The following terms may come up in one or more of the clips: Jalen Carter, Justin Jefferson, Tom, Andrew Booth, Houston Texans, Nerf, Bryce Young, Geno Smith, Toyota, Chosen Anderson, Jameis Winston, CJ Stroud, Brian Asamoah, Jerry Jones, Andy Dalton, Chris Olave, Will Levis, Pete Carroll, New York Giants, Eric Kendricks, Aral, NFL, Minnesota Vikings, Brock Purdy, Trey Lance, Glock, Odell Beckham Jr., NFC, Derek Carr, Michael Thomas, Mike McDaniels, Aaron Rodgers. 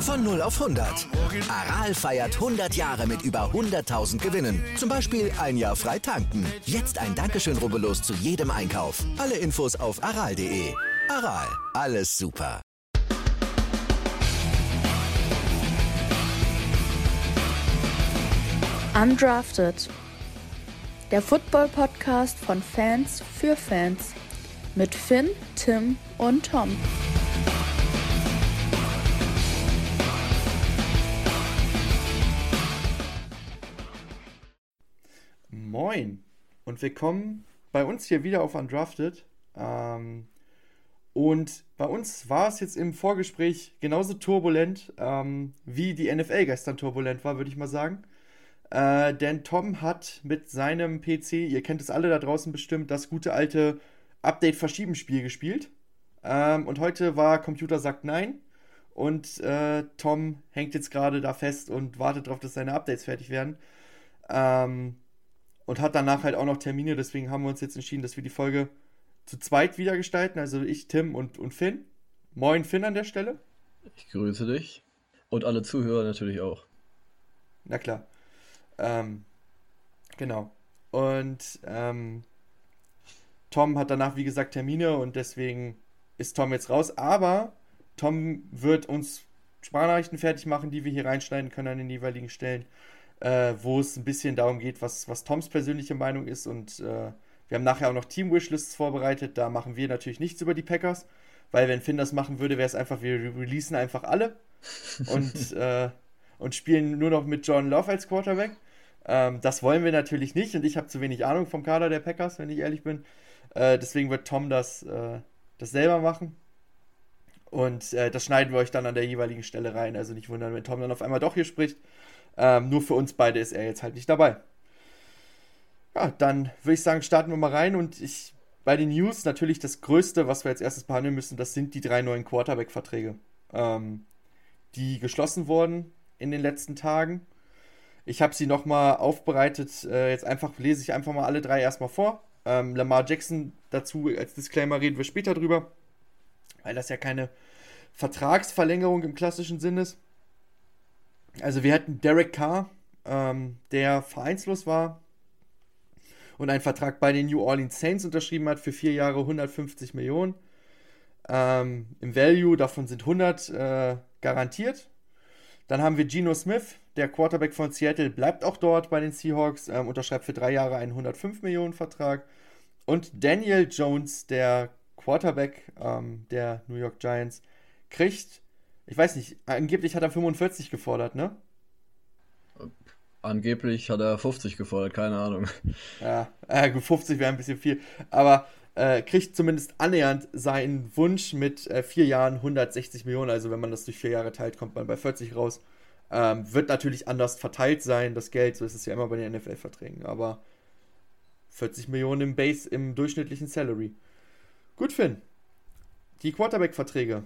Von 0 auf 100. Aral feiert 100 Jahre mit über 100.000 Gewinnen. Zum Beispiel ein Jahr frei tanken. Jetzt ein Dankeschön, rubbellos zu jedem Einkauf. Alle Infos auf aral.de. Aral, alles super. Undrafted. Der Football-Podcast von Fans für Fans. Mit Finn, Tim und Tom. Moin und willkommen bei uns hier wieder auf Undrafted. Und bei uns war es jetzt im Vorgespräch genauso turbulent, wie die NFL gestern turbulent war, würde ich mal sagen. Denn Tom hat mit seinem PC, ihr kennt es alle da draußen bestimmt, das gute alte Update-Verschieben-Spiel gespielt. Und heute war Computer sagt nein. Und Tom hängt jetzt gerade da fest und wartet darauf, dass seine Updates fertig werden. Und hat danach halt auch noch Termine, deswegen haben wir uns jetzt entschieden, dass wir die Folge zu zweit wieder gestalten. Also ich, Tim und Finn. Moin Finn an der Stelle. Ich grüße dich. Und alle Zuhörer natürlich auch. Na klar. Genau. Und Tom hat danach, wie gesagt, Termine und deswegen ist Tom jetzt raus. Aber Tom wird uns Sprachnachrichten fertig machen, die wir hier reinschneiden können an den jeweiligen Stellen. Wo es ein bisschen darum geht, was Toms persönliche Meinung ist. Und wir haben nachher auch noch Team-Wishlists vorbereitet. Da machen wir natürlich nichts über die Packers, weil wenn Finn das machen würde, wäre es einfach, wir releasen einfach alle und spielen nur noch mit Jordan Love als Quarterback. Das wollen wir natürlich nicht und ich habe zu wenig Ahnung vom Kader der Packers, wenn ich ehrlich bin. Deswegen wird Tom das selber machen. Und das schneiden wir euch dann an der jeweiligen Stelle rein. Also nicht wundern, wenn Tom dann auf einmal doch hier spricht. Nur für uns beide ist er jetzt halt nicht dabei. Ja, dann würde ich sagen, starten wir mal rein. Und bei den News natürlich das Größte, was wir als erstes behandeln müssen, das sind die 3 neuen Quarterback-Verträge, die geschlossen wurden in den letzten Tagen. Ich habe sie nochmal aufbereitet. Lese ich einfach mal alle 3 erstmal vor. Lamar Jackson dazu als Disclaimer reden wir später drüber, weil das ja keine Vertragsverlängerung im klassischen Sinn ist. Also wir hatten Derek Carr, der vereinslos war und einen Vertrag bei den New Orleans Saints unterschrieben hat für 4 Jahre 150 Millionen. Im Value, davon sind 100 garantiert. Dann haben wir Geno Smith, der Quarterback von Seattle, bleibt auch dort bei den Seahawks, unterschreibt für 3 Jahre einen 105 Millionen Vertrag. Und Daniel Jones, der Quarterback der New York Giants, kriegt, ich weiß nicht, angeblich hat er 45 gefordert, ne? Angeblich hat er 50 gefordert, keine Ahnung. Ja, 50 wäre ein bisschen viel. Aber kriegt zumindest annähernd seinen Wunsch mit 4 Jahren 160 Millionen. Also wenn man das durch 4 Jahre teilt, kommt man bei 40 raus. Wird natürlich anders verteilt sein, das Geld. So ist es ja immer bei den NFL-Verträgen. Aber 40 Millionen im Base, im durchschnittlichen Salary. Gut, Finn. Die Quarterback-Verträge.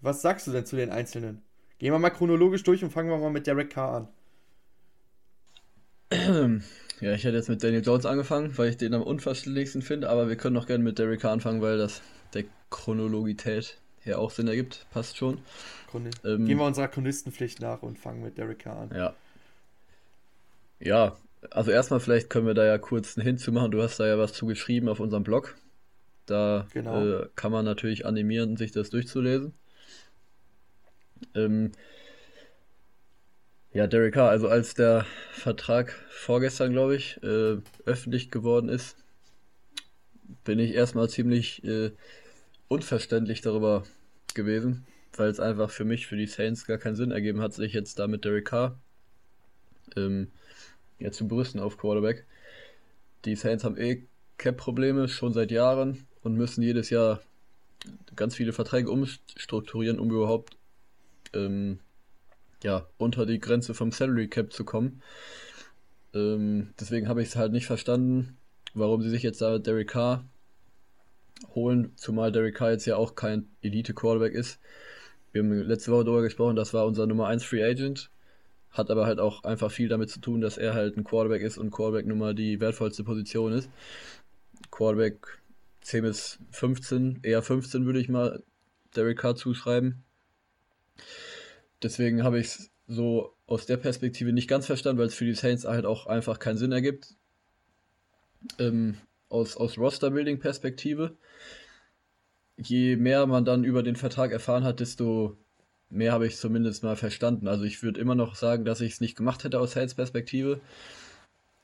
Was sagst du denn zu den Einzelnen? Gehen wir mal chronologisch durch und fangen wir mal mit Derek Carr an. Ja, ich hätte jetzt mit Daniel Jones angefangen, weil ich den am unverständlichsten finde, aber wir können auch gerne mit Derek Carr anfangen, weil das der Chronologität hier auch Sinn ergibt. Passt schon. Gehen wir unserer Chronistenpflicht nach und fangen mit Derek Carr an. Ja, also erstmal vielleicht können wir da ja kurz einen Hint zu machen. Du hast da ja was zu geschrieben auf unserem Blog. Da kann man natürlich animieren, sich das durchzulesen. Derek Carr, also als der Vertrag vorgestern, glaube ich, öffentlich geworden ist, bin ich erstmal ziemlich unverständlich darüber gewesen, weil es einfach für mich, für die Saints gar keinen Sinn ergeben hat, sich jetzt da mit Derek Carr zu brüsten auf Quarterback. Die Saints haben Cap-Probleme schon seit Jahren und müssen jedes Jahr ganz viele Verträge umstrukturieren, um überhaupt ja, unter die Grenze vom Salary Cap zu kommen. Deswegen habe ich es halt nicht verstanden, warum sie sich jetzt da Derek Carr holen, zumal Derek Carr jetzt ja auch kein Elite-Quarterback ist. Wir haben letzte Woche darüber gesprochen, das war unser Nummer 1 Free Agent, hat aber halt auch einfach viel damit zu tun, dass er halt ein Quarterback ist und Quarterback nun mal die wertvollste Position ist. Quarterback 10 bis 15, eher 15 würde ich mal Derek Carr zuschreiben. Deswegen habe ich es so aus der Perspektive nicht ganz verstanden, weil es für die Saints halt auch einfach keinen Sinn ergibt. Aus Roster-Building-Perspektive. Je mehr man dann über den Vertrag erfahren hat, desto mehr habe ich zumindest mal verstanden. Also ich würde immer noch sagen, dass ich es nicht gemacht hätte aus Saints-Perspektive,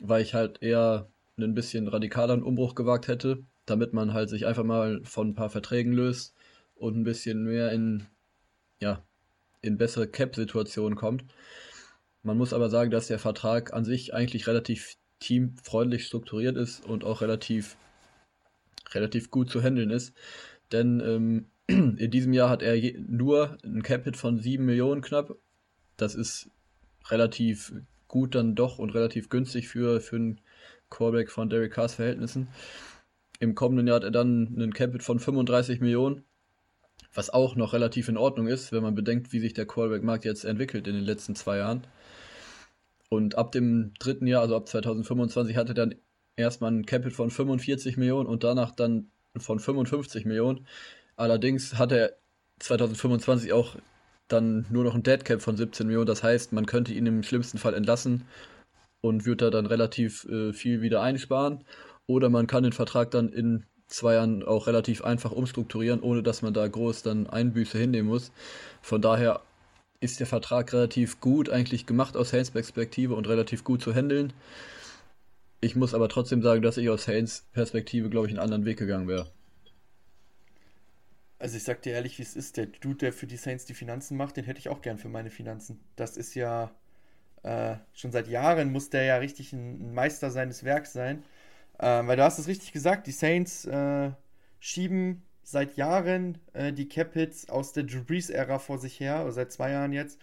weil ich halt eher ein bisschen radikaleren Umbruch gewagt hätte, damit man halt sich einfach mal von ein paar Verträgen löst und ein bisschen mehr in bessere Cap-Situationen kommt. Man muss aber sagen, dass der Vertrag an sich eigentlich relativ teamfreundlich strukturiert ist und auch relativ gut zu handeln ist. Denn in diesem Jahr hat er nur einen Cap-Hit von 7 Millionen knapp. Das ist relativ gut dann doch und relativ günstig für einen Quarterback von Derek Carrs Verhältnissen. Im kommenden Jahr hat er dann einen Cap-Hit von 35 Millionen. Was auch noch relativ in Ordnung ist, wenn man bedenkt, wie sich der Quarterback-Markt jetzt entwickelt in den letzten 2 Jahren. Und ab dem dritten Jahr, also ab 2025, hatte dann erstmal ein Cap-Hit von 45 Millionen und danach dann von 55 Millionen. Allerdings hat er 2025 auch dann nur noch ein Dead-Cap von 17 Millionen. Das heißt, man könnte ihn im schlimmsten Fall entlassen und würde da dann relativ viel wieder einsparen. Oder man kann den Vertrag dann in 2 Jahren auch relativ einfach umstrukturieren, ohne dass man da groß dann Einbüße hinnehmen muss. Von daher ist der Vertrag relativ gut eigentlich gemacht aus Saints Perspektive und relativ gut zu handeln. Ich muss aber trotzdem sagen, dass ich aus Saints Perspektive, glaube ich, einen anderen Weg gegangen wäre. Also ich sag dir ehrlich, wie es ist, der Dude, der für die Saints die Finanzen macht, den hätte ich auch gern für meine Finanzen. Das ist ja, schon seit Jahren muss der ja richtig ein Meister seines Werks sein. Weil du hast es richtig gesagt, die Saints schieben seit Jahren die Cap-Hits aus der Drew Brees-Ära vor sich her, oder seit 2 Jahren jetzt,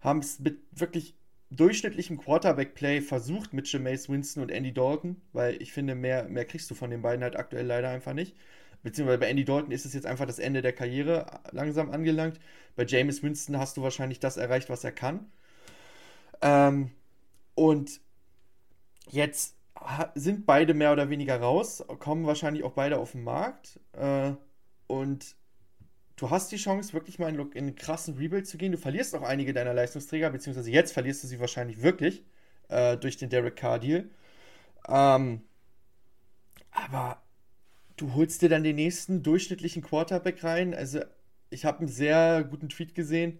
haben es mit wirklich durchschnittlichem Quarterback-Play versucht mit Jameis Winston und Andy Dalton, weil ich finde, mehr kriegst du von den beiden halt aktuell leider einfach nicht. Beziehungsweise bei Andy Dalton ist es jetzt einfach das Ende der Karriere langsam angelangt. Bei Jameis Winston hast du wahrscheinlich das erreicht, was er kann. Und jetzt sind beide mehr oder weniger raus, kommen wahrscheinlich auch beide auf den Markt und du hast die Chance, wirklich mal in einen krassen Rebuild zu gehen. Du verlierst auch einige deiner Leistungsträger, beziehungsweise jetzt verlierst du sie wahrscheinlich wirklich durch den Derek Carr-Deal. Aber du holst dir dann den nächsten durchschnittlichen Quarterback rein. Also ich habe einen sehr guten Tweet gesehen.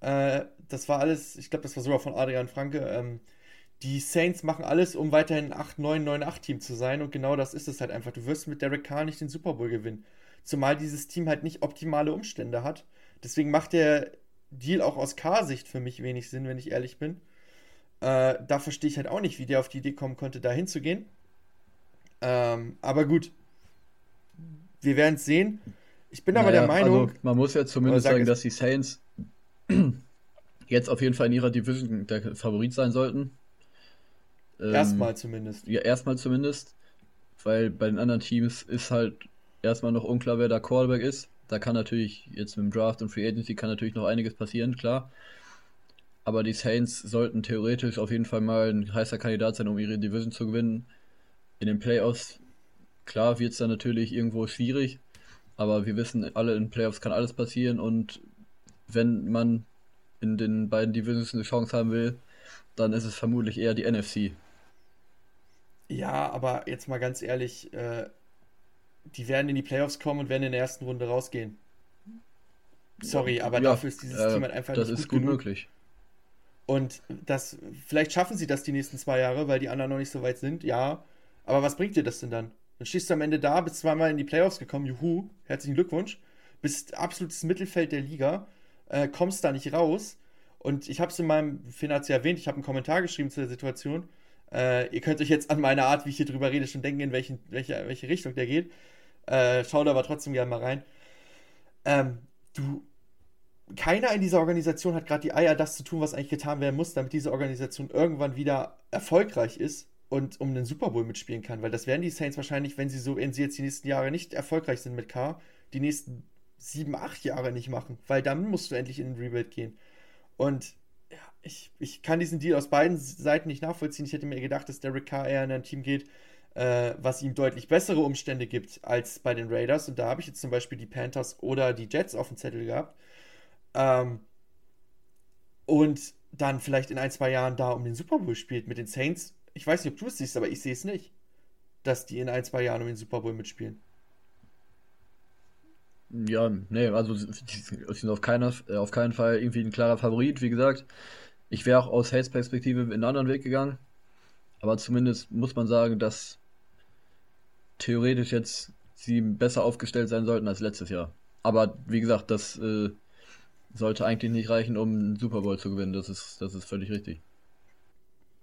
Das war alles, ich glaube, das war sogar von Adrian Franke, die Saints machen alles, um weiterhin ein 8-9-9-8-Team zu sein. Und genau das ist es halt einfach. Du wirst mit Derek Carr nicht den Super Bowl gewinnen. Zumal dieses Team halt nicht optimale Umstände hat. Deswegen macht der Deal auch aus Carr-Sicht für mich wenig Sinn, wenn ich ehrlich bin. Da verstehe ich halt auch nicht, wie der auf die Idee kommen konnte, da hinzugehen. Aber gut. Wir werden es sehen. Ich bin aber der Meinung... Also man muss ja zumindest sagen, dass die Saints jetzt auf jeden Fall in ihrer Division der Favorit sein sollten. Erstmal zumindest. Ja, erstmal zumindest, weil bei den anderen Teams ist halt erstmal noch unklar, wer der Quarterback ist. Da kann natürlich jetzt mit dem Draft und Free Agency kann natürlich noch einiges passieren, klar. Aber die Saints sollten theoretisch auf jeden Fall mal ein heißer Kandidat sein, um ihre Division zu gewinnen. In den Playoffs, klar, wird es dann natürlich irgendwo schwierig, aber wir wissen alle, in Playoffs kann alles passieren und wenn man in den beiden Divisions eine Chance haben will, dann ist es vermutlich eher die NFC. Ja, aber jetzt mal ganz ehrlich, die werden in die Playoffs kommen und werden in der ersten Runde rausgehen. Sorry, aber dafür ist dieses Team halt einfach nicht gut genug. Das ist gut möglich. Und das, vielleicht schaffen sie das die nächsten 2 Jahre, weil die anderen noch nicht so weit sind, ja. Aber was bringt dir das denn dann? Dann stehst du am Ende da, bist zweimal in die Playoffs gekommen, juhu, herzlichen Glückwunsch. Bist absolutes Mittelfeld der Liga, kommst da nicht raus. Und ich habe es in meinem, Finn hat es ja erwähnt, ich habe einen Kommentar geschrieben zu der Situation. Ihr könnt euch jetzt an meiner Art, wie ich hier drüber rede, schon denken, in welche Richtung der geht. Schaut aber trotzdem gerne mal rein. Du keiner in dieser Organisation hat gerade die Eier, das zu tun, was eigentlich getan werden muss, damit diese Organisation irgendwann wieder erfolgreich ist und um den Super Bowl mitspielen kann. Weil das werden die Saints wahrscheinlich, wenn sie jetzt die nächsten Jahre nicht erfolgreich sind mit Carr, die nächsten 7, 8 Jahre nicht machen. Weil dann musst du endlich in den Rebuild gehen. Und ja, ich kann diesen Deal aus beiden Seiten nicht nachvollziehen. Ich hätte mir gedacht, dass Derek Carr eher in ein Team geht, was ihm deutlich bessere Umstände gibt als bei den Raiders. Und da habe ich jetzt zum Beispiel die Panthers oder die Jets auf dem Zettel gehabt. Und dann vielleicht in 1, 2 Jahren da um den Super Bowl spielt mit den Saints. Ich weiß nicht, ob du es siehst, aber ich sehe es nicht, dass die in 1, 2 Jahren um den Super Bowl mitspielen. Ja, nee, also ich bin auf keinen Fall irgendwie ein klarer Favorit, wie gesagt. Ich wäre auch aus Saints Perspektive in einen anderen Weg gegangen. Aber zumindest muss man sagen, dass theoretisch jetzt sie besser aufgestellt sein sollten als letztes Jahr. Aber wie gesagt, das sollte eigentlich nicht reichen, um einen Super Bowl zu gewinnen. Das ist völlig richtig.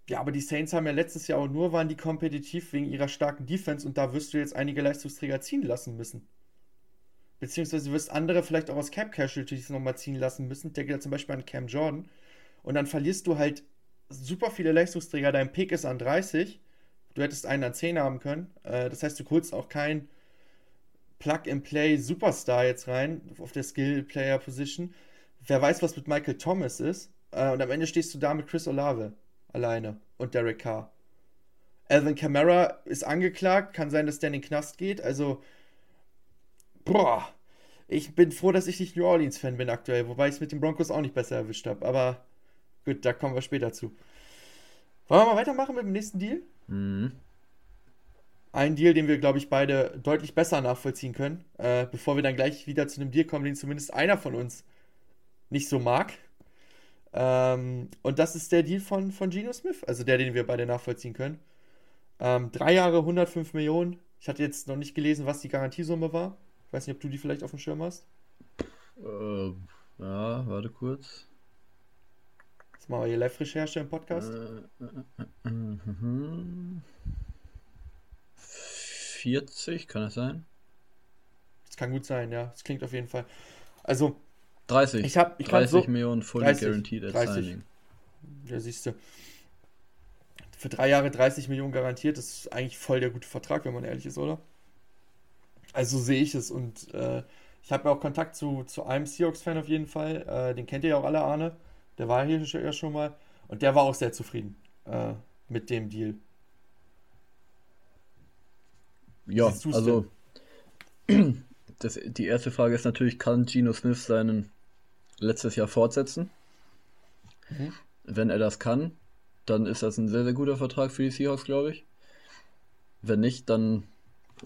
Ja, aber die Saints haben ja letztes Jahr auch nur, waren die kompetitiv wegen ihrer starken Defense und da wirst du jetzt einige Leistungsträger ziehen lassen müssen. Beziehungsweise wirst andere vielleicht auch aus Cap-Casualties nochmal ziehen lassen müssen. Ich denke da zum Beispiel an Cam Jordan. Und dann verlierst du halt super viele Leistungsträger. Dein Pick ist an 30. Du hättest einen an 10 haben können. Das heißt, du holst auch keinen Plug-and-Play-Superstar jetzt rein auf der Skill-Player-Position. Wer weiß, was mit Michael Thomas ist. Und am Ende stehst du da mit Chris Olave alleine und Derek Carr. Alvin Kamara ist angeklagt. Kann sein, dass der in den Knast geht. Also, boah, ich bin froh, dass ich nicht New Orleans-Fan bin aktuell. Wobei ich es mit den Broncos auch nicht besser erwischt habe. Aber gut, da kommen wir später zu. Wollen wir mal weitermachen mit dem nächsten Deal? Mhm. Ein Deal, den wir, glaube ich, beide deutlich besser nachvollziehen können. Bevor wir dann gleich wieder zu einem Deal kommen, den zumindest einer von uns nicht so mag. Und das ist der Deal von Geno Smith. Also der, den wir beide nachvollziehen können. 3 Jahre, 105 Millionen. Ich hatte jetzt noch nicht gelesen, was die Garantiesumme war. Ich weiß nicht, ob du die vielleicht auf dem Schirm hast. Ja, warte kurz. Jetzt machen wir hier Live-Recherche im Podcast. 40, kann das sein? Das kann gut sein, ja. Das klingt auf jeden Fall. Also 30. Ich 30 so, Millionen fully 30, guaranteed as 30. Signing. Ja, siehst du. Für 3 Jahre 30 Millionen garantiert, das ist eigentlich voll der gute Vertrag, wenn man ehrlich ist, oder? Also sehe ich es und ich habe ja auch Kontakt zu einem Seahawks-Fan auf jeden Fall, den kennt ihr ja auch alle, Arne, der war hier ja schon mal und der war auch sehr zufrieden mit dem Deal. Ja, also die erste Frage ist natürlich, kann Geno Smith seinen letztes Jahr fortsetzen? Mhm. Wenn er das kann, dann ist das ein sehr, sehr guter Vertrag für die Seahawks, glaube ich. Wenn nicht, dann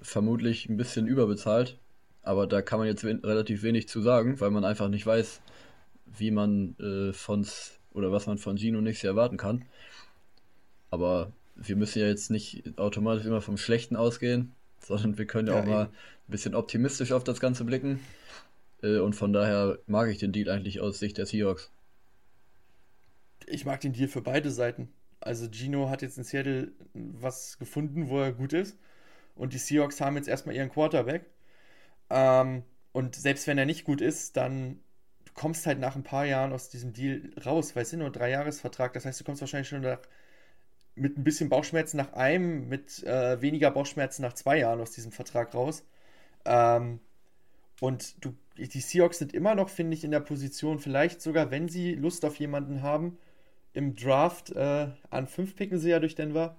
vermutlich ein bisschen überbezahlt, aber da kann man jetzt relativ wenig zu sagen, weil man einfach nicht weiß, wie man was man von Geno nächstes Jahr erwarten kann. Aber wir müssen ja jetzt nicht automatisch immer vom Schlechten ausgehen, sondern wir können ja auch mal ein bisschen optimistisch auf das Ganze blicken. Und von daher mag ich den Deal eigentlich aus Sicht der Seahawks. Ich mag den Deal für beide Seiten. Also Geno hat jetzt in Seattle was gefunden, wo er gut ist. Und die Seahawks haben jetzt erstmal ihren Quarterback. Und selbst wenn er nicht gut ist, dann kommst du halt nach ein paar Jahren aus diesem Deal raus. Weißt du, nur 3-Jahres-Vertrag. Das heißt, du kommst wahrscheinlich schon mit ein bisschen Bauchschmerzen nach einem, mit weniger Bauchschmerzen nach 2 Jahren aus diesem Vertrag raus. Und die Seahawks sind immer noch, finde ich, in der Position, vielleicht sogar, wenn sie Lust auf jemanden haben, im Draft an 5 picken sie ja durch Denver,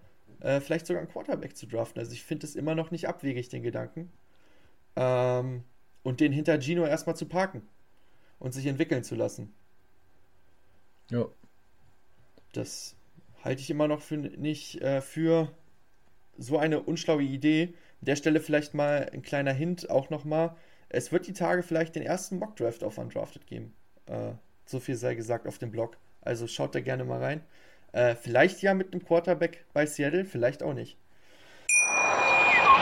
vielleicht sogar einen Quarterback zu draften. Also ich finde es immer noch nicht abwegig, den Gedanken. Und den hinter Geno erstmal zu parken und sich entwickeln zu lassen. Ja. Das halte ich immer noch für so eine unschlaue Idee. An der Stelle vielleicht mal ein kleiner Hint auch nochmal. Es wird die Tage vielleicht den ersten Mock-Draft auf Undrafted geben. So viel sei gesagt auf dem Blog. Also schaut da gerne mal rein. Vielleicht ja mit einem Quarterback bei Seattle, vielleicht auch nicht.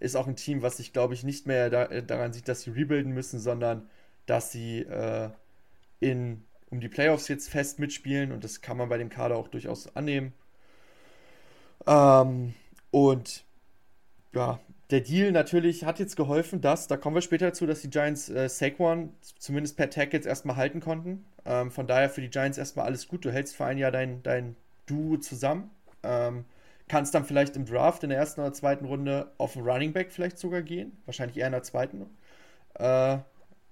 Ist auch ein Team, was sich, glaube ich, nicht mehr daran sieht, dass sie rebuilden müssen, sondern dass sie um die Playoffs jetzt fest mitspielen, und das kann man bei dem Kader auch durchaus annehmen. Und ja, der Deal natürlich hat jetzt geholfen, da kommen wir später dazu, dass die Giants Saquon zumindest per Tag jetzt erstmal halten konnten. Von daher für die Giants erstmal alles gut. Du hältst für ein Jahr dein Duo zusammen. Kannst dann vielleicht im Draft in der ersten oder zweiten Runde auf einen Running Back vielleicht sogar gehen. Wahrscheinlich eher in der zweiten.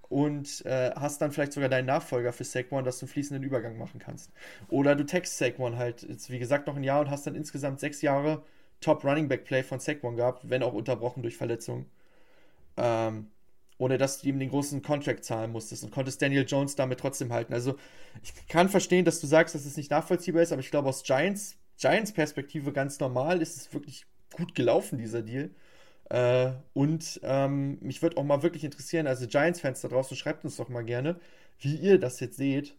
Und hast dann vielleicht sogar deinen Nachfolger für Saquon, dass du einen fließenden Übergang machen kannst. Oder du tagst Saquon halt, jetzt, wie gesagt, noch ein Jahr und hast dann insgesamt 6 Jahre Top Running Back Play von Saquon gehabt, wenn auch unterbrochen durch Verletzungen. ohne dass du ihm den großen Contract zahlen musstest und konntest Daniel Jones damit trotzdem halten. Also ich kann verstehen, dass du sagst, dass es nicht nachvollziehbar ist, aber ich glaube aus Giants Perspektive ganz normal ist es wirklich gut gelaufen, dieser Deal. Und mich würde auch mal wirklich interessieren, also Giants-Fans da draußen, schreibt uns doch mal gerne, wie ihr das jetzt seht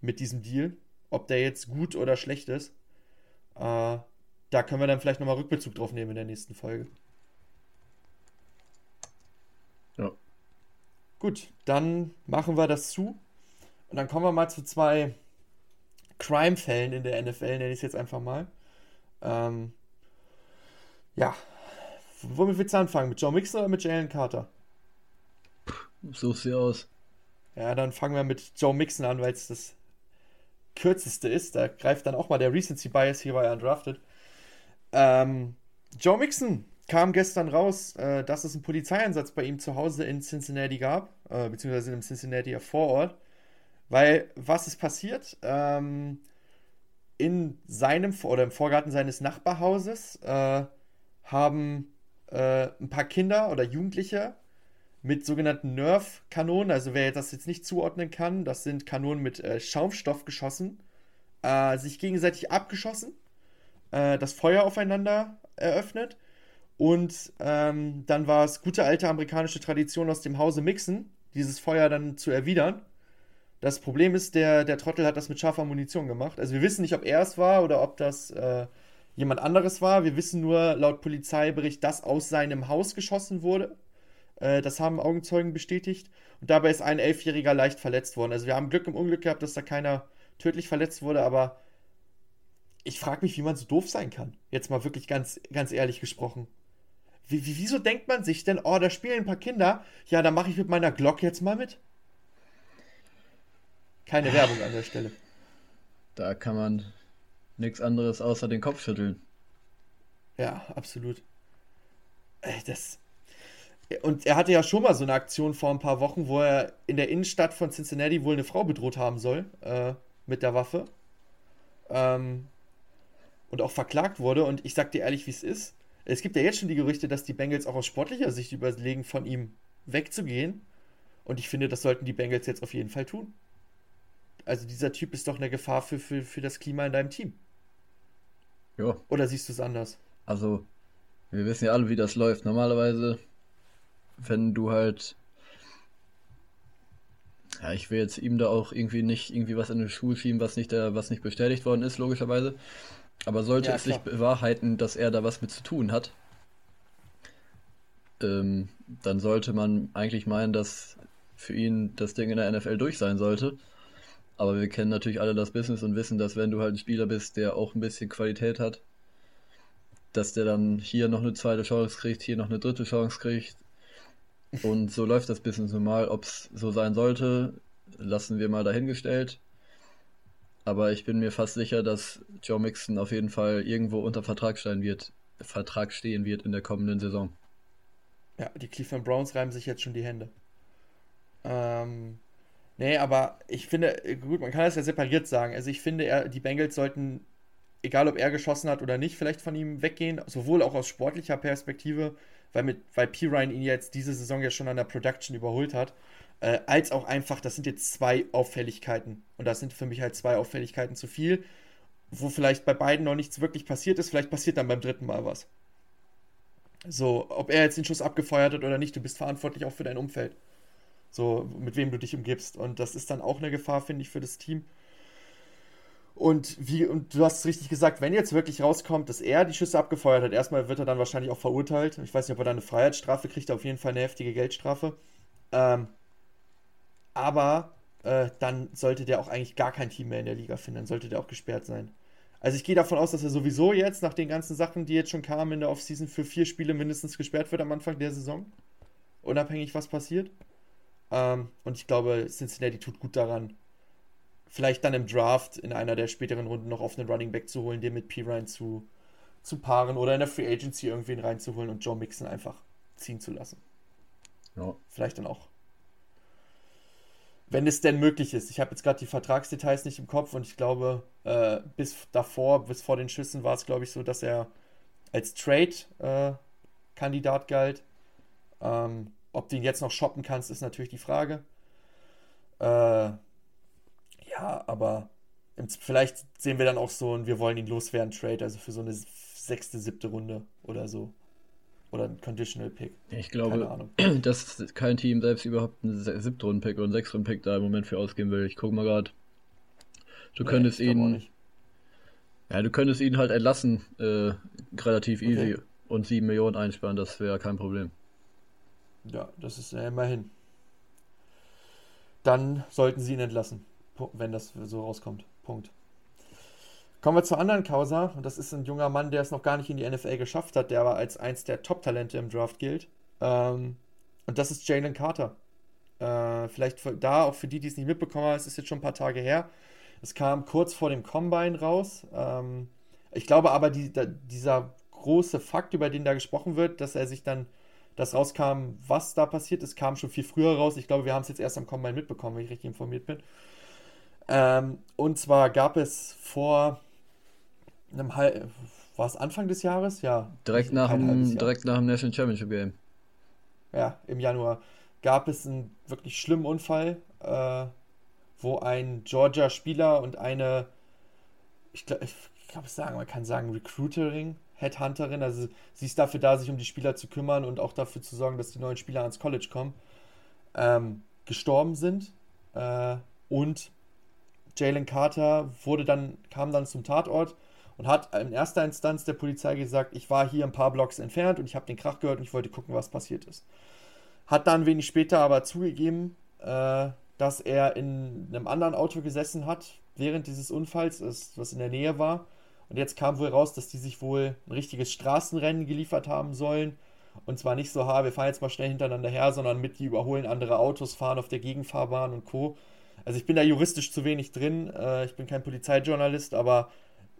mit diesem Deal, ob der jetzt gut oder schlecht ist. Da können wir dann vielleicht nochmal Rückbezug drauf nehmen in der nächsten Folge. Ja. Gut, dann machen wir das zu und dann kommen wir mal zu zwei Crime-Fällen in der NFL, nenne ich es jetzt einfach mal. Ja, womit willst du anfangen? Mit Joe Mixon oder mit Jalen Carter? Such's dir aus. Ja, dann fangen wir mit Joe Mixon an, weil es das kürzeste ist. Da greift dann auch mal der Recency Bias hier bei Undrafted. Joe Mixon kam gestern raus, dass es einen Polizeieinsatz bei ihm zu Hause in Cincinnati gab, beziehungsweise in einem Cincinnatier Vorort. Weil, was ist passiert? In seinem oder im Vorgarten seines Nachbarhauses haben ein paar Kinder oder Jugendliche mit sogenannten Nerf-Kanonen, also wer das jetzt nicht zuordnen kann, das sind Kanonen mit Schaumstoff geschossen, sich gegenseitig abgeschossen, das Feuer aufeinander eröffnet und dann war es gute alte amerikanische Tradition aus dem Hause Mixon, dieses Feuer dann zu erwidern. Das Problem ist, der Trottel hat das mit scharfer Munition gemacht. Also wir wissen nicht, ob er es war oder ob das jemand anderes war. Wir wissen nur laut Polizeibericht, dass aus seinem Haus geschossen wurde. Das haben Augenzeugen bestätigt. Und dabei ist ein 11-Jähriger leicht verletzt worden. Also wir haben Glück im Unglück gehabt, dass da keiner tödlich verletzt wurde. Aber ich frage mich, wie man so doof sein kann. Jetzt mal wirklich ganz, ganz ehrlich gesprochen. Wieso denkt man sich denn, oh, da spielen ein paar Kinder. Ja, da mache ich mit meiner Glock jetzt mal mit. Keine Werbung an der Stelle. Da kann man nichts anderes außer den Kopf schütteln. Ja, absolut. Und er hatte ja schon mal so eine Aktion vor ein paar Wochen, wo er in der Innenstadt von Cincinnati wohl eine Frau bedroht haben soll, mit der Waffe. Und auch verklagt wurde. Und ich sag dir ehrlich, wie es ist. Es gibt ja jetzt schon die Gerüchte, dass die Bengals auch aus sportlicher Sicht überlegen, von ihm wegzugehen. Und ich finde, das sollten die Bengals jetzt auf jeden Fall tun. Also dieser Typ ist doch eine Gefahr für das Klima in deinem Team. Ja. Oder siehst du es anders? Also, wir wissen ja alle, wie das läuft. Normalerweise, wenn du halt... Ja, ich will jetzt ihm da auch irgendwie nicht was in den Schuh schieben, was nicht bestätigt worden ist, logischerweise. Aber sollte es sich bewahrheiten, dass er da was mit zu tun hat, dann sollte man eigentlich meinen, dass für ihn das Ding in der NFL durch sein sollte. Aber wir kennen natürlich alle das Business und wissen, dass wenn du halt ein Spieler bist, der auch ein bisschen Qualität hat, dass der dann hier noch eine zweite Chance kriegt, hier noch eine dritte Chance kriegt. Und so läuft das Business normal. Ob es so sein sollte, lassen wir mal dahingestellt. Aber ich bin mir fast sicher, dass Joe Mixon auf jeden Fall irgendwo unter Vertrag stehen wird in der kommenden Saison. Ja, die Cleveland Browns reiben sich jetzt schon die Hände. Nee, aber ich finde, gut, man kann das ja separiert sagen. Also ich finde, die Bengals sollten, egal ob er geschossen hat oder nicht, vielleicht von ihm weggehen, sowohl auch aus sportlicher Perspektive, weil P. Ryan ihn jetzt diese Saison ja schon an der Production überholt hat, als auch einfach, das sind jetzt zwei Auffälligkeiten. Und das sind für mich halt zwei Auffälligkeiten zu viel, wo vielleicht bei beiden noch nichts wirklich passiert ist, vielleicht passiert dann beim dritten Mal was. So, ob er jetzt den Schuss abgefeuert hat oder nicht, du bist verantwortlich auch für dein Umfeld. So, mit wem du dich umgibst. Und das ist dann auch eine Gefahr, finde ich, für das Team. Und du hast es richtig gesagt, wenn jetzt wirklich rauskommt, dass er die Schüsse abgefeuert hat, erstmal wird er dann wahrscheinlich auch verurteilt. Ich weiß nicht, ob er dann eine Freiheitsstrafe kriegt, auf jeden Fall eine heftige Geldstrafe. Aber dann sollte der auch eigentlich gar kein Team mehr in der Liga finden. Dann sollte der auch gesperrt sein. Also ich gehe davon aus, dass er sowieso jetzt, nach den ganzen Sachen, die jetzt schon kamen in der Offseason, für 4 Spiele mindestens gesperrt wird am Anfang der Saison. Unabhängig, was passiert. Und ich glaube, Cincinnati tut gut daran, vielleicht dann im Draft in einer der späteren Runden noch auf einen Running Back zu holen, den mit P. Ryan zu paaren oder in der Free Agency irgendwen reinzuholen und Joe Mixon einfach ziehen zu lassen. Ja. Vielleicht dann auch. Wenn es denn möglich ist. Ich habe jetzt gerade die Vertragsdetails nicht im Kopf und ich glaube, bis vor den Schüssen war es, glaube ich, so, dass er als Trade-Kandidat galt. Ob du ihn jetzt noch shoppen kannst, ist natürlich die Frage. Ja, aber vielleicht sehen wir dann auch so ein, wir wollen ihn loswerden, Trade, also für so eine 6., 7. Runde oder so. Oder ein Conditional Pick. Ich glaube, dass kein Team selbst überhaupt einen 7. Runden-Pick oder einen 6. Runden-Pick da im Moment für ausgeben will. Ich gucke mal gerade. Du könntest ihn halt entlassen, relativ easy, und 7 Millionen einsparen, das wäre kein Problem. Ja, das ist ja immerhin. Dann sollten sie ihn entlassen, wenn das so rauskommt. Punkt. Kommen wir zur anderen Causa, und das ist ein junger Mann, der es noch gar nicht in die NFL geschafft hat, der aber als eins der Top-Talente im Draft gilt. Und das ist Jalen Carter. Vielleicht auch für die, die es nicht mitbekommen haben, es ist jetzt schon ein paar Tage her. Es kam kurz vor dem Combine raus. Ich glaube aber, dieser große Fakt, über den da gesprochen wird, dass er sich dann, das rauskam, was da passiert ist, kam schon viel früher raus. Ich glaube, wir haben es jetzt erst am Combine mitbekommen, wenn ich richtig informiert bin. Und zwar gab es vor war es Anfang des Jahres? Ja. Direkt nach dem National Championship Game. Ja, im Januar. Gab es einen wirklich schlimmen Unfall, wo ein Georgia-Spieler und eine, Recruiterin, Headhunterin, also sie ist dafür da, sich um die Spieler zu kümmern und auch dafür zu sorgen, dass die neuen Spieler ans College kommen, gestorben sind. Und Jalen Carter kam dann zum Tatort und hat in erster Instanz der Polizei gesagt, ich war hier ein paar Blocks entfernt und ich habe den Krach gehört und ich wollte gucken, was passiert ist. Hat dann wenig später aber zugegeben, dass er in einem anderen Auto gesessen hat, während dieses Unfalls ist, was in der Nähe war. Und jetzt kam wohl raus, dass die sich wohl ein richtiges Straßenrennen geliefert haben sollen. Und zwar nicht so, wir fahren jetzt mal schnell hintereinander her, sondern die überholen andere Autos, fahren auf der Gegenfahrbahn und Co. Also ich bin da juristisch zu wenig drin, ich bin kein Polizeijournalist, aber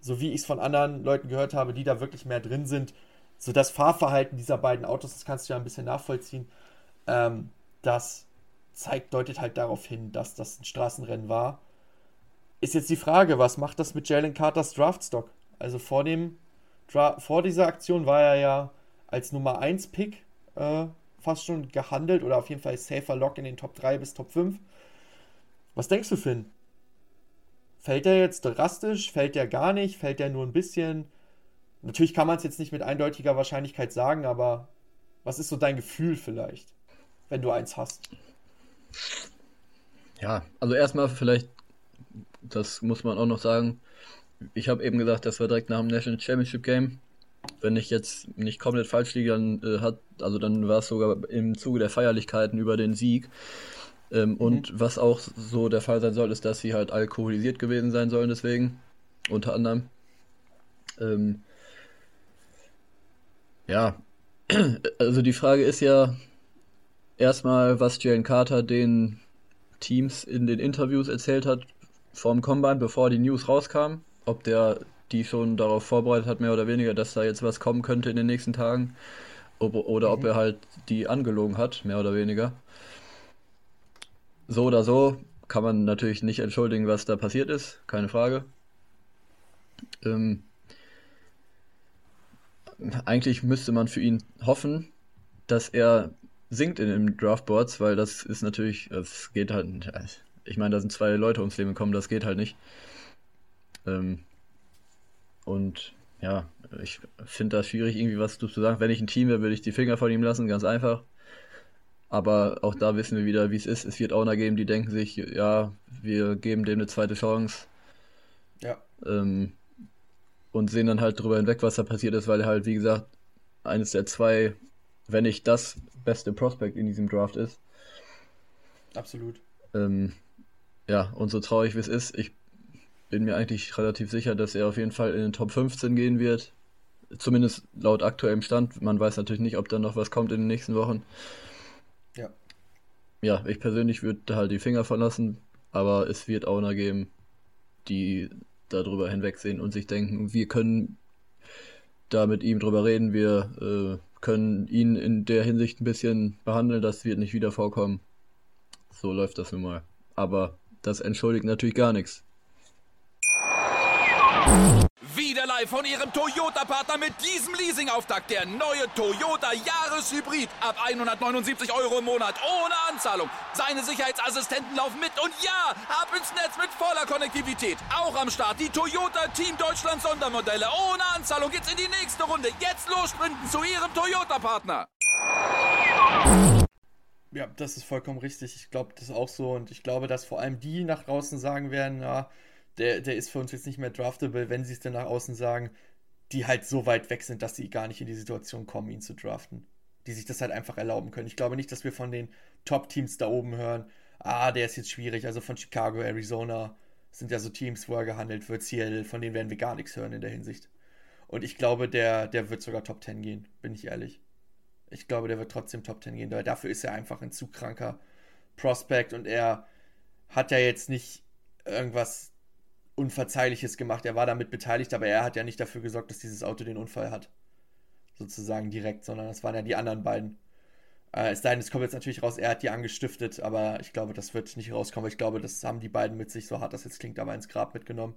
so wie ich es von anderen Leuten gehört habe, die da wirklich mehr drin sind, so das Fahrverhalten dieser beiden Autos, das kannst du ja ein bisschen nachvollziehen, das deutet halt darauf hin, dass das ein Straßenrennen war. Ist jetzt die Frage, was macht das mit Jalen Carters Draftstock? Also vor dieser Aktion war er ja als Nummer 1-Pick fast schon gehandelt oder auf jeden Fall safer Lock in den Top 3 bis Top 5. Was denkst du, Finn? Fällt der jetzt drastisch? Fällt der gar nicht? Fällt der nur ein bisschen? Natürlich kann man es jetzt nicht mit eindeutiger Wahrscheinlichkeit sagen, aber was ist so dein Gefühl vielleicht, wenn du eins hast? Ja, also erstmal vielleicht, das muss man auch noch sagen, ich habe eben gesagt, das war direkt nach dem National Championship Game. Wenn ich jetzt nicht komplett falsch liege, dann war es sogar im Zuge der Feierlichkeiten über den Sieg. Und was auch so der Fall sein soll, ist, dass sie halt alkoholisiert gewesen sein sollen, deswegen, unter anderem. Ja, also die Frage ist ja erstmal, was Jalen Carter den Teams in den Interviews erzählt hat vorm Combine, bevor die News rauskam, ob der die schon darauf vorbereitet hat, mehr oder weniger, dass da jetzt was kommen könnte in den nächsten Tagen, oder ob er halt die angelogen hat, mehr oder weniger. So oder so kann man natürlich nicht entschuldigen, was da passiert ist, keine Frage. Eigentlich müsste man für ihn hoffen, dass er sinkt in den Draftboards, weil das ist natürlich, das geht halt nicht. Ich meine, da sind 2 Leute ums Leben gekommen, das geht halt nicht. Und ja, ich finde das schwierig, irgendwie was zu sagen. Wenn ich ein Team wäre, würde ich die Finger von ihm lassen, ganz einfach. Aber auch da wissen wir wieder, wie es ist. Es wird Owner geben, die denken sich, ja, wir geben dem eine zweite Chance. Ja. Und sehen dann halt drüber hinweg, was da passiert ist, weil er halt, wie gesagt, eines der 2, wenn nicht das beste Prospect in diesem Draft ist. Absolut. Ja, und so traurig wie es ist, ich bin mir eigentlich relativ sicher, dass er auf jeden Fall in den Top 15 gehen wird. Zumindest laut aktuellem Stand. Man weiß natürlich nicht, ob da noch was kommt in den nächsten Wochen. Ja, ich persönlich würde halt die Finger verlassen, aber es wird Owner geben, die darüber hinwegsehen und sich denken, wir können da mit ihm drüber reden, wir können ihn in der Hinsicht ein bisschen behandeln, das wird nicht wieder vorkommen. So läuft das nun mal. Aber das entschuldigt natürlich gar nichts. Wieder live. 2 von Ihrem Toyota-Partner mit diesem Leasing-Auftakt. Der neue Toyota Jahreshybrid. Ab 179 Euro im Monat ohne Anzahlung. Seine Sicherheitsassistenten laufen mit und ja, ab ins Netz mit voller Konnektivität. Auch am Start die Toyota Team Deutschland Sondermodelle. Ohne Anzahlung geht's in die nächste Runde. Jetzt los sprinten zu Ihrem Toyota-Partner. Ja, das ist vollkommen richtig. Ich glaube, das ist auch so. Und ich glaube, dass vor allem die nach draußen sagen werden, ja, der ist für uns jetzt nicht mehr draftable, wenn sie es denn nach außen sagen, die halt so weit weg sind, dass sie gar nicht in die Situation kommen, ihn zu draften. Die sich das halt einfach erlauben können. Ich glaube nicht, dass wir von den Top-Teams da oben hören, der ist jetzt schwierig. Also von Chicago, Arizona sind ja so Teams, wo er gehandelt wird. Seattle, von denen werden wir gar nichts hören in der Hinsicht. Und ich glaube, der wird sogar Top 10 gehen, bin ich ehrlich. Ich glaube, der wird trotzdem Top 10 gehen, weil dafür ist er einfach ein zu kranker Prospect und er hat ja jetzt nicht irgendwas Unverzeihliches gemacht. Er war damit beteiligt, aber er hat ja nicht dafür gesorgt, dass dieses Auto den Unfall hat. Sozusagen direkt, sondern das waren ja die anderen beiden. Es sei denn, es kommt jetzt natürlich raus, er hat die angestiftet, aber ich glaube, das wird nicht rauskommen. Ich glaube, das haben die beiden mit sich, so hart das jetzt klingt, aber ins Grab mitgenommen.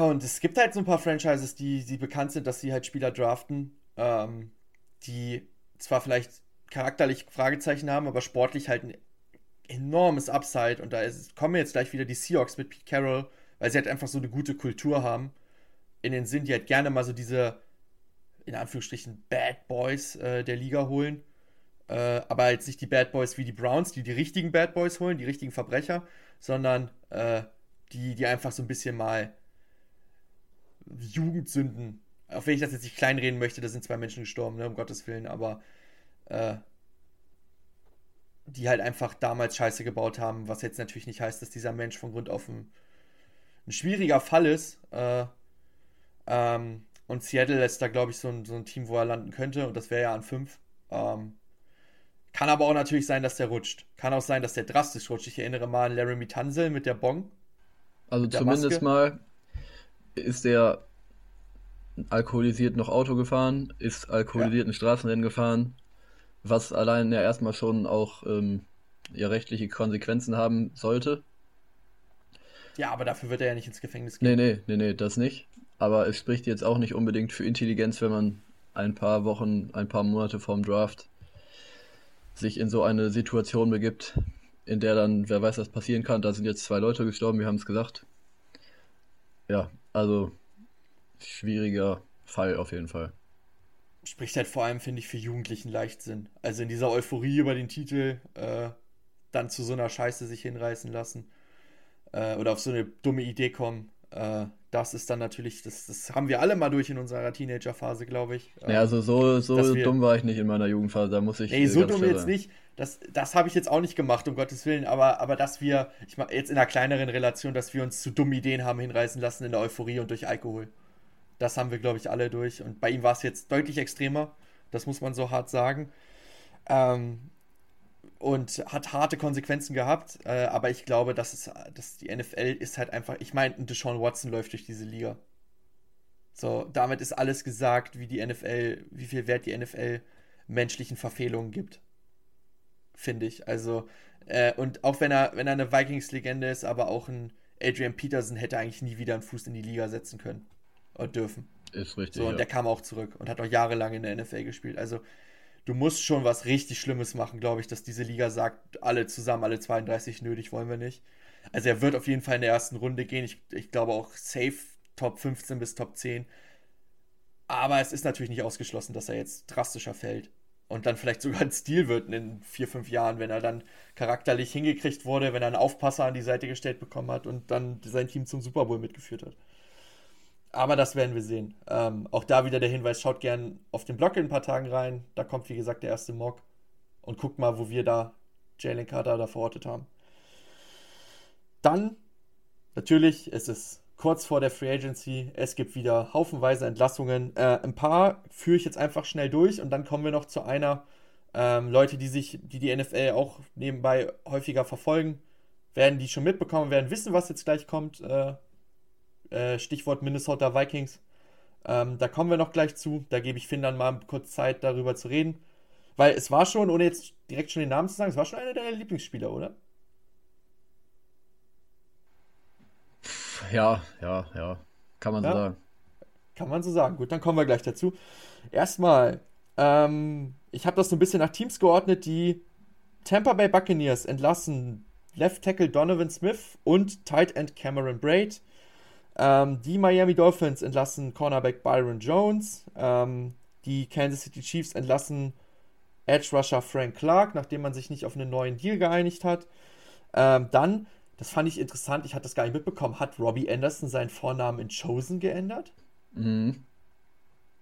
Und es gibt halt so ein paar Franchises, die bekannt sind, dass sie halt Spieler draften, die zwar vielleicht charakterlich Fragezeichen haben, aber sportlich halt ein enormes Upside. Und da kommen jetzt gleich wieder die Seahawks mit Pete Carroll, weil sie halt einfach so eine gute Kultur haben. In den Sinn, die halt gerne mal so diese, in Anführungsstrichen, Bad Boys der Liga holen. Aber jetzt nicht die Bad Boys wie die Browns, die richtigen Bad Boys holen, die richtigen Verbrecher, sondern die einfach so ein bisschen mal Jugendsünden, auch wenn ich das jetzt nicht kleinreden möchte, da sind 2 Menschen gestorben, ne, um Gottes Willen, aber die halt einfach damals Scheiße gebaut haben, was jetzt natürlich nicht heißt, dass dieser Mensch von Grund auf ein schwieriger Fall ist. Und Seattle ist da, glaube ich, so ein Team, wo er landen könnte, und das wäre ja an 5. Kann aber auch natürlich sein, dass der rutscht. Kann auch sein, dass der drastisch rutscht. Ich erinnere mal an Laremy Tunsil mit der Bong. Also zumindest mal ist der alkoholisiert noch Auto gefahren, ist alkoholisiert ein Straßenrennen gefahren, was allein ja erstmal schon auch rechtliche Konsequenzen haben sollte. Ja, aber dafür wird er ja nicht ins Gefängnis gehen. Nee, das nicht. Aber es spricht jetzt auch nicht unbedingt für Intelligenz, wenn man ein paar Wochen, ein paar Monate vorm Draft sich in so eine Situation begibt, in der dann, wer weiß, was passieren kann. Da sind jetzt 2 Leute gestorben, wir haben es gesagt. Ja, also schwieriger Fall auf jeden Fall. Spricht halt vor allem, finde ich, für Jugendlichen Leichtsinn. Also in dieser Euphorie über den Titel dann zu so einer Scheiße sich hinreißen lassen oder auf so eine dumme Idee kommen, das ist dann natürlich, das haben wir alle mal durch in unserer Teenagerphase, glaube ich. Ja, also so dumm war ich nicht in meiner Jugendphase, da muss ich so dumm jetzt sein. Nicht, das habe ich jetzt auch nicht gemacht, um Gottes Willen, aber dass wir, ich meine, jetzt in einer kleineren Relation, dass wir uns zu dummen Ideen haben hinreißen lassen in der Euphorie und durch Alkohol. Das haben wir, glaube ich, alle durch. Und bei ihm war es jetzt deutlich extremer. Das muss man so hart sagen. Und hat harte Konsequenzen gehabt. Aber ich glaube, dass die NFL ist halt einfach... Ich meine, Deshaun Watson läuft durch diese Liga. So, damit ist alles gesagt, wie die NFL, wie viel Wert die NFL menschlichen Verfehlungen gibt. Finde ich. Also, und auch wenn er eine Vikings-Legende ist, aber auch ein Adrian Peterson hätte eigentlich nie wieder einen Fuß in die Liga setzen können. Dürfen. Ist richtig. So, und der kam auch zurück und hat auch jahrelang in der NFL gespielt. Also, du musst schon was richtig Schlimmes machen, glaube ich, dass diese Liga sagt, alle zusammen, alle 32, nötig, wollen wir nicht. Also, er wird auf jeden Fall in der ersten Runde gehen. Ich glaube auch safe Top 15 bis Top 10. Aber es ist natürlich nicht ausgeschlossen, dass er jetzt drastischer fällt und dann vielleicht sogar ein Steal wird in 4-5 Jahren, wenn er dann charakterlich hingekriegt wurde, wenn er einen Aufpasser an die Seite gestellt bekommen hat und dann sein Team zum Super Bowl mitgeführt hat. Aber das werden wir sehen. Auch da wieder der Hinweis, schaut gern auf den Blog in ein paar Tagen rein. Da kommt, wie gesagt, der erste Mock. Und guckt mal, wo wir da Jalen Carter da verortet haben. Dann, natürlich, es ist kurz vor der Free Agency. Es gibt wieder haufenweise Entlassungen. Ein paar führe ich jetzt einfach schnell durch. Und dann kommen wir noch zu einer Leute, die NFL auch nebenbei häufiger verfolgen. Werden die schon mitbekommen, werden wissen, was jetzt gleich kommt. Stichwort Minnesota Vikings. Da kommen wir noch gleich zu. Da gebe ich Finn dann mal kurz Zeit, darüber zu reden. Weil es war schon, ohne jetzt direkt schon den Namen zu sagen, es war schon einer deiner Lieblingsspieler, oder? Ja. Kann man so sagen. kann man so sagen. Gut, dann kommen wir gleich dazu. Erstmal, ich habe das so ein bisschen nach Teams geordnet, die Tampa Bay Buccaneers entlassen Left Tackle Donovan Smith und Tight End Cameron Braid. Die Miami Dolphins entlassen Cornerback Byron Jones. Die Kansas City Chiefs entlassen Edge Rusher Frank Clark, nachdem man sich nicht auf einen neuen Deal geeinigt hat. Dann, das fand ich interessant, ich hatte das gar nicht mitbekommen, hat Robbie Anderson seinen Vornamen in Chosen geändert? Mhm.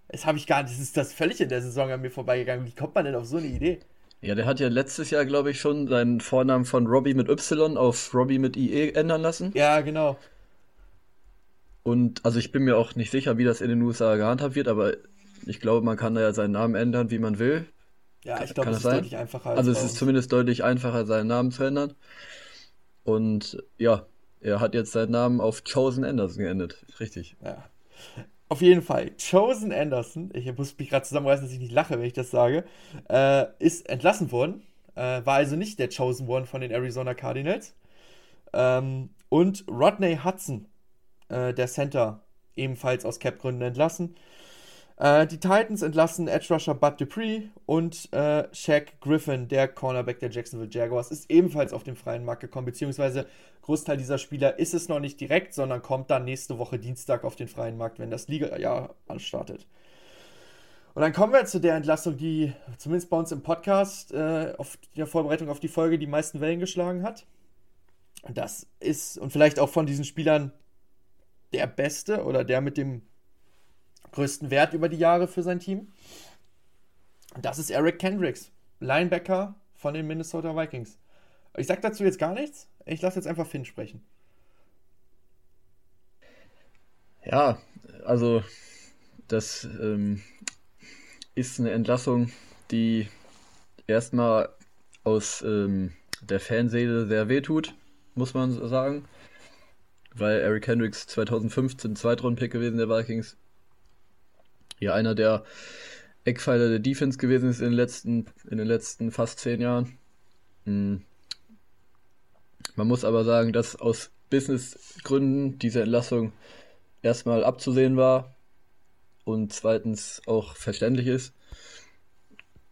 Das habe ich gar nicht, das ist das völlig in der Saison an mir vorbeigegangen. Wie kommt man denn auf so eine Idee? Ja, der hat ja letztes Jahr, glaube ich, schon seinen Vornamen von Robbie mit Y auf Robbie mit IE ändern lassen. Ja, genau. Und also ich bin mir auch nicht sicher, wie das in den USA gehandhabt wird, aber ich glaube, man kann da ja seinen Namen ändern, wie man will. Ja, ich glaube, es ist deutlich einfacher. Also es ist zumindest deutlich einfacher, seinen Namen zu ändern. Und ja, er hat jetzt seinen Namen auf Chosen Anderson geändert. Richtig. Ja. Auf jeden Fall, Chosen Anderson, ich muss mich gerade zusammenreißen, dass ich nicht lache, wenn ich das sage, ist entlassen worden, war also nicht der Chosen One von den Arizona Cardinals. Und Rodney Hudson, der Center, ebenfalls aus Cap-Gründen entlassen. Die Titans entlassen Edge Rusher Bud Dupree und Shaq Griffin, der Cornerback der Jacksonville Jaguars, ist ebenfalls auf den freien Markt gekommen, beziehungsweise Großteil dieser Spieler ist es noch nicht direkt, sondern kommt dann nächste Woche Dienstag auf den freien Markt, wenn das Liga-Jahr anstartet. Und dann kommen wir zu der Entlassung, die zumindest bei uns im Podcast auf der Vorbereitung auf die Folge die meisten Wellen geschlagen hat. Das ist, und vielleicht auch von diesen Spielern, der Beste oder der mit dem größten Wert über die Jahre für sein Team. Das ist Eric Kendricks, Linebacker von den Minnesota Vikings. Ich sag dazu jetzt gar nichts. Ich lasse jetzt einfach Finn sprechen. Ja, also das ist eine Entlassung, die erstmal aus der Fanseele sehr wehtut, muss man sagen. Weil Eric Kendricks 2015 Zweitrunden-Pick gewesen der Vikings. Ja, einer der Eckpfeiler der Defense gewesen ist in den letzten fast 10 Jahren. Man muss aber sagen, dass aus Businessgründen diese Entlassung erstmal abzusehen war und zweitens auch verständlich ist.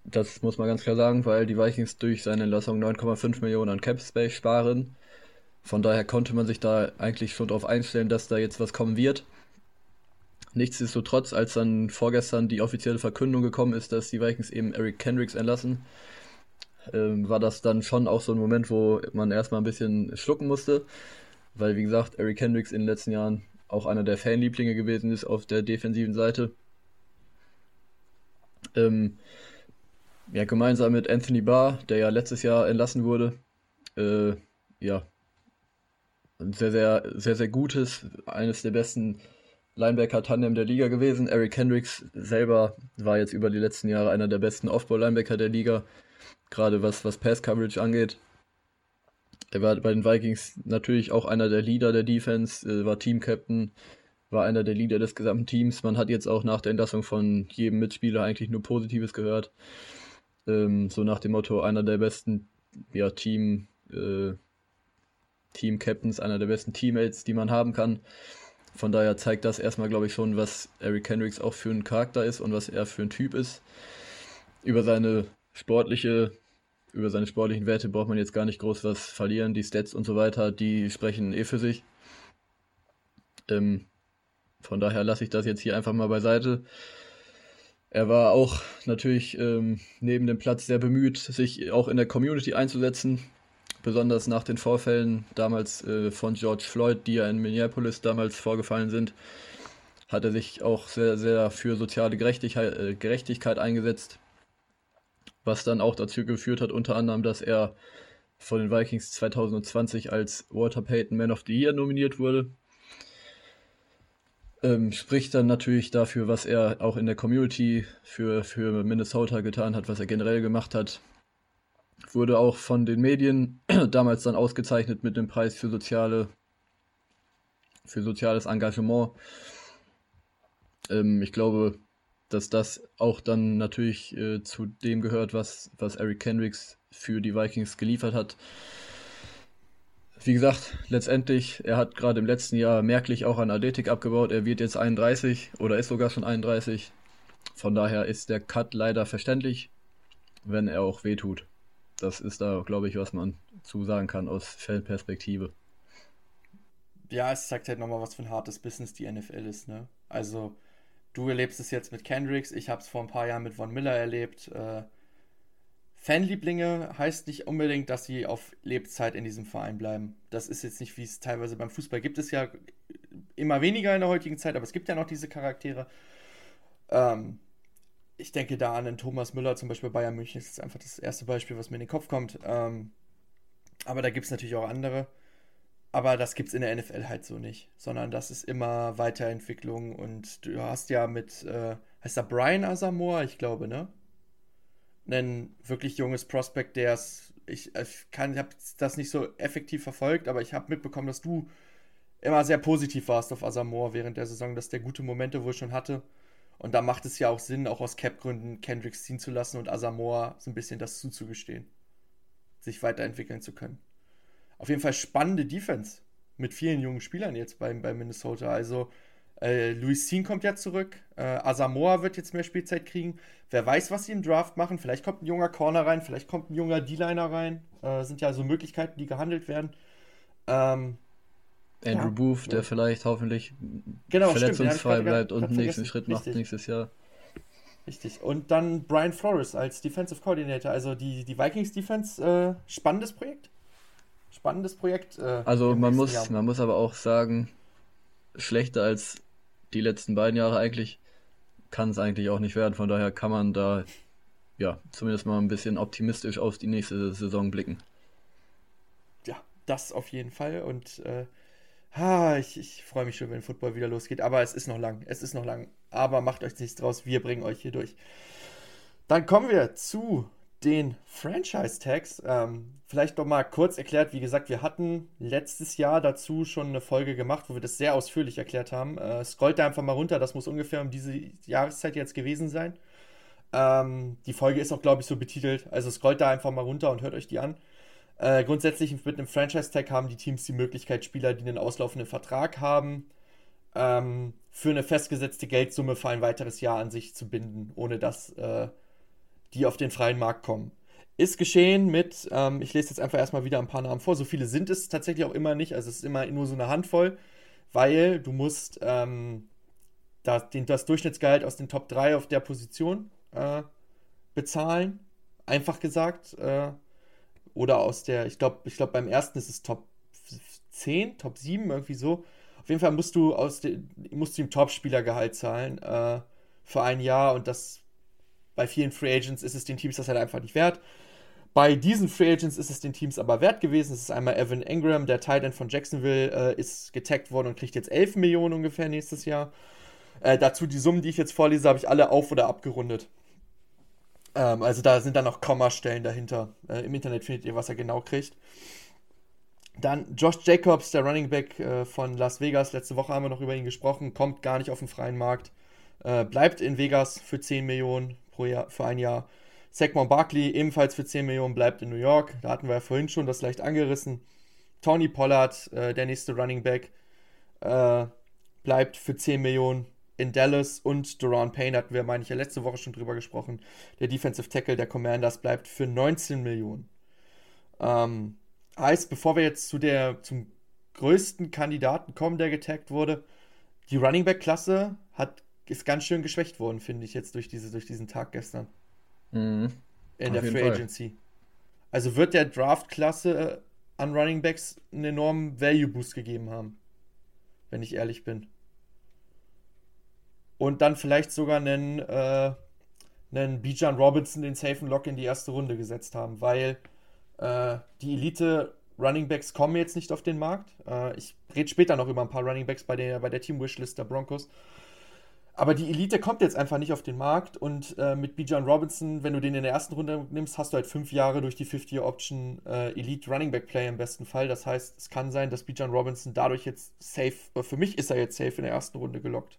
Das muss man ganz klar sagen, weil die Vikings durch seine Entlassung 9,5 Millionen an Cap Space sparen. Von daher konnte man sich da eigentlich schon drauf einstellen, dass da jetzt was kommen wird. Nichtsdestotrotz, als dann vorgestern die offizielle Verkündung gekommen ist, dass die Vikings eben Eric Kendricks entlassen, war das dann schon auch so ein Moment, wo man erstmal ein bisschen schlucken musste, weil wie gesagt, Eric Kendricks in den letzten Jahren auch einer der Fanlieblinge gewesen ist auf der defensiven Seite. Ja, gemeinsam mit Anthony Barr, der ja letztes Jahr entlassen wurde, ja, ein sehr, sehr, sehr, sehr gutes, eines der besten Linebacker-Tandem der Liga gewesen. Eric Kendricks selber war jetzt über die letzten Jahre einer der besten Off-Ball-Linebacker der Liga, gerade was Pass-Coverage angeht. Er war bei den Vikings natürlich auch einer der Leader der Defense, war Team-Captain, war einer der Leader des gesamten Teams. Man hat jetzt auch nach der Entlassung von jedem Mitspieler eigentlich nur Positives gehört. So nach dem Motto, einer der besten ja, Team-Captains, einer der besten Teammates, die man haben kann. Von daher zeigt das erstmal, glaube ich, schon, was Eric Kendricks auch für ein Charakter ist und was er für ein Typ ist. Über seine sportlichen Werte braucht man jetzt gar nicht groß was verlieren. Die Stats und so weiter, die sprechen für sich. Von daher lasse ich das jetzt hier einfach mal beiseite. Er war auch natürlich neben dem Platz sehr bemüht, sich auch in der Community einzusetzen. Besonders nach den Vorfällen damals von George Floyd, die ja in Minneapolis damals vorgefallen sind, hat er sich auch sehr, sehr für soziale Gerechtigkeit eingesetzt, was dann auch dazu geführt hat, unter anderem, dass er von den Vikings 2020 als Walter Payton Man of the Year nominiert wurde. Spricht dann natürlich dafür, was er auch in der Community für Minnesota getan hat, was er generell gemacht hat. Wurde auch von den Medien damals dann ausgezeichnet mit dem Preis für soziales Engagement. Ich glaube, dass das auch dann natürlich zu dem gehört, was Eric Kendricks für die Vikings geliefert hat. Wie gesagt, letztendlich, er hat gerade im letzten Jahr merklich auch an Athletik abgebaut. Er wird jetzt 31 oder ist sogar schon 31. Von daher ist der Cut leider verständlich, wenn er auch wehtut. Das ist da, glaube ich, was man zusagen kann aus Fanperspektive. Ja, es zeigt halt nochmal, was für ein hartes Business die NFL ist, ne? Also, du erlebst es jetzt mit Kendricks, ich habe es vor ein paar Jahren mit Von Miller erlebt. Fanlieblinge heißt nicht unbedingt, dass sie auf Lebzeit in diesem Verein bleiben. Das ist jetzt nicht, wie es teilweise beim Fußball gibt. Es ja immer weniger in der heutigen Zeit, aber es gibt ja noch diese Charaktere. Ich denke da an den Thomas Müller, zum Beispiel Bayern München, ist jetzt einfach das erste Beispiel, was mir in den Kopf kommt. Aber da gibt es natürlich auch andere. Aber das gibt es in der NFL halt so nicht, sondern das ist immer Weiterentwicklung. Und du hast ja mit, heißt er Brian Asamoah, ich glaube, ne? Ein wirklich junges Prospect, der es, ich habe das nicht so effektiv verfolgt, aber ich habe mitbekommen, dass du immer sehr positiv warst auf Asamoah während der Saison, dass der gute Momente wohl schon hatte. Und da macht es ja auch Sinn, auch aus Cap-Gründen Kendricks ziehen zu lassen und Asamoah so ein bisschen das zuzugestehen, sich weiterentwickeln zu können. Auf jeden Fall spannende Defense mit vielen jungen Spielern jetzt bei Minnesota. Also Luis Sien kommt ja zurück, Asamoah wird jetzt mehr Spielzeit kriegen. Wer weiß, was sie im Draft machen. Vielleicht kommt ein junger Corner rein, vielleicht kommt ein junger D-Liner rein. Sind ja so Möglichkeiten, die gehandelt werden. Andrew Booth, der vielleicht hoffentlich verletzungsfrei bleibt und einen nächsten Schritt macht nächstes Jahr. Richtig. Und dann Brian Flores als Defensive Coordinator. Also die Vikings-Defense, spannendes Projekt. Also man muss aber auch sagen, schlechter als die letzten beiden Jahre eigentlich kann es eigentlich auch nicht werden. Von daher kann man da ja zumindest mal ein bisschen optimistisch auf die nächste Saison blicken. Ja, das auf jeden Fall. Und ich freue mich schon, wenn Football wieder losgeht. Aber es ist noch lang. Aber macht euch nichts draus. Wir bringen euch hier durch. Dann kommen wir zu den Franchise-Tags. Vielleicht noch mal kurz erklärt, wie gesagt, wir hatten letztes Jahr dazu schon eine Folge gemacht, wo wir das sehr ausführlich erklärt haben. Scrollt da einfach mal runter, das muss ungefähr um diese Jahreszeit jetzt gewesen sein. Die Folge ist auch, glaube ich, so betitelt, also scrollt da einfach mal runter und hört euch die an. Grundsätzlich mit einem Franchise-Tag haben die Teams die Möglichkeit, Spieler, die einen auslaufenden Vertrag haben, für eine festgesetzte Geldsumme für ein weiteres Jahr an sich zu binden, ohne dass die auf den freien Markt kommen. Ist geschehen mit, ich lese jetzt einfach erstmal wieder ein paar Namen vor, so viele sind es tatsächlich auch immer nicht, also es ist immer nur so eine Handvoll, weil du musst das Durchschnittsgehalt aus den Top 3 auf der Position bezahlen, einfach gesagt, oder aus der, ich glaube beim ersten ist es Top 10, Top 7, irgendwie so. Auf jeden Fall musst du musst du im Top-Spielergehalt zahlen für ein Jahr und das bei vielen Free Agents ist es den Teams das halt einfach nicht wert. Bei diesen Free Agents ist es den Teams aber wert gewesen. Es ist einmal Evan Engram, der Tight End von Jacksonville, ist getaggt worden und kriegt jetzt 11 Millionen ungefähr nächstes Jahr. Dazu die Summen, die ich jetzt vorlese, habe ich alle auf- oder abgerundet. Also da sind dann noch Kommastellen dahinter. Im Internet findet ihr, was er genau kriegt. Dann Josh Jacobs, der Running Back von Las Vegas. Letzte Woche haben wir noch über ihn gesprochen. Kommt gar nicht auf den freien Markt. Bleibt in Vegas für 10 Millionen. Pro Jahr, für ein Jahr. Saquon Barkley ebenfalls für 10 Millionen bleibt in New York. Da hatten wir ja vorhin schon das leicht angerissen. Tony Pollard, der nächste Running Back, bleibt für 10 Millionen in Dallas. Und Daron Payne hatten wir, meine ich, ja letzte Woche schon drüber gesprochen. Der Defensive Tackle der Commanders bleibt für 19 Millionen. Heißt, bevor wir jetzt zum größten Kandidaten kommen, der getaggt wurde, die Running Back-Klasse ist ganz schön geschwächt worden, finde ich, jetzt durch diesen Tag gestern. In der Free Agency. Also wird der Draft-Klasse an Running Backs einen enormen Value-Boost gegeben haben. Wenn ich ehrlich bin. Und dann vielleicht sogar einen Bijan Robinson, den safen Lock in die erste Runde gesetzt haben, weil die Elite Running Backs kommen jetzt nicht auf den Markt. Ich rede später noch über ein paar Running Backs bei der Team-Wishlist der Broncos. Aber die Elite kommt jetzt einfach nicht auf den Markt und mit Bijan Robinson, wenn du den in der ersten Runde nimmst, hast du halt 5 Jahre durch die 50-Year-Option Elite Running Back Play im besten Fall. Das heißt, es kann sein, dass Bijan Robinson dadurch jetzt safe, für mich ist er jetzt safe in der ersten Runde gelockt.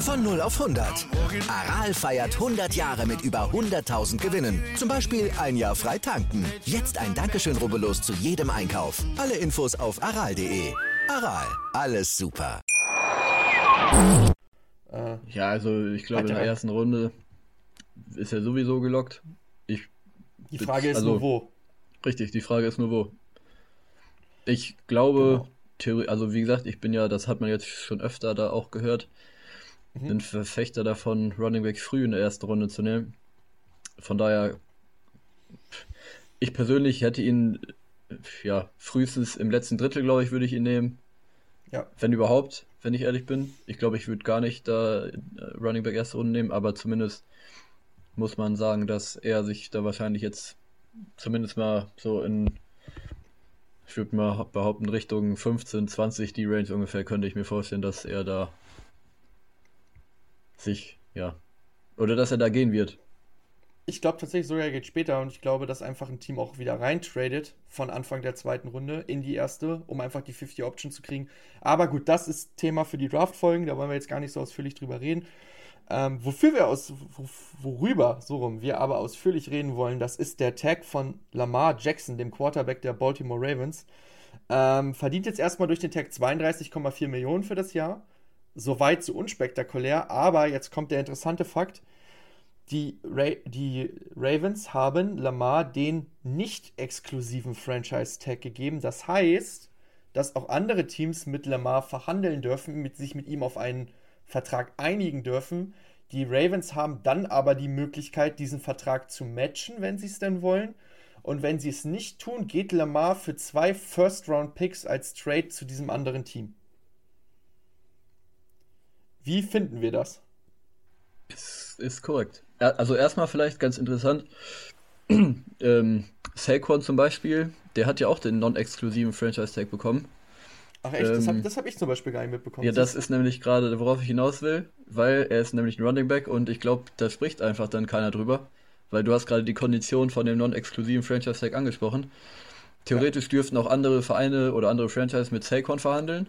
Von 0 auf 100. Aral feiert 100 Jahre mit über 100.000 Gewinnen. Zum Beispiel ein Jahr frei tanken. Jetzt ein Dankeschön, rubbellos zu jedem Einkauf. Alle Infos auf aral.de. Aral, alles super. Ja, also ich glaube, in der ersten Runde ist er sowieso gelockt. Die Frage ist nur wo. Richtig, die Frage ist nur wo. Ich glaube, genau. Also wie gesagt, ich bin ja, das hat man jetzt schon öfter da auch gehört, bin Verfechter davon, Running Back früh in der ersten Runde zu nehmen. Von daher, ich persönlich hätte ihn, ja, frühestens im letzten Drittel, glaube ich, würde ich ihn nehmen. Ja. Wenn überhaupt, wenn ich ehrlich bin. Ich glaube, ich würde gar nicht da Running Back erste Runde nehmen, aber zumindest muss man sagen, dass er sich da wahrscheinlich jetzt zumindest mal so in, ich würde mal behaupten, Richtung 15, 20, die Range ungefähr, könnte ich mir vorstellen, dass er da sich, ja, oder dass er da gehen wird. Ich glaube tatsächlich sogar, er geht später und ich glaube, dass einfach ein Team auch wieder reintradet von Anfang der zweiten Runde in die erste, um einfach die 50 Option zu kriegen. Aber gut, das ist Thema für die Draft-Folgen, da wollen wir jetzt gar nicht so ausführlich drüber reden. Worüber wir aber ausführlich reden wollen, das ist der Tag von Lamar Jackson, dem Quarterback der Baltimore Ravens. Verdient jetzt erstmal durch den Tag 32,4 Millionen für das Jahr. Soweit so unspektakulär, aber jetzt kommt der interessante Fakt. Die Ravens haben Lamar den nicht exklusiven Franchise-Tag gegeben. Das heißt, dass auch andere Teams mit Lamar verhandeln dürfen, sich mit ihm auf einen Vertrag einigen dürfen. Die Ravens haben dann aber die Möglichkeit, diesen Vertrag zu matchen, wenn sie es denn wollen. Und wenn sie es nicht tun, geht Lamar für 2 First-Round-Picks als Trade zu diesem anderen Team. Wie finden wir das? Ist korrekt. Also erstmal vielleicht ganz interessant, Saquon zum Beispiel, der hat ja auch den non-exklusiven Franchise-Tag bekommen. Ach echt, das hab ich zum Beispiel gar nicht mitbekommen. Ja, das ist nämlich gerade, worauf ich hinaus will, weil er ist nämlich ein Running Back und ich glaube, da spricht einfach dann keiner drüber, weil du hast gerade die Kondition von dem non-exklusiven Franchise-Tag angesprochen. Theoretisch dürften auch andere Vereine oder andere Franchise mit Saquon verhandeln.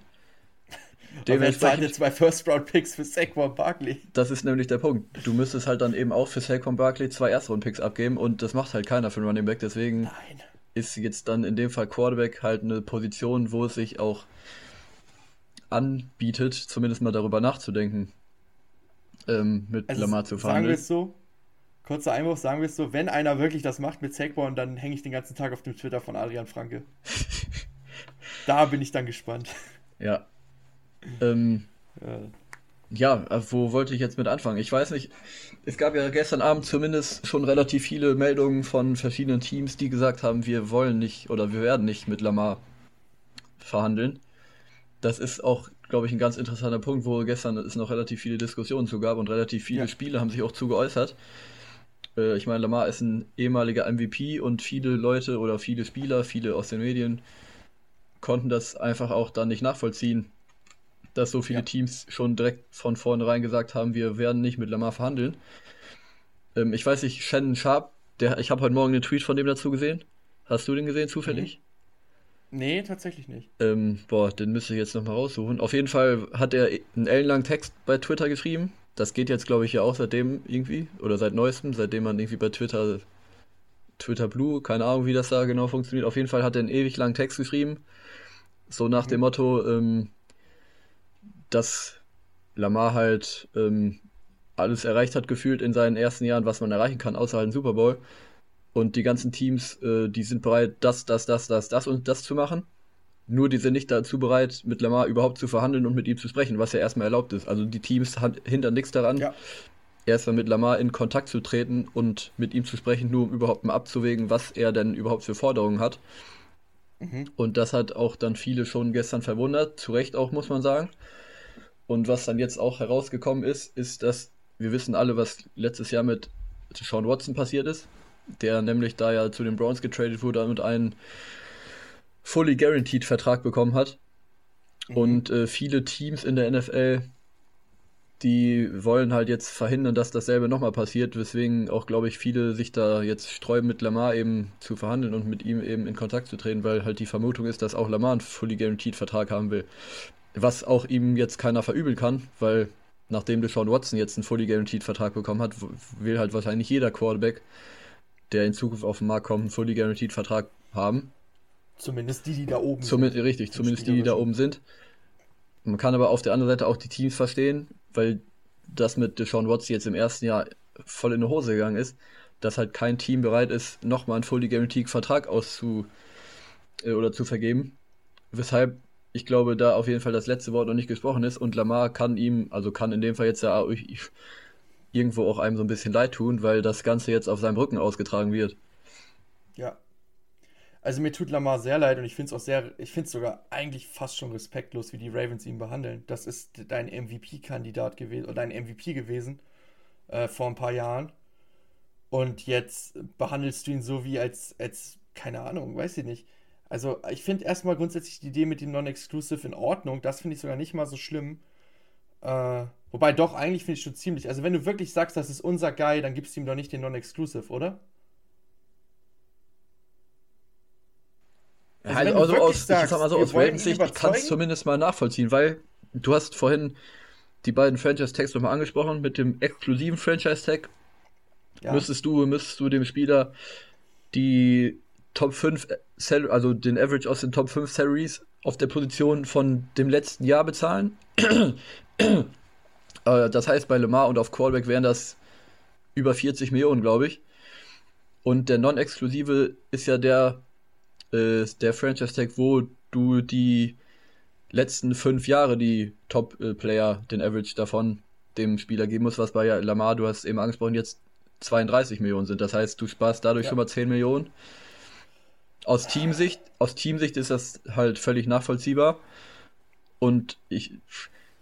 Dementsprechend jetzt 2 First-Round-Picks für Saquon Barkley. Das ist nämlich der Punkt. Du müsstest halt dann eben auch für Saquon Barkley 2 Erstrunden-Picks abgeben und das macht halt keiner für einen Running Back. Deswegen ist jetzt dann in dem Fall Quarterback halt eine Position, wo es sich auch anbietet, zumindest mal darüber nachzudenken, mit Lamar zu fahren. Sagen wir es so, kurzer Einwurf, sagen wir es so, wenn einer wirklich das macht mit Saquon, dann hänge ich den ganzen Tag auf dem Twitter von Adrian Franke. Da bin ich dann gespannt. Ja. Ja, wo wollte ich jetzt mit anfangen? Ich weiß nicht, es gab ja gestern Abend zumindest schon relativ viele Meldungen von verschiedenen Teams, die gesagt haben, wir wollen nicht oder wir werden nicht mit Lamar verhandeln. Das ist auch, glaube ich, ein ganz interessanter Punkt, wo gestern es noch relativ viele Diskussionen zu gab und relativ viele Spiele haben sich auch zu geäußert. Ich meine, Lamar ist ein ehemaliger MVP und viele Leute oder viele Spieler, viele aus den Medien konnten das einfach auch dann nicht nachvollziehen, dass so viele Teams schon direkt von vornherein gesagt haben, wir werden nicht mit Lamar verhandeln. Ich weiß nicht, Shannon Sharp, ich habe heute Morgen einen Tweet von dem dazu gesehen. Hast du den gesehen, zufällig? Nee, tatsächlich nicht. Den müsste ich jetzt nochmal raussuchen. Auf jeden Fall hat er einen ellenlangen Text bei Twitter geschrieben. Das geht jetzt, glaube ich, ja auch seitdem irgendwie, oder seit neuestem, seitdem man irgendwie bei Twitter Blue, keine Ahnung, wie das da genau funktioniert. Auf jeden Fall hat er einen ewig langen Text geschrieben, so nach dem Motto, dass Lamar halt alles erreicht hat, gefühlt in seinen ersten Jahren, was man erreichen kann, außer halt einen Super Bowl. Und die ganzen Teams, die sind bereit, das zu machen. Nur die sind nicht dazu bereit, mit Lamar überhaupt zu verhandeln und mit ihm zu sprechen, was ja erstmal erlaubt ist. Also die Teams hindern nichts daran, erstmal mit Lamar in Kontakt zu treten und mit ihm zu sprechen, nur um überhaupt mal abzuwägen, was er denn überhaupt für Forderungen hat. Und das hat auch dann viele schon gestern verwundert, zu Recht auch, muss man sagen. Und was dann jetzt auch herausgekommen ist, dass wir wissen alle, was letztes Jahr mit Sean Watson passiert ist, der nämlich da ja zu den Browns getradet wurde und einen fully guaranteed Vertrag bekommen hat. Mhm. Und viele Teams in der NFL, die wollen halt jetzt verhindern, dass dasselbe nochmal passiert, weswegen auch, glaube ich, viele sich da jetzt sträuben, mit Lamar eben zu verhandeln und mit ihm eben in Kontakt zu treten, weil halt die Vermutung ist, dass auch Lamar einen fully guaranteed Vertrag haben will. Was auch ihm jetzt keiner verübeln kann, weil nachdem Deshaun Watson jetzt einen fully guaranteed Vertrag bekommen hat, will halt wahrscheinlich jeder Quarterback, der in Zukunft auf den Markt kommt, einen fully guaranteed Vertrag haben. Zumindest die da oben sind. Richtig, zumindest die da oben sind. Man kann aber auf der anderen Seite auch die Teams verstehen, weil das mit Deshaun Watson jetzt im ersten Jahr voll in die Hose gegangen ist, dass halt kein Team bereit ist, nochmal einen fully guaranteed Vertrag zu vergeben. Weshalb ich glaube, da auf jeden Fall das letzte Wort noch nicht gesprochen ist und Lamar kann in dem Fall jetzt ja irgendwo auch einem so ein bisschen leid tun, weil das Ganze jetzt auf seinem Rücken ausgetragen wird. Ja. Also mir tut Lamar sehr leid und ich finde es sogar eigentlich fast schon respektlos, wie die Ravens ihn behandeln. Das ist dein MVP-Kandidat gewesen oder dein MVP gewesen vor ein paar Jahren. Und jetzt behandelst du ihn so wie als keine Ahnung, weiß ich nicht. Also ich finde erstmal grundsätzlich die Idee mit dem Non-Exclusive in Ordnung. Das finde ich sogar nicht mal so schlimm. Wobei doch, eigentlich finde ich schon ziemlich. Also wenn du wirklich sagst, das ist unser Guy, dann gibst du ihm doch nicht den Non-Exclusive, oder? Also aus Ravens-Sicht, ich kann es zumindest mal nachvollziehen, weil du hast vorhin die beiden Franchise-Tags nochmal angesprochen. Mit dem exklusiven Franchise-Tag müsstest du dem Spieler die Top 5, also den Average aus den Top 5 Salaries auf der Position von dem letzten Jahr bezahlen. Das heißt, bei Lamar und auf Quarterback wären das über 40 Millionen, glaube ich. Und der Non-Exklusive ist ja der Franchise-Tag, wo du die letzten 5 Jahre die Top-Player, den Average davon, dem Spieler geben musst, was bei Lamar, du hast eben angesprochen, jetzt 32 Millionen sind. Das heißt, du sparst dadurch schon mal 10 Millionen. Aus Teamsicht ist das halt völlig nachvollziehbar. Und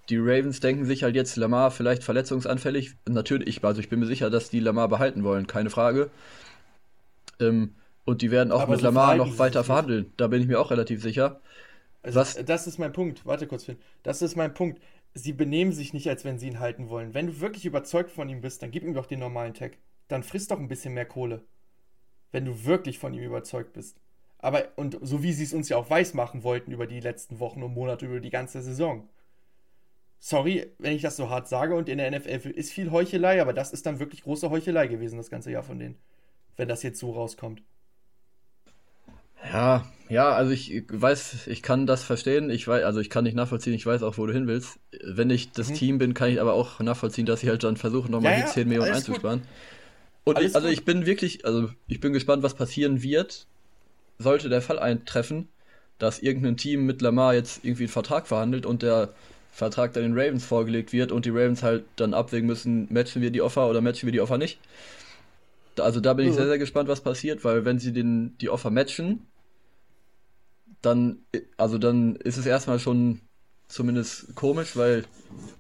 die Ravens denken sich halt jetzt, Lamar vielleicht verletzungsanfällig. Natürlich, also ich bin mir sicher, dass die Lamar behalten wollen, keine Frage. Und die werden auch mit Lamar noch weiter verhandeln. Da bin ich mir auch relativ sicher. Also, das ist mein Punkt. Warte kurz, Finn. Das ist mein Punkt. Sie benehmen sich nicht, als wenn sie ihn halten wollen. Wenn du wirklich überzeugt von ihm bist, dann gib ihm doch den normalen Tag. Dann frisst doch ein bisschen mehr Kohle. Wenn du wirklich von ihm überzeugt bist. Aber, und so wie sie es uns ja auch weismachen wollten über die letzten Wochen und Monate, über die ganze Saison. Sorry, wenn ich das so hart sage, und in der NFL ist viel Heuchelei, aber das ist dann wirklich große Heuchelei gewesen, das ganze Jahr von denen. Wenn das jetzt so rauskommt. Ja, also ich weiß, ich kann das verstehen, ich kann nicht nachvollziehen, ich weiß auch, wo du hin willst. Wenn ich das Team bin, kann ich aber auch nachvollziehen, dass sie halt dann versuchen, nochmal die 10 Millionen einzusparen. Gut. Und ich bin gespannt, was passieren wird, sollte der Fall eintreffen, dass irgendein Team mit Lamar jetzt irgendwie einen Vertrag verhandelt und der Vertrag dann den Ravens vorgelegt wird und die Ravens halt dann abwägen müssen, matchen wir die Offer oder matchen wir die Offer nicht. Also da bin ich sehr, sehr gespannt, was passiert, weil wenn sie die Offer matchen, dann ist es erstmal schon zumindest komisch, weil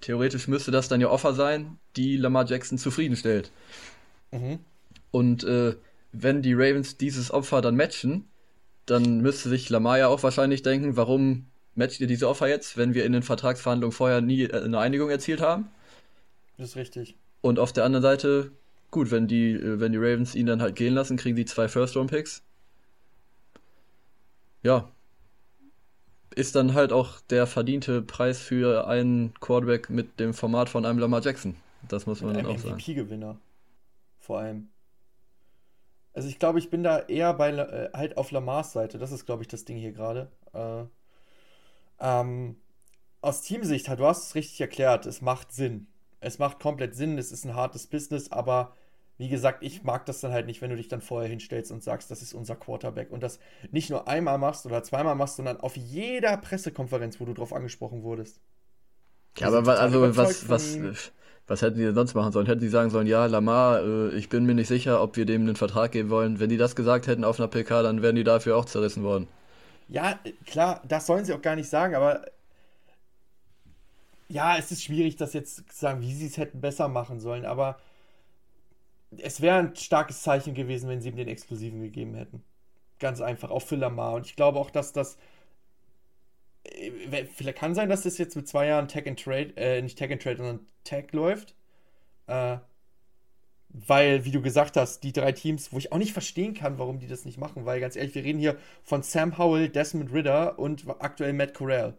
theoretisch müsste das dann ja Offer sein, die Lamar Jackson zufriedenstellt. Mhm. Und wenn die Ravens dieses Opfer dann matchen, dann müsste sich Lamar ja auch wahrscheinlich denken, warum matcht ihr diese Opfer jetzt, wenn wir in den Vertragsverhandlungen vorher nie eine Einigung erzielt haben? Das ist richtig. Und auf der anderen Seite, gut, wenn die Ravens ihn dann halt gehen lassen, kriegen sie 2 First-Round-Picks. Ja. Ist dann halt auch der verdiente Preis für einen Quarterback mit dem Format von einem Lamar Jackson. Das muss man dann auch sagen. Ein MVP-Gewinner. Vor allem. Also ich glaube, ich bin da eher halt auf Lamars Seite. Das ist, glaube ich, das Ding hier gerade. Aus Teamsicht, du hast es richtig erklärt, es macht Sinn. Es macht komplett Sinn, es ist ein hartes Business, aber wie gesagt, ich mag das dann halt nicht, wenn du dich dann vorher hinstellst und sagst, das ist unser Quarterback und das nicht nur einmal machst oder zweimal machst, sondern auf jeder Pressekonferenz, wo du drauf angesprochen wurdest. Ja, aber also was hätten die denn sonst machen sollen? Hätten die sagen sollen, ja, Lamar, ich bin mir nicht sicher, ob wir dem den Vertrag geben wollen. Wenn die das gesagt hätten auf einer PK, dann wären die dafür auch zerrissen worden. Ja, klar, das sollen sie auch gar nicht sagen, aber ja, es ist schwierig, das jetzt zu sagen, wie sie es hätten besser machen sollen, aber es wäre ein starkes Zeichen gewesen, wenn sie ihm den Exklusiven gegeben hätten. Ganz einfach, auch für Lamar. Und ich glaube auch, dass das vielleicht kann sein, dass das jetzt mit 2 Jahren Tag läuft. Weil, wie du gesagt hast, die 3 Teams, wo ich auch nicht verstehen kann, warum die das nicht machen, weil ganz ehrlich, wir reden hier von Sam Howell, Desmond Ridder und aktuell Matt Corral.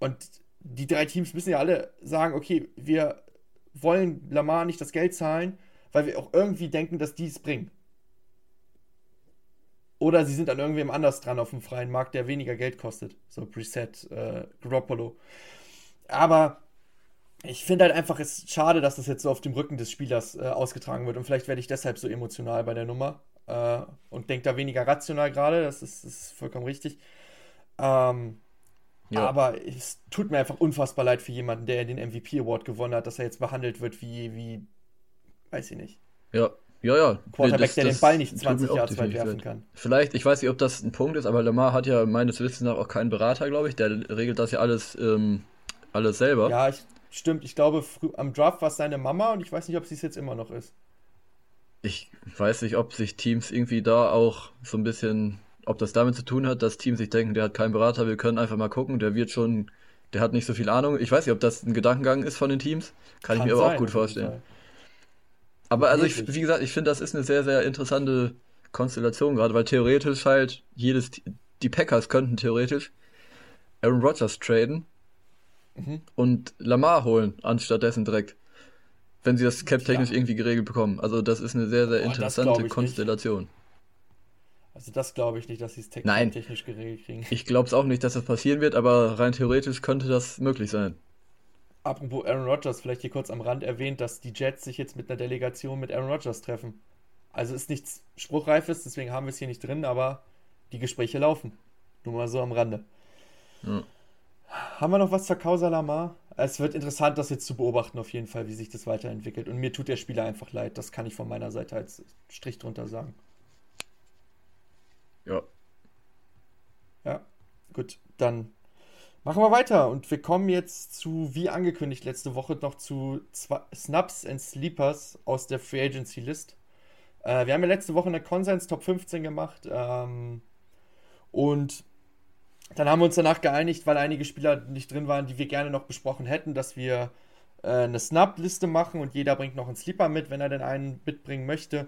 Und die 3 Teams müssen ja alle sagen, okay, wir wollen Lamar nicht das Geld zahlen, weil wir auch irgendwie denken, dass die es bringen. Oder sie sind an irgendwem anders dran auf dem freien Markt, der weniger Geld kostet. So Brissett, Garoppolo. Aber ich finde halt einfach, es ist schade, dass das jetzt so auf dem Rücken des Spielers ausgetragen wird. Und vielleicht werde ich deshalb so emotional bei der Nummer und denke da weniger rational gerade. Das ist vollkommen richtig. Ja. Aber es tut mir einfach unfassbar leid für jemanden, der den MVP Award gewonnen hat, dass er jetzt behandelt wird wie weiß ich nicht. Ja. Quarterback, der den Ball nicht 20 Yards weit werfen kann. Vielleicht, ich weiß nicht, ob das ein Punkt ist, aber Lamar hat ja meines Wissens nach auch keinen Berater, glaube ich. Der regelt das ja alles selber. Ja, stimmt. Ich glaube, am Draft war es seine Mama und ich weiß nicht, ob sie es jetzt immer noch ist. Ich weiß nicht, ob sich Teams irgendwie da auch so ein bisschen, ob das damit zu tun hat, dass Teams sich denken, der hat keinen Berater, wir können einfach mal gucken, der hat nicht so viel Ahnung. Ich weiß nicht, ob das ein Gedankengang ist von den Teams. Kann ich mir aber auch gut vorstellen. Fall. Aber also, wie gesagt, ich finde, das ist eine sehr, sehr interessante Konstellation gerade, weil theoretisch halt die Packers könnten theoretisch Aaron Rodgers traden und Lamar holen, anstattdessen direkt, wenn sie das cap-technisch irgendwie geregelt bekommen. Also das ist eine sehr, sehr interessante Konstellation. Nicht. Also das glaube ich nicht, dass sie es cap-technisch geregelt kriegen. Ich glaube es auch nicht, dass das passieren wird, aber rein theoretisch könnte das möglich sein. Apropos Aaron Rodgers, vielleicht hier kurz am Rand erwähnt, dass die Jets sich jetzt mit einer Delegation mit Aaron Rodgers treffen. Also ist nichts Spruchreifes, deswegen haben wir es hier nicht drin, aber die Gespräche laufen. Nur mal so am Rande. Ja. Haben wir noch was zur Causa Lamar? Es wird interessant, das jetzt zu beobachten auf jeden Fall, wie sich das weiterentwickelt. Und mir tut der Spieler einfach leid, das kann ich von meiner Seite als Strich drunter sagen. Ja. Ja, gut, dann machen wir weiter und wir kommen jetzt zu, wie angekündigt letzte Woche, noch zu Snaps and Sleepers aus der Free Agency List. Wir haben ja letzte Woche eine Konsens Top 15 gemacht und dann haben wir uns danach geeinigt, weil einige Spieler nicht drin waren, die wir gerne noch besprochen hätten, dass wir eine Snap-Liste machen und jeder bringt noch einen Sleeper mit, wenn er denn einen mitbringen möchte.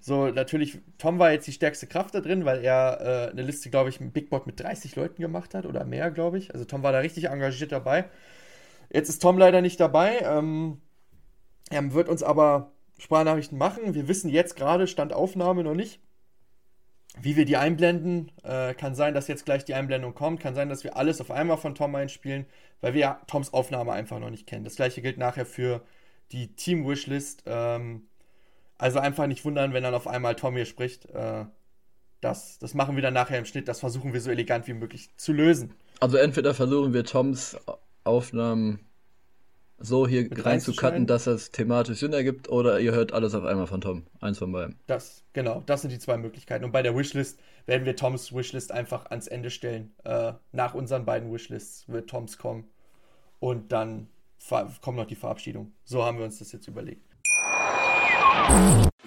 So, natürlich, Tom war jetzt die stärkste Kraft da drin, weil er eine Liste, glaube ich, im Big Board mit 30 Leuten gemacht hat oder mehr, glaube ich. Also Tom war da richtig engagiert dabei. Jetzt ist Tom leider nicht dabei. Er wird uns aber Sprachnachrichten machen. Wir wissen jetzt gerade, Stand Aufnahme noch nicht, wie wir die einblenden. Kann sein, dass jetzt gleich die Einblendung kommt. Kann sein, dass wir alles auf einmal von Tom einspielen, weil wir ja Toms Aufnahme einfach noch nicht kennen. Das gleiche gilt nachher für die Team-Wishlist. Also einfach nicht wundern, wenn dann auf einmal Tom hier spricht. Das machen wir dann nachher im Schnitt. Das versuchen wir so elegant wie möglich zu lösen. Also entweder versuchen wir Toms Aufnahmen so hier reinzucutten, dass das thematisch Sinn ergibt, oder ihr hört alles auf einmal von Tom. Eins von beiden. Das sind die 2 Möglichkeiten. Und bei der Wishlist werden wir Toms Wishlist einfach ans Ende stellen. Nach unseren beiden Wishlists wird Toms kommen. Und dann kommt noch die Verabschiedung. So haben wir uns das jetzt überlegt.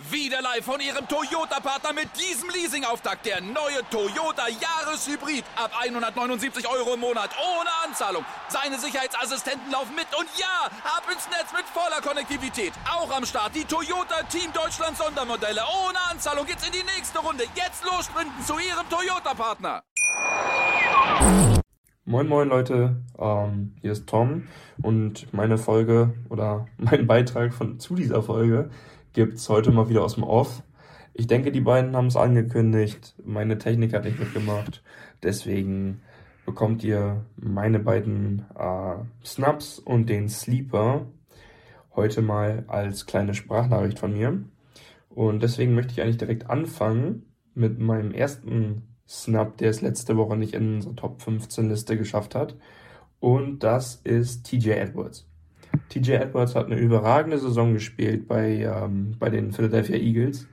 Wieder live von Ihrem Toyota-Partner mit diesem Leasing-Auftakt. Der neue Toyota Jahreshybrid. Ab 179 € im Monat ohne Anzahlung. Seine Sicherheitsassistenten laufen mit und ja, ab ins Netz mit voller Konnektivität. Auch am Start die Toyota Team Deutschland Sondermodelle. Ohne Anzahlung geht's in die nächste Runde. Jetzt los sprinten zu Ihrem Toyota-Partner. Moin Leute, hier ist Tom und meine Folge oder mein Beitrag zu dieser Folge gibt's heute mal wieder aus dem Off. Ich denke, die beiden haben es angekündigt. Meine Technik hat nicht mitgemacht. Deswegen bekommt ihr meine beiden Snaps und den Sleeper heute mal als kleine Sprachnachricht von mir. Und deswegen möchte ich eigentlich direkt anfangen mit meinem ersten Snap, der es letzte Woche nicht in unsere Top 15 Liste geschafft hat. Und das ist TJ Edwards. TJ Edwards hat eine überragende Saison gespielt bei den Philadelphia Eagles.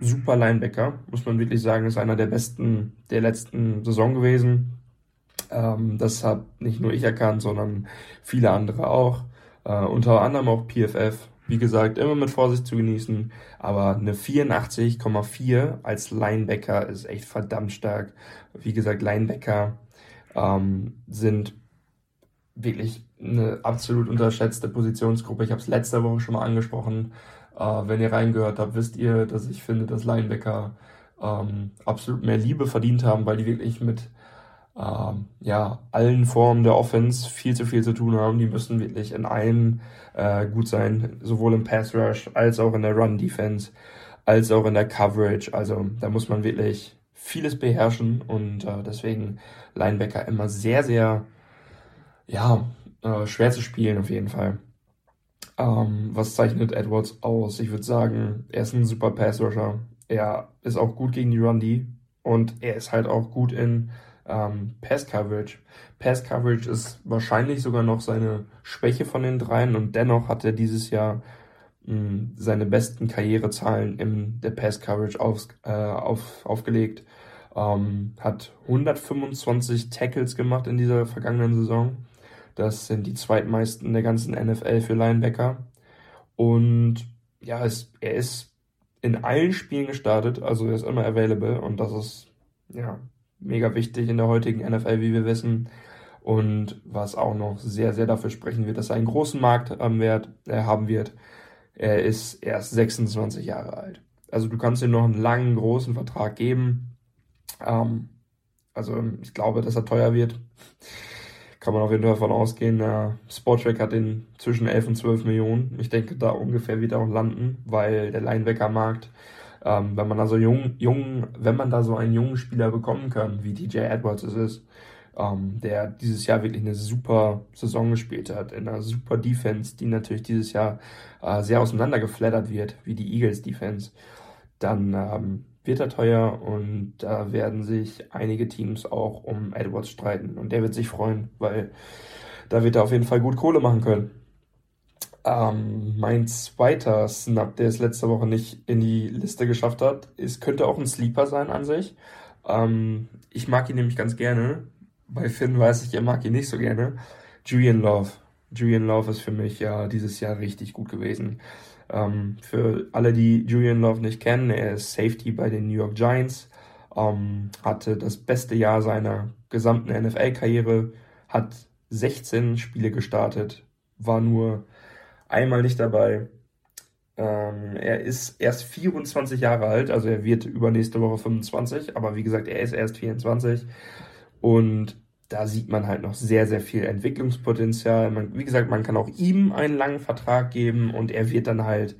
Super Linebacker, muss man wirklich sagen, ist einer der besten der letzten Saison gewesen. Das hat nicht nur ich erkannt, sondern viele andere auch. Unter anderem auch PFF Wie gesagt, immer mit Vorsicht zu genießen, aber eine 84,4 als Linebacker ist echt verdammt stark. Wie gesagt, Linebacker sind wirklich eine absolut unterschätzte Positionsgruppe. Ich habe es letzte Woche schon mal angesprochen. Wenn ihr reingehört habt, wisst ihr, dass ich finde, dass Linebacker absolut mehr Liebe verdient haben, weil die wirklich mit allen Formen der Offense viel zu tun haben. Die müssen wirklich in allem gut sein, sowohl im Pass Rush als auch in der Run Defense, als auch in der Coverage. Also da muss man wirklich vieles beherrschen und deswegen Linebacker immer sehr, sehr schwer zu spielen auf jeden Fall. Was zeichnet Edwards aus? Ich würde sagen, er ist ein super Pass Rusher. Er ist auch gut gegen die Run D und er ist halt auch gut in Pass-Coverage. Pass-Coverage ist wahrscheinlich sogar noch seine Schwäche von den dreien und dennoch hat er dieses Jahr seine besten Karrierezahlen in der Pass-Coverage aufgelegt. Hat 125 Tackles gemacht in dieser vergangenen Saison. Das sind die zweitmeisten der ganzen NFL für Linebacker. Und ja, er ist in allen Spielen gestartet, also er ist immer available und das ist mega wichtig in der heutigen NFL, wie wir wissen. Und was auch noch sehr, sehr dafür sprechen wird, dass er einen großen Markt haben wird. Er ist erst 26 Jahre alt. Also du kannst ihm noch einen langen, großen Vertrag geben. Also ich glaube, dass er teuer wird. Kann man auf jeden Fall davon ausgehen. Sportrack hat ihn zwischen 11 und 12 Millionen. Ich denke, da ungefähr wird er auch landen, weil der Linebacker-Markt, wenn man da so einen jungen Spieler bekommen kann, wie TJ Edwards es ist, der dieses Jahr wirklich eine super Saison gespielt hat, in einer super Defense, die natürlich dieses Jahr sehr auseinandergeflattert wird, wie die Eagles-Defense, dann wird er teuer und da werden sich einige Teams auch um Edwards streiten und der wird sich freuen, weil da wird er auf jeden Fall gut Kohle machen können. Mein zweiter Snap, der es letzte Woche nicht in die Liste geschafft hat, könnte auch ein Sleeper sein an sich. Ich mag ihn nämlich ganz gerne. Bei Finn weiß ich, er mag ihn nicht so gerne. Julian Love. Julian Love ist für mich dieses Jahr richtig gut gewesen. Für alle, die Julian Love nicht kennen, er ist Safety bei den New York Giants. Hatte das beste Jahr seiner gesamten NFL-Karriere. Hat 16 Spiele gestartet. War nur einmal nicht dabei. Er ist erst 24 Jahre alt, also er wird übernächste Woche 25, aber wie gesagt, er ist erst 24 und da sieht man halt noch sehr, sehr viel Entwicklungspotenzial. Wie gesagt, man kann auch ihm einen langen Vertrag geben und er wird dann halt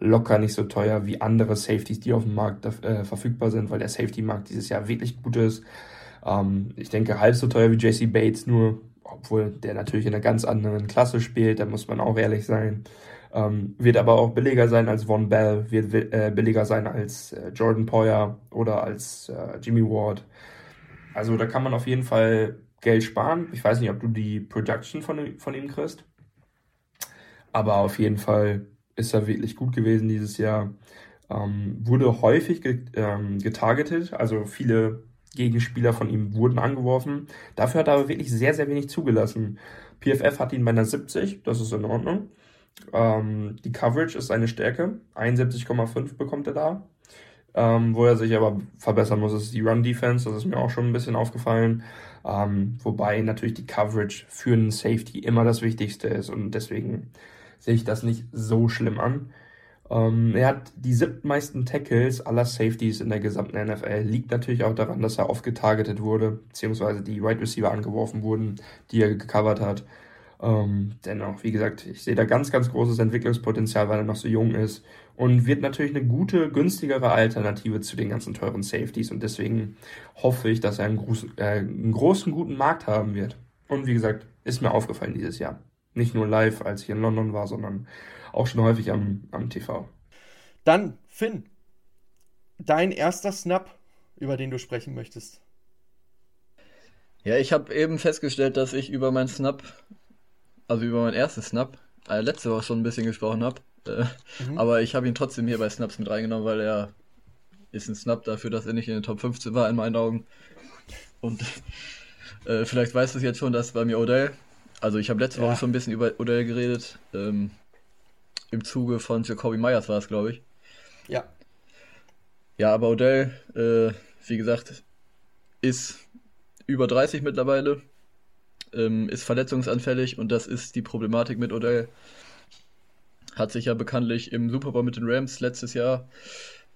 locker nicht so teuer wie andere Safeties, die auf dem Markt verfügbar sind, weil der Safety-Markt dieses Jahr wirklich gut ist. Ich denke, halb so teuer wie JC Bates, nur obwohl der natürlich in einer ganz anderen Klasse spielt, da muss man auch ehrlich sein. Wird aber auch billiger sein als Von Bell, wird billiger sein als Jordan Poyer oder als Jimmy Ward. Also da kann man auf jeden Fall Geld sparen. Ich weiß nicht, ob du die Production von ihm kriegst, aber auf jeden Fall ist er wirklich gut gewesen dieses Jahr. Wurde häufig getargetet, also viele Gegenspieler von ihm wurden angeworfen. Dafür hat er aber wirklich sehr, sehr wenig zugelassen. PFF hat ihn bei einer 70, das ist in Ordnung. Die Coverage ist seine Stärke, 71,5 bekommt er da. Wo er sich aber verbessern muss, ist die Run-Defense, das ist mir auch schon ein bisschen aufgefallen. Wobei natürlich die Coverage für einen Safety immer das Wichtigste ist und deswegen sehe ich das nicht so schlimm an. Er hat die siebtmeisten Tackles aller Safeties in der gesamten NFL. Liegt natürlich auch daran, dass er oft getargetet wurde, beziehungsweise die Wide Receiver angeworfen wurden, die er gecovert hat. Dennoch, wie gesagt, ich sehe da ganz, ganz großes Entwicklungspotenzial, weil er noch so jung ist und wird natürlich eine gute, günstigere Alternative zu den ganzen teuren Safeties. Und deswegen hoffe ich, dass er einen großen, guten Markt haben wird. Und wie gesagt, ist mir aufgefallen dieses Jahr. Nicht nur live, als ich in London war, sondern auch schon häufig am TV. Dann, Finn, dein erster Snap, über den du sprechen möchtest. Ja, ich habe eben festgestellt, dass ich über meinen Snap, also über mein erstes Snap, letzte Woche schon ein bisschen gesprochen habe. Aber ich habe ihn trotzdem hier bei Snaps mit reingenommen, weil er ist ein Snap dafür, dass er nicht in den Top 15 war, in meinen Augen. Und vielleicht weißt du es jetzt schon, dass bei mir Odell, also ich habe letzte Woche schon ein bisschen über Odell geredet, im Zuge von Jacoby Myers war es, glaube ich. Ja. Ja, aber Odell, wie gesagt, ist über 30 mittlerweile, ist verletzungsanfällig und das ist die Problematik mit Odell. Hat sich ja bekanntlich im Super Bowl mit den Rams letztes Jahr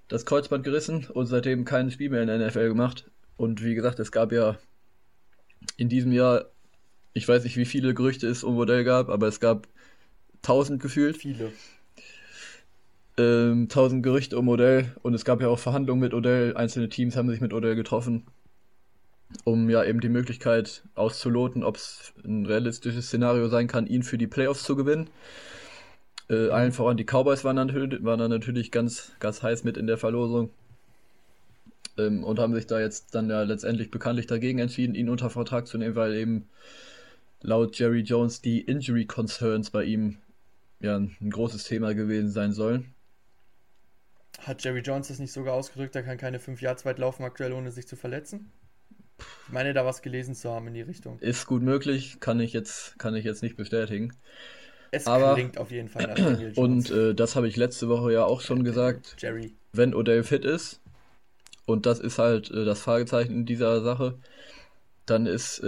das Kreuzband gerissen und seitdem kein Spiel mehr in der NFL gemacht. Und wie gesagt, es gab ja in diesem Jahr, ich weiß nicht, wie viele Gerüchte es um Odell gab, aber es gab 1000 gefühlt. Viele. 1000 Gerüchte um Odell und es gab ja auch Verhandlungen mit Odell. Einzelne Teams haben sich mit Odell getroffen, um ja eben die Möglichkeit auszuloten, ob es ein realistisches Szenario sein kann, ihn für die Playoffs zu gewinnen. Allen voran die Cowboys waren dann natürlich ganz heiß mit in der Verlosung und haben sich da jetzt dann ja letztendlich bekanntlich dagegen entschieden, ihn unter Vertrag zu nehmen, weil eben laut Jerry Jones die Injury Concerns bei ihm ja ein großes Thema gewesen sein sollen. Hat Jerry Jones das nicht sogar ausgedrückt, er kann keine 5 Yards weit laufen aktuell, ohne sich zu verletzen? Ich meine, da was gelesen zu haben in die Richtung. Ist gut möglich, kann ich jetzt nicht bestätigen. Aber klingt auf jeden Fall nach Daniel Jones. Und das habe ich letzte Woche ja auch schon gesagt, Jerry. Wenn Odell fit ist, und das ist halt das Fragezeichen in dieser Sache, dann ist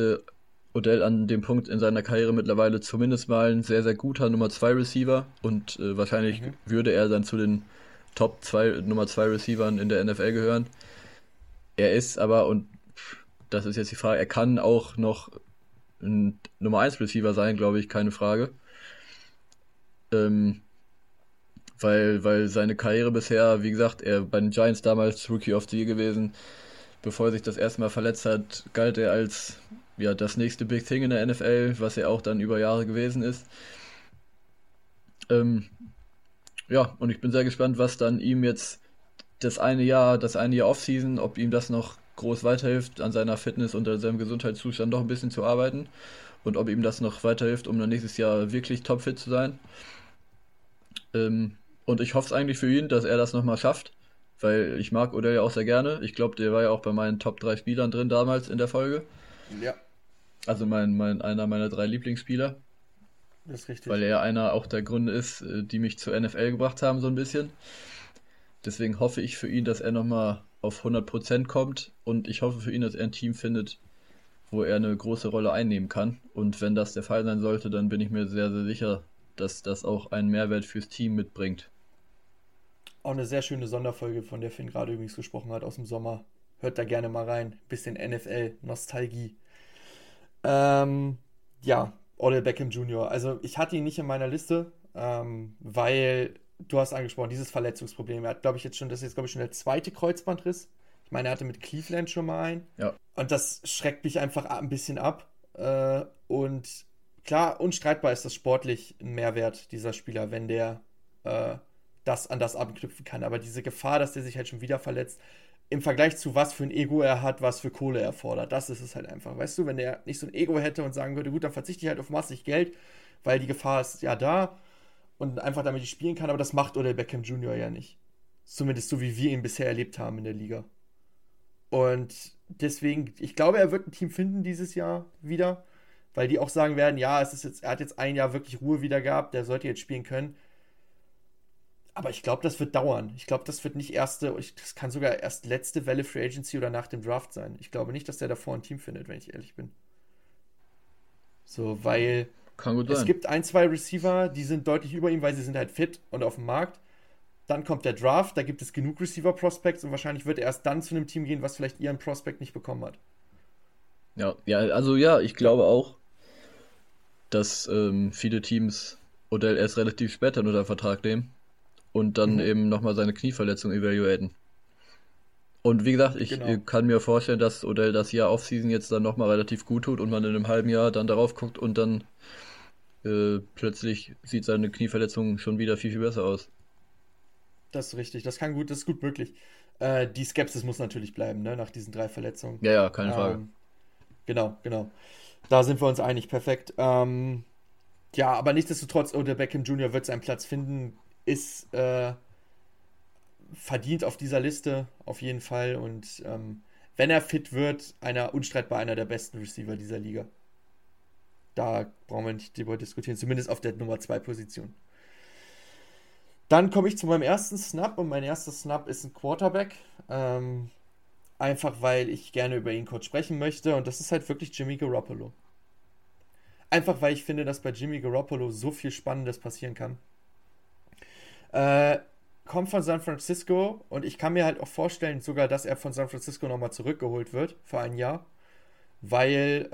Odell an dem Punkt in seiner Karriere mittlerweile zumindest mal ein sehr, sehr guter Nummer 2 Receiver und wahrscheinlich würde er dann zu den Top 2 Nummer 2 Receivern in der NFL gehören. Er ist aber, und das ist jetzt die Frage, er kann auch noch ein Nummer 1 Receiver sein, glaube ich, keine Frage. Weil seine Karriere bisher, wie gesagt, er bei den Giants damals Rookie of the Year gewesen, bevor er sich das erste Mal verletzt hat, galt er als ja, das nächste Big Thing in der NFL, was er auch dann über Jahre gewesen ist. Ja, und ich bin sehr gespannt, was dann ihm jetzt das eine Jahr Offseason, ob ihm das noch groß weiterhilft, an seiner Fitness und an seinem Gesundheitszustand noch ein bisschen zu arbeiten und ob ihm das noch weiterhilft, um dann nächstes Jahr wirklich topfit zu sein. Und ich hoffe es eigentlich für ihn, dass er das nochmal schafft, weil ich mag Odell ja auch sehr gerne. Ich glaube, der war ja auch bei meinen Top 3 Spielern drin damals in der Folge. Ja. Also einer meiner 3 Lieblingsspieler. Das ist richtig. Weil er einer auch der Gründe ist, die mich zur NFL gebracht haben, so ein bisschen. Deswegen hoffe ich für ihn, dass er nochmal auf 100% kommt und ich hoffe für ihn, dass er ein Team findet, wo er eine große Rolle einnehmen kann. Und wenn das der Fall sein sollte, dann bin ich mir sehr, sehr sicher, dass das auch einen Mehrwert fürs Team mitbringt. Auch eine sehr schöne Sonderfolge, von der Finn gerade übrigens gesprochen hat, aus dem Sommer. Hört da gerne mal rein. Bisschen NFL-Nostalgie. Ja, Odell Beckham Jr. Also ich hatte ihn nicht in meiner Liste, weil, du hast angesprochen, dieses Verletzungsproblem. Er hat, glaube ich, schon der zweite Kreuzbandriss. Ich meine, er hatte mit Cleveland schon mal einen. Ja. Und das schreckt mich einfach ein bisschen ab. Und klar, unstreitbar ist das sportlich ein Mehrwert dieser Spieler, wenn der an das anknüpfen kann. Aber diese Gefahr, dass der sich halt schon wieder verletzt, im Vergleich zu was für ein Ego er hat, was für Kohle er fordert, das ist es halt einfach. Weißt du, wenn der nicht so ein Ego hätte und sagen würde, gut, dann verzichte ich halt auf massig Geld, weil die Gefahr ist ja da und einfach damit ich spielen kann. Aber das macht Odell Beckham Jr. ja nicht. Zumindest so, wie wir ihn bisher erlebt haben in der Liga. Und deswegen, ich glaube, er wird ein Team finden dieses Jahr wieder, weil die auch sagen werden, ja, er hat jetzt ein Jahr wirklich Ruhe wieder gehabt, der sollte jetzt spielen können. Aber ich glaube, das wird dauern. Ich glaube, das wird nicht das kann sogar erst letzte Welle Free Agency oder nach dem Draft sein. Ich glaube nicht, dass der davor ein Team findet, wenn ich ehrlich bin. So, weil kann gut sein. Es gibt 1, 2 Receiver, die sind deutlich über ihm, weil sie sind halt fit und auf dem Markt. Dann kommt der Draft, da gibt es genug Receiver-Prospects und wahrscheinlich wird er erst dann zu einem Team gehen, was vielleicht ihren Prospect nicht bekommen hat. Ja, also ja, ich glaube auch, dass viele Teams Odell erst relativ spät dann unter Vertrag nehmen und dann eben nochmal seine Knieverletzung evaluaten. Und wie gesagt, ich kann mir vorstellen, dass Odell das Jahr Offseason jetzt dann nochmal relativ gut tut und man in einem halben Jahr dann darauf guckt und dann plötzlich sieht seine Knieverletzung schon wieder viel, viel besser aus. Das ist richtig, das ist gut möglich. Die Skepsis muss natürlich bleiben, ne, nach diesen 3 Verletzungen. Ja, keine Frage. Genau. Da sind wir uns einig, perfekt. Ja, aber nichtsdestotrotz, Odell Beckham Jr. wird seinen Platz finden, ist verdient auf dieser Liste, auf jeden Fall. Und wenn er fit wird, unstreitbar einer der besten Receiver dieser Liga. Da brauchen wir nicht drüber diskutieren, zumindest auf der Nummer 2 Position. Dann komme ich zu meinem ersten Snap und mein erster Snap ist ein Quarterback. Einfach weil ich gerne über ihn kurz sprechen möchte und das ist halt wirklich Jimmy Garoppolo. Einfach weil ich finde, dass bei Jimmy Garoppolo so viel Spannendes passieren kann. Kommt von San Francisco und ich kann mir halt auch vorstellen sogar, dass er von San Francisco nochmal zurückgeholt wird für ein Jahr, weil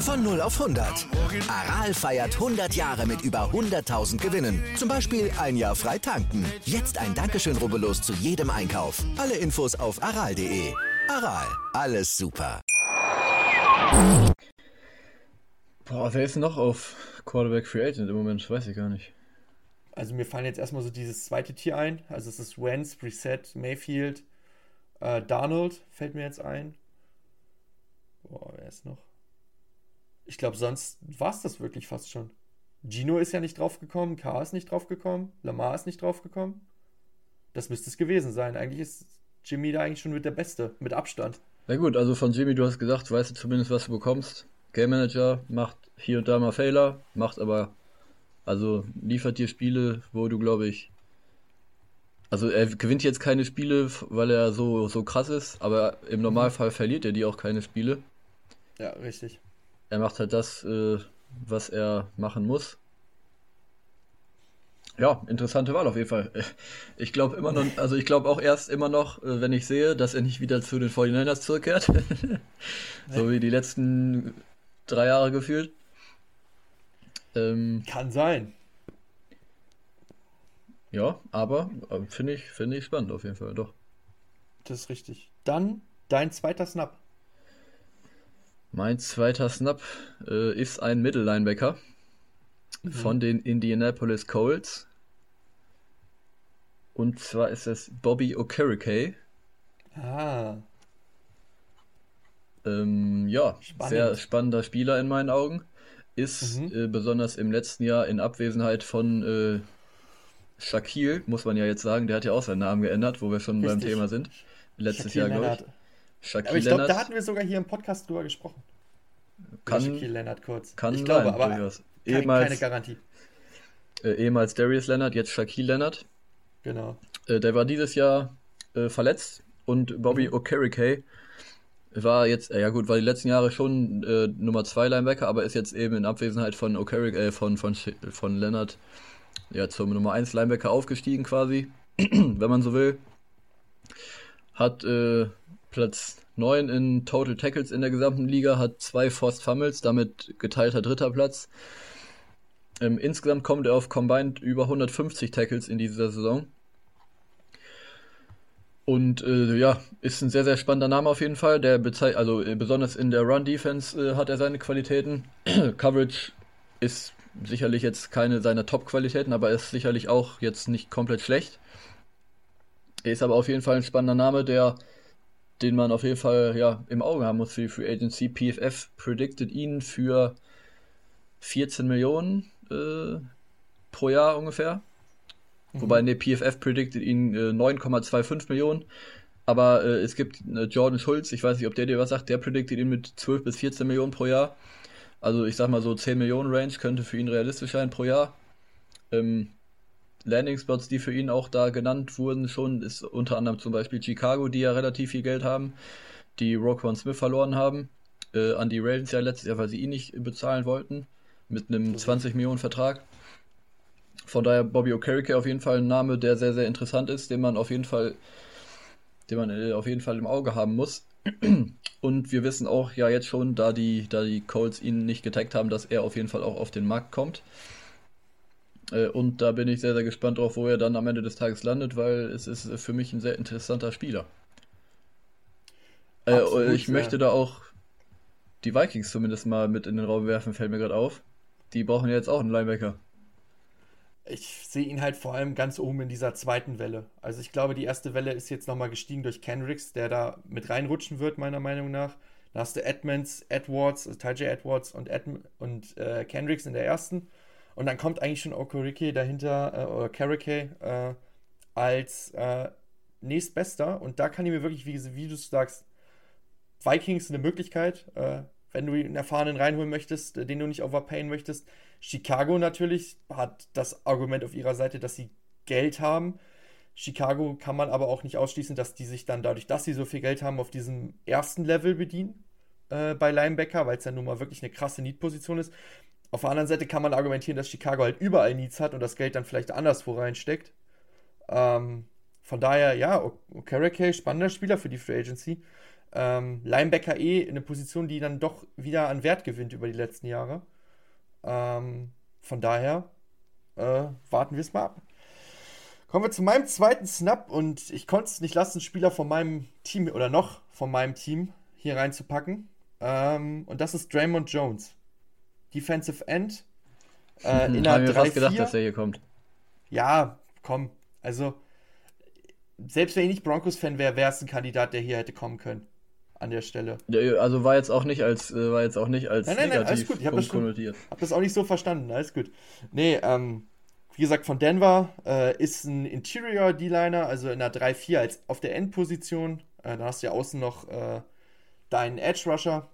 Von 0 auf 100. Aral feiert 100 Jahre mit über 100.000 Gewinnen. Zum Beispiel ein Jahr frei tanken. Jetzt ein Dankeschön, Rubbellos zu jedem Einkauf. Alle Infos auf aral.de. Aral, alles super. Boah, wer ist noch auf Quarterback Free Agent im Moment? Weiß ich gar nicht. Also mir fallen jetzt erstmal so dieses zweite Tier ein. Also es ist Wentz, Brissett, Mayfield, Darnold fällt mir jetzt ein. Boah, wer ist noch? Ich glaube, sonst war es das wirklich fast schon. Gino ist ja nicht draufgekommen, K. ist nicht draufgekommen, Lamar ist nicht draufgekommen. Das müsste es gewesen sein. Eigentlich ist Jimmy da eigentlich schon mit der Beste, mit Abstand. Na gut, also von Jimmy, du hast gesagt, weißt du zumindest, was du bekommst. Game Manager macht hier und da mal Fehler, macht aber, also liefert dir Spiele, wo du, glaube ich, also er gewinnt jetzt keine Spiele, weil er so krass ist, aber im Normalfall verliert er die auch keine Spiele. Ja, richtig. Er macht halt das, was er machen muss. Ja, interessante Wahl auf jeden Fall. Ich glaube immer noch, also ich glaube auch erst immer noch, wenn ich sehe, dass er nicht wieder zu den 49ers zurückkehrt. So wie die letzten 3 Jahre gefühlt. Kann sein. Ja, aber finde ich spannend auf jeden Fall, doch. Das ist richtig. Dann dein zweiter Snap. Mein zweiter Snap ist ein Middle-Linebacker von den Indianapolis Colts. Und zwar ist das Bobby Okereke. Ah. Ja, spannend. Sehr spannender Spieler in meinen Augen. ist besonders im letzten Jahr in Abwesenheit von Shaquille, muss man ja jetzt sagen, der hat ja auch seinen Namen geändert, wo wir schon beim Thema sind. Letztes Jahr, glaube ich. Aber ich glaube, da hatten wir sogar hier im Podcast drüber gesprochen. Keine Garantie. Ehemals Darius Leonard, jetzt Shaquille Leonard. Genau. Der war dieses Jahr verletzt und Bobby Okereke war jetzt, war die letzten Jahre schon Nummer 2 Linebacker, aber ist jetzt eben in Abwesenheit von Okereke, von Leonard zum Nummer 1 Linebacker aufgestiegen quasi, wenn man so will. Hat Platz 9 in Total Tackles in der gesamten Liga, hat 2 Forced Fumbles, damit geteilter 3. Platz. Insgesamt kommt er auf combined über 150 Tackles in dieser Saison. Und ist ein sehr, sehr spannender Name auf jeden Fall. Besonders in der Run-Defense hat er seine Qualitäten. Coverage ist sicherlich jetzt keine seiner Top-Qualitäten, aber ist sicherlich auch jetzt nicht komplett schlecht. Er ist aber auf jeden Fall ein spannender Name, den man auf jeden Fall im Auge haben muss für die Free Agency. PFF predicted ihn für 14 Millionen pro Jahr ungefähr. Wobei, PFF predicted ihn 9,25 Millionen. Aber es gibt Jordan Schulz, ich weiß nicht, ob der dir was sagt, der predicted ihn mit 12 bis 14 Millionen pro Jahr. Also ich sag mal so 10 Millionen Range könnte für ihn realistisch sein pro Jahr. Landing-Spots, die für ihn auch da genannt wurden schon, ist unter anderem zum Beispiel Chicago, die ja relativ viel Geld haben, die Roquan Smith verloren haben, an die Ravens ja letztes Jahr, weil sie ihn nicht bezahlen wollten, mit einem 20-Millionen-Vertrag. Von daher Bobby Okereke auf jeden Fall ein Name, der sehr, sehr interessant ist, den man auf jeden Fall im Auge haben muss. Und wir wissen auch ja jetzt schon, da die Colts ihn nicht getaggt haben, dass er auf jeden Fall auch auf den Markt kommt. Und da bin ich sehr, sehr gespannt drauf, wo er dann am Ende des Tages landet, weil es ist für mich ein sehr interessanter Spieler. Absolut, ich möchte da auch die Vikings zumindest mal mit in den Raum werfen, fällt mir gerade auf. Die brauchen ja jetzt auch einen Linebacker. Ich sehe ihn halt vor allem ganz oben in dieser zweiten Welle. Also ich glaube, die erste Welle ist jetzt nochmal gestiegen durch Kendricks, der da mit reinrutschen wird, meiner Meinung nach. Da hast du TJ Edwards und Kendricks in der ersten. Und dann kommt eigentlich schon Okereke dahinter, oder Kereke, als nächstbester. Und da kann ich mir wirklich, wie du sagst, Vikings eine Möglichkeit, wenn du einen Erfahrenen reinholen möchtest, den du nicht overpayen möchtest. Chicago natürlich hat das Argument auf ihrer Seite, dass sie Geld haben. Chicago kann man aber auch nicht ausschließen, dass die sich dann dadurch, dass sie so viel Geld haben, auf diesem ersten Level bedienen bei Linebacker, weil es ja nun mal wirklich eine krasse Need-Position ist. Auf der anderen Seite kann man argumentieren, dass Chicago halt überall Needs hat und das Geld dann vielleicht anderswo reinsteckt. Von daher, Okereke, spannender Spieler für die Free Agency. Linebacker eine Position, die dann doch wieder an Wert gewinnt über die letzten Jahre. Von daher warten wir es mal ab. Kommen wir zu meinem zweiten Snap und ich konnte es nicht lassen, Spieler von meinem Team hier reinzupacken. Und das ist Draymond Jones. Defensive End. Ich habe mir fast gedacht, dass er hier kommt. Ja, komm. Also, selbst wenn ich nicht Broncos-Fan wäre, wäre es ein Kandidat, der hier hätte kommen können. An der Stelle. Also war jetzt auch nicht als negativ alles gut. Ich habe das auch nicht so verstanden. Alles gut. Nee, wie gesagt, von Denver ist ein Interior D-Liner, also in der 3-4 auf der Endposition. Dann hast du ja außen noch deinen Edge-Rusher.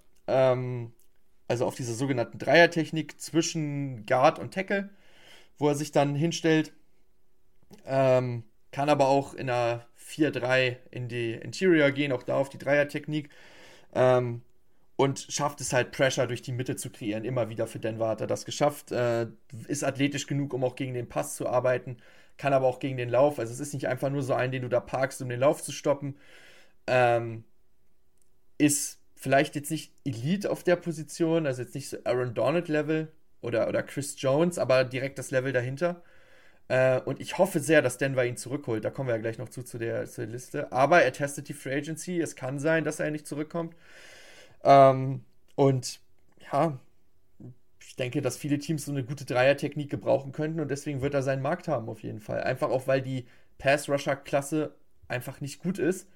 Also auf dieser sogenannten Dreiertechnik zwischen Guard und Tackle, wo er sich dann hinstellt. Kann aber auch in einer 4-3 in die Interior gehen, auch da auf die Dreiertechnik. Und schafft es halt, Pressure durch die Mitte zu kreieren. Immer wieder für Denver hat er das geschafft. Ist athletisch genug, um auch gegen den Pass zu arbeiten. Kann aber auch gegen den Lauf. Also es ist nicht einfach nur so einen, den du da parkst, um den Lauf zu stoppen. Ist vielleicht jetzt nicht Elite auf der Position, also jetzt nicht so Aaron Donald-Level oder Chris Jones, aber direkt das Level dahinter. Und ich hoffe sehr, dass Denver ihn zurückholt. Da kommen wir ja gleich noch zu der Liste. Aber er testet die Free Agency. Es kann sein, dass er nicht zurückkommt. Und ja, ich denke, dass viele Teams so eine gute Dreiertechnik gebrauchen könnten. Und deswegen wird er seinen Markt haben auf jeden Fall. Einfach auch, weil die Pass-Rusher-Klasse einfach nicht gut ist.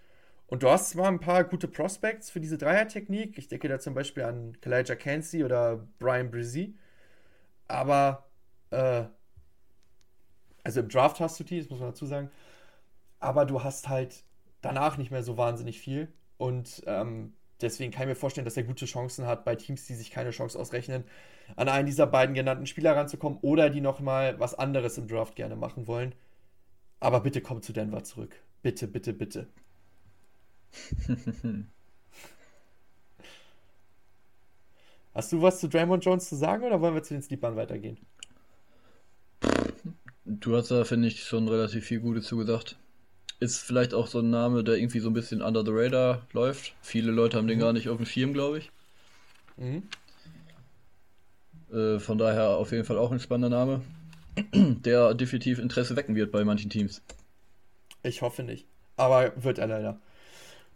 Und du hast zwar ein paar gute Prospects für diese Dreiertechnik. Ich denke da zum Beispiel an Kalijah Kancey oder Brian Brzee, aber also im Draft hast du die, das muss man dazu sagen, aber du hast halt danach nicht mehr so wahnsinnig viel und deswegen kann ich mir vorstellen, dass er gute Chancen hat, bei Teams, die sich keine Chance ausrechnen, an einen dieser beiden genannten Spieler ranzukommen oder die nochmal was anderes im Draft gerne machen wollen. Aber bitte komm zu Denver zurück. Bitte, bitte, bitte. Hast du was zu Draymond Jones zu sagen oder wollen wir zu den Sleepern weitergehen? Du hast da, finde ich, schon relativ viel Gutes zugesagt. Ist vielleicht auch so ein Name, der irgendwie so ein bisschen under the radar läuft. Viele Leute haben den gar nicht auf dem Schirm, glaube ich. Mhm. Von daher auf jeden Fall auch ein spannender Name, der definitiv Interesse wecken wird bei manchen Teams. Ich hoffe nicht, aber wird er leider.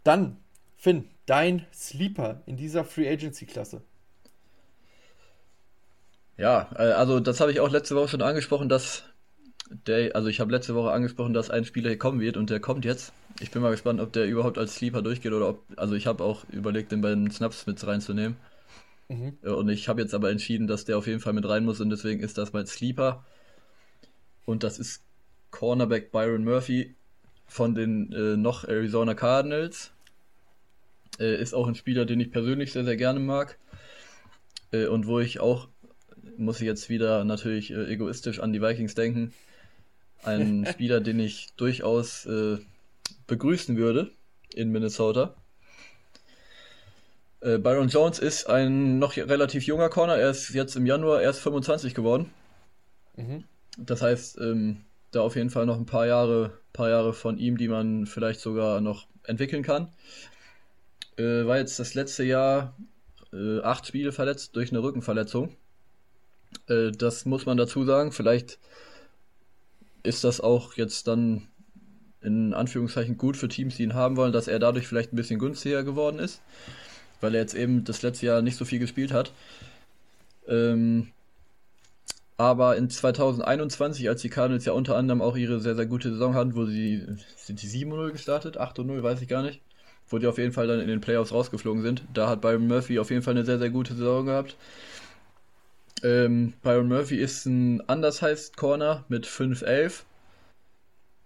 Dann, Finn, dein Sleeper in dieser Free-Agency-Klasse. Ja, also das habe ich auch letzte Woche schon angesprochen, dass... ich habe letzte Woche angesprochen, dass ein Spieler hier kommen wird und der kommt jetzt. Ich bin mal gespannt, ob der überhaupt als Sleeper durchgeht oder ob... Also ich habe auch überlegt, den bei den Snaps mit reinzunehmen. Mhm. Und ich habe jetzt aber entschieden, dass der auf jeden Fall mit rein muss und deswegen ist das mein Sleeper. Und das ist Cornerback Byron Murphy von den noch Arizona Cardinals. Ist auch ein Spieler, den ich persönlich sehr, sehr gerne mag. Und wo ich auch, muss ich jetzt wieder natürlich egoistisch an die Vikings denken, ein Spieler, den ich durchaus begrüßen würde in Minnesota. Byron Jones ist ein noch relativ junger Corner. Er ist jetzt im Januar erst 25 geworden. Mhm. Das heißt, da auf jeden Fall noch ein paar Jahre von ihm, die man vielleicht sogar noch entwickeln kann. War jetzt das letzte Jahr 8 Spiele verletzt durch eine Rückenverletzung. Das muss man dazu sagen. Vielleicht ist das auch jetzt dann in Anführungszeichen gut für Teams, die ihn haben wollen, dass er dadurch vielleicht ein bisschen günstiger geworden ist, weil er jetzt eben das letzte Jahr nicht so viel gespielt hat. Aber in 2021, als die Cardinals ja unter anderem auch ihre sehr, sehr gute Saison hatten, wo sie, sind die 7-0 gestartet, 8-0, weiß ich gar nicht, wo die auf jeden Fall dann in den Playoffs rausgeflogen sind, da hat Byron Murphy auf jeden Fall eine sehr, sehr gute Saison gehabt. Byron Murphy ist ein undersized Corner mit 5'11".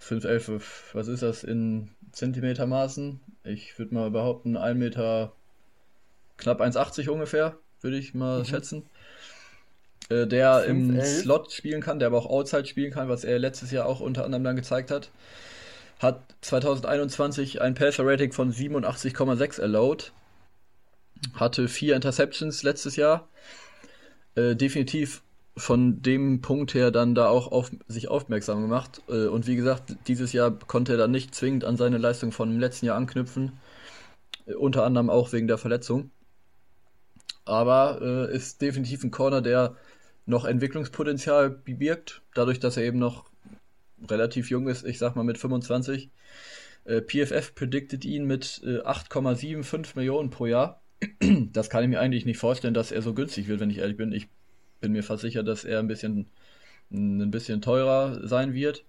5'11", was ist das in Zentimetermaßen? Ich würde mal behaupten, 1 Meter, knapp 1,80 ungefähr, würde ich mal schätzen. Der 5'11" im Slot spielen kann, der aber auch Outside spielen kann, was er letztes Jahr auch unter anderem dann gezeigt hat. Hat 2021 ein Passer-Rating von 87,6 allowed. Hatte 4 Interceptions letztes Jahr. Definitiv von dem Punkt her dann da auch auf sich aufmerksam gemacht. Und wie gesagt, dieses Jahr konnte er dann nicht zwingend an seine Leistung von dem letzten Jahr anknüpfen. Unter anderem auch wegen der Verletzung. Aber ist definitiv ein Corner, der noch Entwicklungspotenzial birgt. Dadurch, dass er eben noch relativ jung ist, ich sag mal mit 25. PFF predicted ihn mit 8,75 Millionen pro Jahr. Das kann ich mir eigentlich nicht vorstellen, dass er so günstig wird, wenn ich ehrlich bin. Ich bin mir fast sicher, dass er ein bisschen teurer sein wird.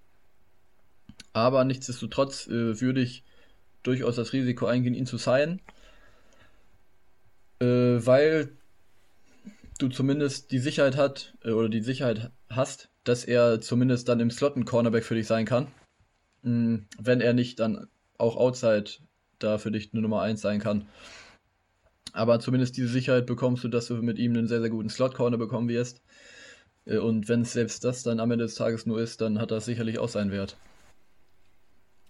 Aber nichtsdestotrotz würde ich durchaus das Risiko eingehen, ihn zu signen. Weil du zumindest die Sicherheit hast, dass er zumindest dann im Slot ein Cornerback für dich sein kann. Wenn er nicht dann auch Outside da für dich eine Nummer 1 sein kann. Aber zumindest diese Sicherheit bekommst du, dass du mit ihm einen sehr, sehr guten Slot-Corner bekommen wirst. Und wenn es selbst das dann am Ende des Tages nur ist, dann hat das sicherlich auch seinen Wert.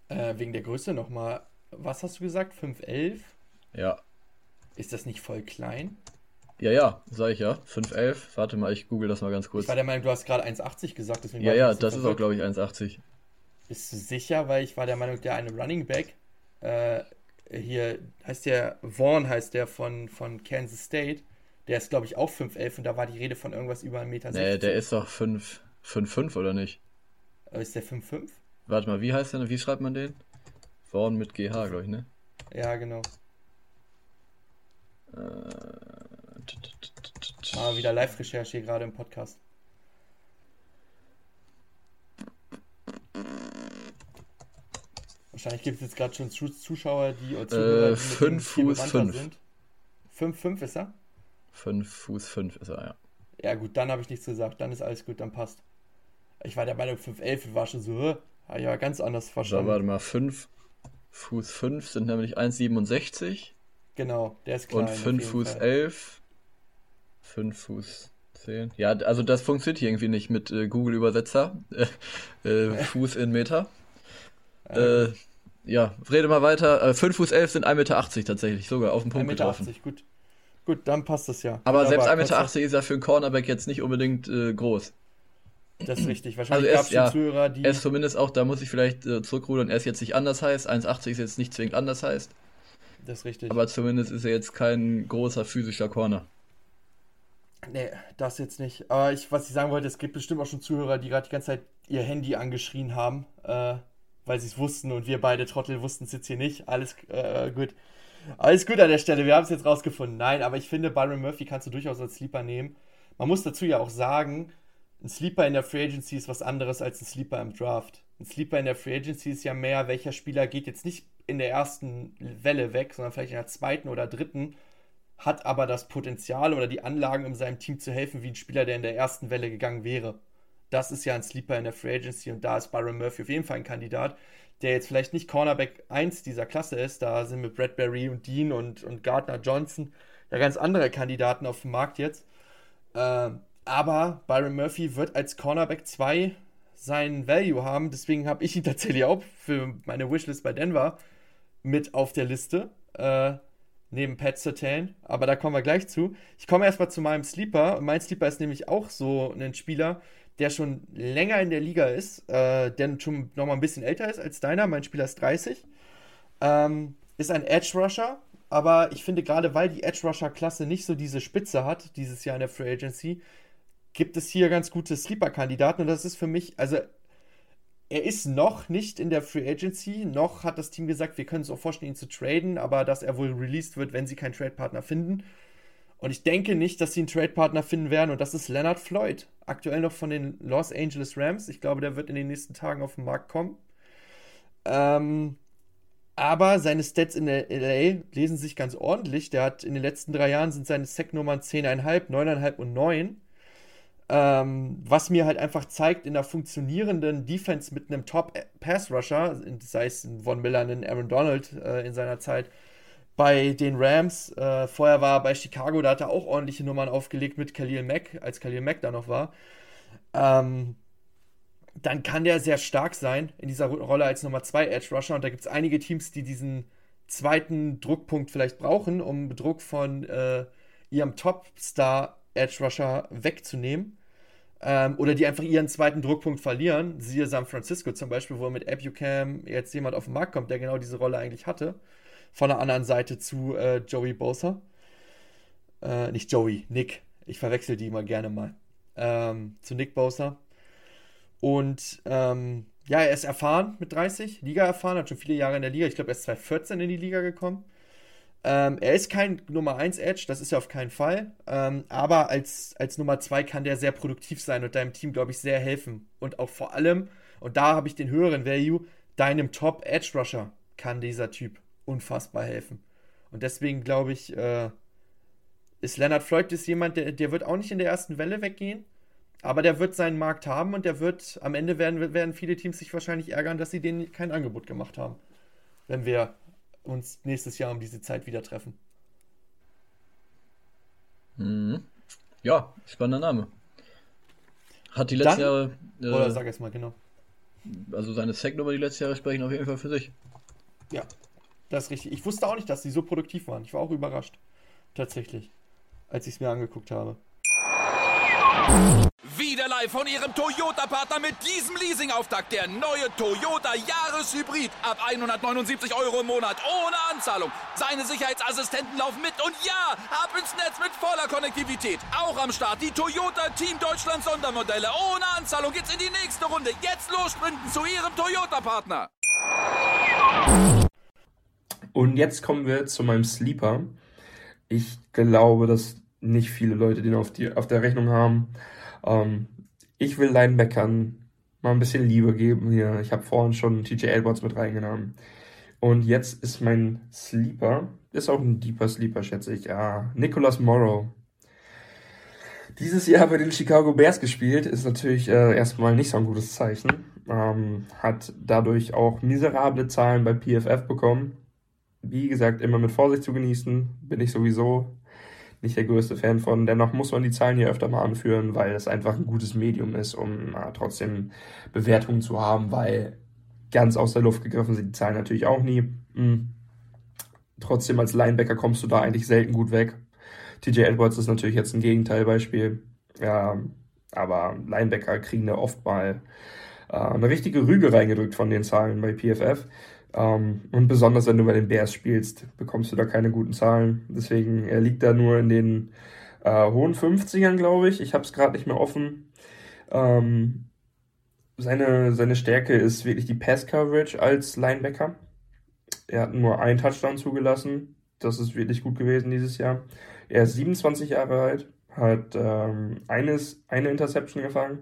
Wegen der Größe nochmal, was hast du gesagt? 5'11"? Ja. Ist das nicht voll klein? Ja, sag ich ja. 5'11", warte mal, ich google das mal ganz kurz. Ich war der Meinung, du hast gerade 1,80 gesagt. Deswegen das ist auch, glaube ich, 1,80. Bist du sicher? Weil ich war der Meinung, der eine Running Back... hier heißt der von Kansas State. Der ist, glaube ich, auch 5'11" und da war die Rede von irgendwas über 1,60 Meter. Nee, der ist doch 5'5", oder nicht? Ist der 5'5"? Warte mal, wie heißt der? Wie schreibt man den? Vaughn mit GH, glaube ich, ne? Ja, genau. Wieder Live-Recherche hier gerade im Podcast. Wahrscheinlich gibt es jetzt gerade schon Zuschauer, die oder Zuhörer, die 5 Fuß 5 sind. 5'5" ist er? 5 Fuß 5 ist er, ja. Ja gut, dann habe ich nichts gesagt, dann ist alles gut, dann passt. Ich war der Meinung, 5'11 war schon so, ja, ganz anders verstanden. Da warte mal, 5 Fuß 5 sind nämlich 1,67. Genau, der ist klein. Und 5 Fuß 11, 5 Fuß 10. Ja, also das funktioniert hier irgendwie nicht mit Google-Übersetzer. Fuß in Meter. Ja, rede mal weiter. 5 Fuß 11 sind 1,80 Meter tatsächlich, sogar auf den Punkt getroffen. 1,80 Meter, gut. Gut, dann passt das ja. Aber selbst 1,80 Meter ist ja für einen Cornerback jetzt nicht unbedingt groß. Das ist richtig. Wahrscheinlich also gab es ja, Zuhörer, die... Er ist zumindest auch, da muss ich vielleicht zurückrudern, er ist jetzt nicht anders heißt. 1,80 ist jetzt nicht zwingend anders heißt. Das ist richtig. Aber zumindest ist er jetzt kein großer physischer Corner. Nee, das jetzt nicht. Aber was ich sagen wollte, es gibt bestimmt auch schon Zuhörer, die gerade die ganze Zeit ihr Handy angeschrien haben, weil sie es wussten und wir beide Trottel wussten es jetzt hier nicht. Alles gut. Alles gut an der Stelle, wir haben es jetzt rausgefunden. Nein, aber ich finde, Byron Murphy kannst du durchaus als Sleeper nehmen. Man muss dazu ja auch sagen, ein Sleeper in der Free Agency ist was anderes als ein Sleeper im Draft. Ein Sleeper in der Free Agency ist ja mehr, welcher Spieler geht jetzt nicht in der ersten Welle weg, sondern vielleicht in der zweiten oder dritten, hat aber das Potenzial oder die Anlagen, um seinem Team zu helfen, wie ein Spieler, der in der ersten Welle gegangen wäre. Das ist ja ein Sleeper in der Free Agency und da ist Byron Murphy auf jeden Fall ein Kandidat, der jetzt vielleicht nicht Cornerback 1 dieser Klasse ist, da sind mit Bradbury und Dean und Gardner Johnson ja ganz andere Kandidaten auf dem Markt jetzt. Aber Byron Murphy wird als Cornerback 2 seinen Value haben, deswegen habe ich ihn tatsächlich auch für meine Wishlist bei Denver mit auf der Liste, neben Pat Surtain, aber da kommen wir gleich zu. Ich komme erstmal zu meinem Sleeper, mein Sleeper ist nämlich auch so ein Spieler, der schon länger in der Liga ist, der schon nochmal ein bisschen älter ist als deiner, mein Spieler ist 30, ist ein Edge-Rusher, aber ich finde gerade, weil die Edge-Rusher-Klasse nicht so diese Spitze hat, dieses Jahr in der Free Agency, gibt es hier ganz gute Sleeper-Kandidaten und das ist für mich, also er ist noch nicht in der Free Agency, noch hat das Team gesagt, wir können uns auch vorstellen, ihn zu traden, aber dass er wohl released wird, wenn sie keinen Trade-Partner finden. Und ich denke nicht, dass sie einen Trade-Partner finden werden und das ist Leonard Floyd, aktuell noch von den Los Angeles Rams. Ich glaube, der wird in den nächsten Tagen auf den Markt kommen. Aber seine Stats in LA lesen sich ganz ordentlich. Der hat in den letzten 3 Jahren sind seine Sack-Nummern 10,5, 9,5 und 9. Was mir halt einfach zeigt, in einer funktionierenden Defense mit einem Top-Pass-Rusher, sei es ein Von Miller, ein Aaron Donald in seiner Zeit, bei den Rams, vorher war er bei Chicago, da hat er auch ordentliche Nummern aufgelegt mit Khalil Mack, als Khalil Mack da noch war. Dann kann der sehr stark sein in dieser Rolle als Nummer 2 Edge Rusher und da gibt es einige Teams, die diesen zweiten Druckpunkt vielleicht brauchen, um Druck von ihrem Top-Star Edge Rusher wegzunehmen. Oder die einfach ihren zweiten Druckpunkt verlieren, siehe San Francisco zum Beispiel, wo mit Ebucam jetzt jemand auf den Markt kommt, der genau diese Rolle eigentlich hatte. Von der anderen Seite zu Joey Bosa. Nicht Joey, Nick. Ich verwechsel die immer gerne mal. Zu Nick Bosa. Und ja, er ist erfahren mit 30. Liga erfahren, hat schon viele Jahre in der Liga. Ich glaube, er ist 2014 in die Liga gekommen. Er ist kein Nummer 1 Edge, das ist ja auf keinen Fall. Aber als Nummer 2 kann der sehr produktiv sein und deinem Team, glaube ich, sehr helfen. Und auch vor allem, und da habe ich den höheren Value, deinem Top Edge Rusher kann dieser Typ unfassbar helfen. Und deswegen glaube ich, ist Leonard Floyd ist jemand, der wird auch nicht in der ersten Welle weggehen, aber der wird seinen Markt haben und der wird, am Ende werden viele Teams sich wahrscheinlich ärgern, dass sie denen kein Angebot gemacht haben, wenn wir uns nächstes Jahr um diese Zeit wieder treffen. Mhm. Ja, spannender Name. Hat die letzten Jahre... oder sag es mal, genau. Also seine Sack-Nummer die letzten Jahre sprechen auf jeden Fall für sich. Ja. Das ist richtig. Ich wusste auch nicht, dass die so produktiv waren. Ich war auch überrascht. Tatsächlich. Als ich es mir angeguckt habe. Wieder live von Ihrem Toyota-Partner mit diesem Leasing-Auftakt. Der neue Toyota Jahreshybrid. Ab 179 Euro im Monat. Ohne Anzahlung. Seine Sicherheitsassistenten laufen mit. Und ja, ab ins Netz mit voller Konnektivität. Auch am Start die Toyota Team Deutschland Sondermodelle. Ohne Anzahlung geht's in die nächste Runde. Jetzt los sprinten zu Ihrem Toyota-Partner. Und jetzt kommen wir zu meinem Sleeper. Ich glaube, dass nicht viele Leute den auf der Rechnung haben. Ich will Linebackern mal ein bisschen Liebe geben hier. Ich habe vorhin schon TJ Edwards mit reingenommen. Und jetzt ist mein Sleeper, ist auch ein deeper Sleeper, schätze ich. Ja, Nicholas Morrow. Dieses Jahr bei den Chicago Bears gespielt, ist natürlich erstmal nicht so ein gutes Zeichen. Hat dadurch auch miserable Zahlen bei PFF bekommen. Wie gesagt, immer mit Vorsicht zu genießen, bin ich sowieso nicht der größte Fan von. Dennoch muss man die Zahlen hier öfter mal anführen, weil es einfach ein gutes Medium ist, um trotzdem Bewertungen zu haben, weil ganz aus der Luft gegriffen sind die Zahlen natürlich auch nie. Trotzdem als Linebacker kommst du da eigentlich selten gut weg. TJ Edwards ist natürlich jetzt ein Gegenteilbeispiel, ja, aber Linebacker kriegen da oft mal eine richtige Rüge reingedrückt von den Zahlen bei PFF. Und besonders, wenn du bei den Bears spielst, bekommst du da keine guten Zahlen. Deswegen, er liegt da nur in den hohen 50ern, glaube ich. Ich habe es gerade nicht mehr offen. Seine Stärke ist wirklich die Pass-Coverage als Linebacker. Er hat nur einen Touchdown zugelassen. Das ist wirklich gut gewesen dieses Jahr. Er ist 27 Jahre alt, hat eine Interception gefangen.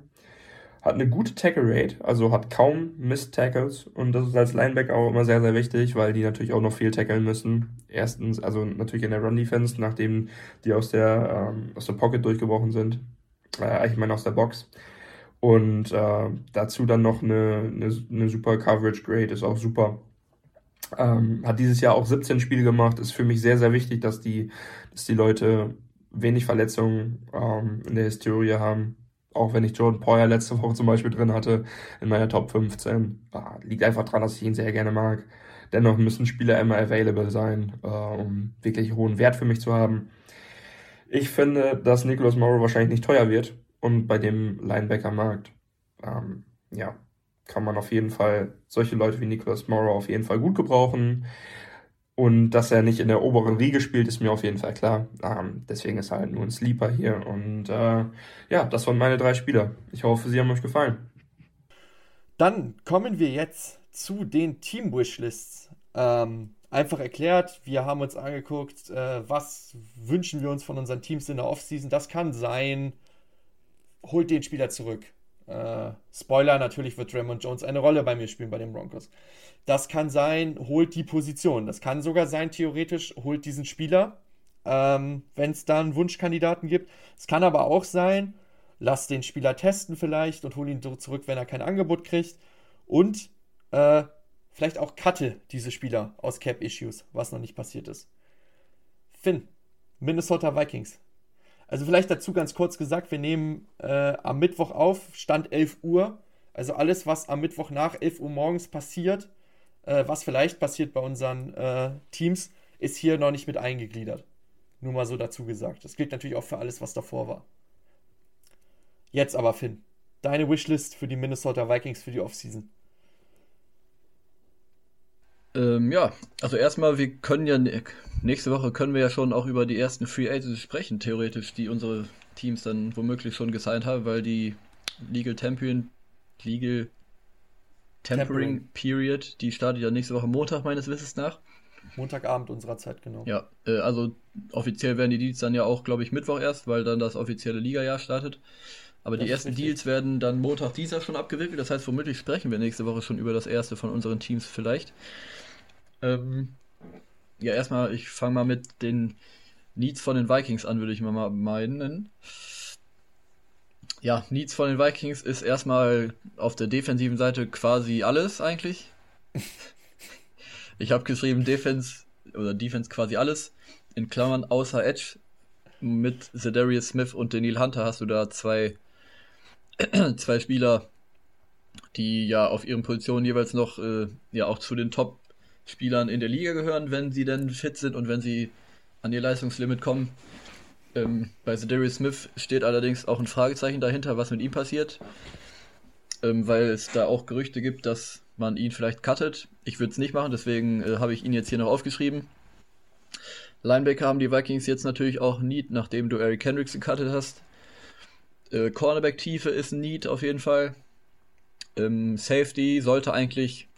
Hat eine gute Tackle-Rate, also hat kaum Missed-Tackles. Und das ist als Linebacker auch immer sehr, sehr wichtig, weil die natürlich auch noch viel tackeln müssen. Erstens, also natürlich in der Run-Defense, nachdem die aus der Pocket durchgebrochen sind. Ich meine aus der Box. Und dazu dann noch eine super Coverage-Grade, ist auch super. Hat dieses Jahr auch 17 Spiele gemacht. Ist für mich sehr, sehr wichtig, dass die Leute wenig Verletzungen in der Historie haben. Auch wenn ich Jordan Poyer letzte Woche zum Beispiel drin hatte in meiner Top 15. Liegt einfach daran, dass ich ihn sehr gerne mag. Dennoch müssen Spieler immer available sein, um wirklich hohen Wert für mich zu haben. Ich finde, dass Nicholas Morrow wahrscheinlich nicht teuer wird. Und bei dem Linebacker-Markt kann man auf jeden Fall solche Leute wie Nicholas Morrow auf jeden Fall gut gebrauchen. Und dass er nicht in der oberen Riege spielt, ist mir auf jeden Fall klar. Deswegen ist er halt nur ein Sleeper hier. Und das waren meine 3 Spieler. Ich hoffe, sie haben euch gefallen. Dann kommen wir jetzt zu den Team-Wishlists. Einfach erklärt, wir haben uns angeguckt, was wünschen wir uns von unseren Teams in der Offseason. Das kann sein, holt den Spieler zurück. Spoiler, natürlich wird Raymond Jones eine Rolle bei mir spielen bei den Broncos. Das kann sein, holt die Position. Das kann sogar sein, theoretisch, holt diesen Spieler, wenn es da einen Wunschkandidaten gibt. Es kann aber auch sein, lasst den Spieler testen vielleicht und hol ihn zurück, wenn er kein Angebot kriegt. Und vielleicht auch cutte diese Spieler aus Cap-Issues, was noch nicht passiert ist. Finn, Minnesota Vikings. Also vielleicht dazu ganz kurz gesagt, wir nehmen am Mittwoch auf, Stand 11 Uhr. Also alles, was am Mittwoch nach 11 Uhr morgens passiert, was vielleicht passiert bei unseren Teams, ist hier noch nicht mit eingegliedert. Nur mal so dazu gesagt. Das gilt natürlich auch für alles, was davor war. Jetzt aber, Finn, deine Wishlist für die Minnesota Vikings für die Offseason. Also erstmal, wir können ja nächste Woche schon auch über die ersten Free Agents sprechen, theoretisch, die unsere Teams dann womöglich schon gesigned haben, weil die Legal Tampering Period, die startet ja nächste Woche Montag meines Wissens nach. Montagabend unserer Zeit, genau. Ja, also offiziell werden die Deals dann ja auch, glaube ich, Mittwoch erst, weil dann das offizielle Liga-Jahr startet. Aber die ersten Deals werden dann Montag dieser schon abgewickelt. Das heißt, womöglich sprechen wir nächste Woche schon über das erste von unseren Teams vielleicht. Erstmal, ich fange mal mit den Needs von den Vikings an, würde ich mal meinen. Ja, Needs von den Vikings ist erstmal auf der defensiven Seite quasi alles eigentlich. Ich habe geschrieben Defense quasi alles, in Klammern außer Edge. Mit Za'Darius Smith und Daniel Hunter hast du da zwei Spieler, die ja auf ihren Positionen jeweils noch auch zu den Top-Spielern in der Liga gehören, wenn sie denn fit sind und wenn sie an ihr Leistungslimit kommen. Bei Za'Darius Smith steht allerdings auch ein Fragezeichen dahinter, was mit ihm passiert, weil es da auch Gerüchte gibt, dass man ihn vielleicht cuttet. Ich würde es nicht machen, deswegen habe ich ihn jetzt hier noch aufgeschrieben. Linebacker haben die Vikings jetzt natürlich auch Need, nachdem du Eric Kendricks gecuttet hast. Cornerback-Tiefe ist ein Need auf jeden Fall. Safety sollte eigentlich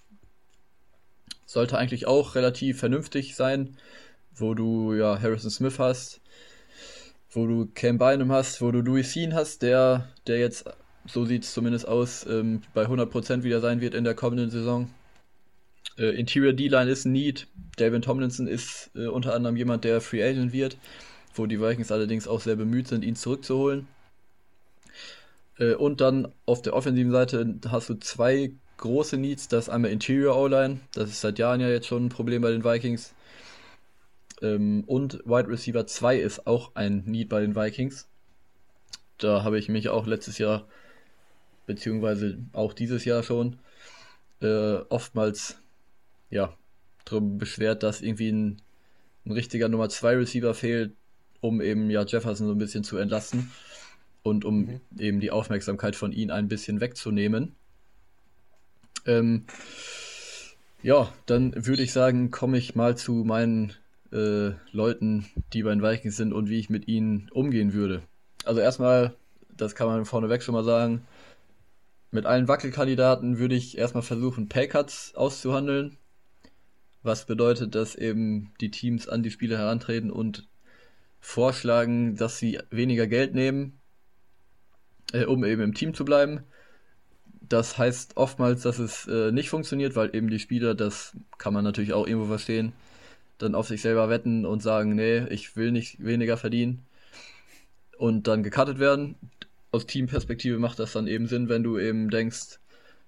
auch relativ vernünftig sein, wo du ja Harrison Smith hast, wo du Cam Bynum hast, wo du Louis Cine hast, der jetzt, so sieht es zumindest aus, bei 100% wieder sein wird in der kommenden Saison. Interior D-Line ist ein Need. Dalvin Tomlinson ist unter anderem jemand, der Free Agent wird, wo die Vikings allerdings auch sehr bemüht sind, ihn zurückzuholen. Und dann auf der offensiven Seite hast du zwei große Needs. Das ist einmal Interior O-Line. Das ist seit Jahren ja jetzt schon ein Problem bei den Vikings. Und Wide Receiver 2 ist auch ein Need bei den Vikings. Da habe ich mich auch letztes Jahr, beziehungsweise auch dieses Jahr schon, oftmals ja, darüber beschwert, dass irgendwie ein richtiger Nummer 2 Receiver fehlt, um eben ja Jefferson so ein bisschen zu entlasten und um eben die Aufmerksamkeit von ihm ein bisschen wegzunehmen. Ja, dann würde ich sagen, komme ich mal zu meinen Leuten, die bei den Vikings sind und wie ich mit ihnen umgehen würde. Also erstmal, das kann man vorneweg schon mal sagen, mit allen Wackelkandidaten würde ich erstmal versuchen, Paycuts auszuhandeln, was bedeutet, dass eben die Teams an die Spieler herantreten und vorschlagen, dass sie weniger Geld nehmen, um eben im Team zu bleiben. Das heißt oftmals, dass es nicht funktioniert, weil eben die Spieler, das kann man natürlich auch irgendwo verstehen, dann auf sich selber wetten und sagen, nee, ich will nicht weniger verdienen und dann gecuttet werden. Aus Teamperspektive macht das dann eben Sinn, wenn du eben denkst,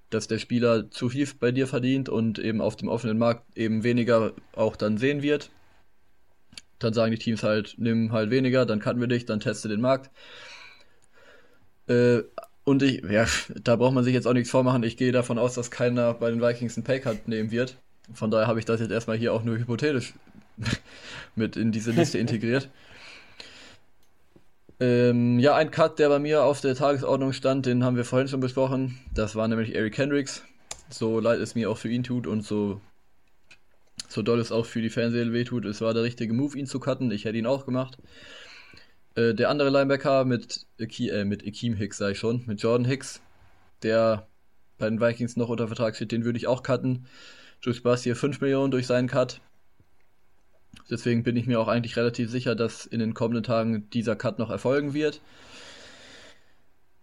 dass der Spieler zu viel bei dir verdient und eben auf dem offenen Markt eben weniger auch dann sehen wird. Dann sagen die Teams halt, nimm halt weniger, dann cutten wir dich, dann teste den Markt. Und da braucht man sich jetzt auch nichts vormachen. Ich gehe davon aus, dass keiner bei den Vikings einen Paycut nehmen wird. Von daher habe ich das jetzt erstmal hier auch nur hypothetisch mit in diese Liste integriert. Ja, ein Cut, der bei mir auf der Tagesordnung stand, den haben wir vorhin schon besprochen. Das war nämlich Eric Kendricks. So leid es mir auch für ihn tut und so doll es auch für die Fernseher wehtut, es war der richtige Move, ihn zu cutten. Ich hätte ihn auch gemacht. Der andere Linebacker mit Akeem Hicks, sag ich schon, mit Jordan Hicks, der bei den Vikings noch unter Vertrag steht, den würde ich auch cutten. Du sparst hier 5 Millionen durch seinen Cut. Deswegen bin ich mir auch eigentlich relativ sicher, dass in den kommenden Tagen dieser Cut noch erfolgen wird.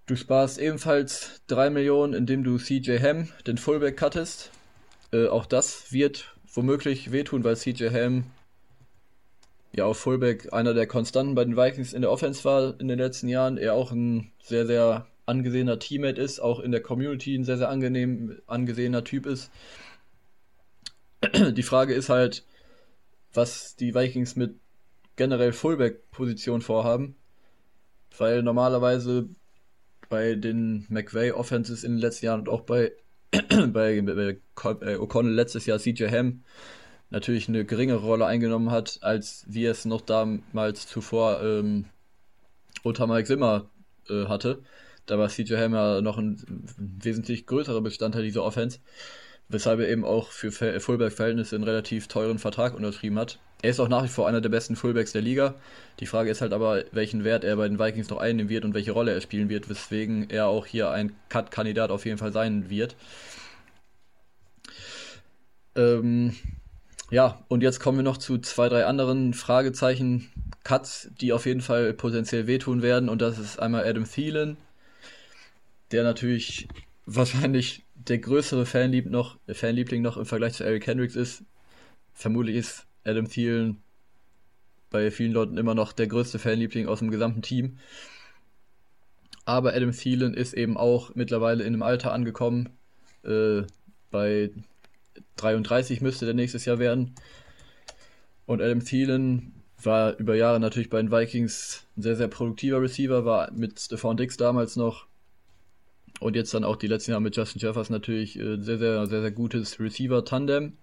Du sparst ebenfalls 3 Millionen, indem du CJ Ham, den Fullback, cuttest. Auch das wird womöglich wehtun, weil CJ Ham ja auf Fullback einer der Konstanten bei den Vikings in der Offense war in den letzten Jahren. Er auch ein sehr, sehr angesehener Teammate ist, auch in der Community ein sehr, sehr angesehener Typ ist. Die Frage ist halt, was die Vikings mit generell Fullback-Position vorhaben, weil normalerweise bei den McVay-Offenses in den letzten Jahren und auch bei O'Connell letztes Jahr CJ Ham natürlich eine geringere Rolle eingenommen hat, als wie es noch damals zuvor unter Mike Zimmer hatte. Da war CJ Ham ja noch ein wesentlich größerer Bestandteil dieser Offense, weshalb er eben auch für Fullback-Verhältnisse einen relativ teuren Vertrag unterschrieben hat. Er ist auch nach wie vor einer der besten Fullbacks der Liga. Die Frage ist halt aber, welchen Wert er bei den Vikings noch einnehmen wird und welche Rolle er spielen wird, weswegen er auch hier ein Cut-Kandidat auf jeden Fall sein wird. Ja, und jetzt kommen wir noch zu 2, 3 anderen Fragezeichen, Cuts, die auf jeden Fall potenziell wehtun werden. Und das ist einmal Adam Thielen, der natürlich wahrscheinlich der größere Fanliebling noch im Vergleich zu Eric Kendricks ist. Vermutlich ist Adam Thielen bei vielen Leuten immer noch der größte Fanliebling aus dem gesamten Team. Aber Adam Thielen ist eben auch mittlerweile in einem Alter angekommen. Bei 33 müsste der nächstes Jahr werden. Und Adam Thielen war über Jahre natürlich bei den Vikings ein sehr, sehr produktiver Receiver, war mit Stephon Diggs damals noch und jetzt dann auch die letzten Jahre mit Justin Jefferson natürlich ein sehr, sehr, sehr, sehr gutes Receiver-Tandem.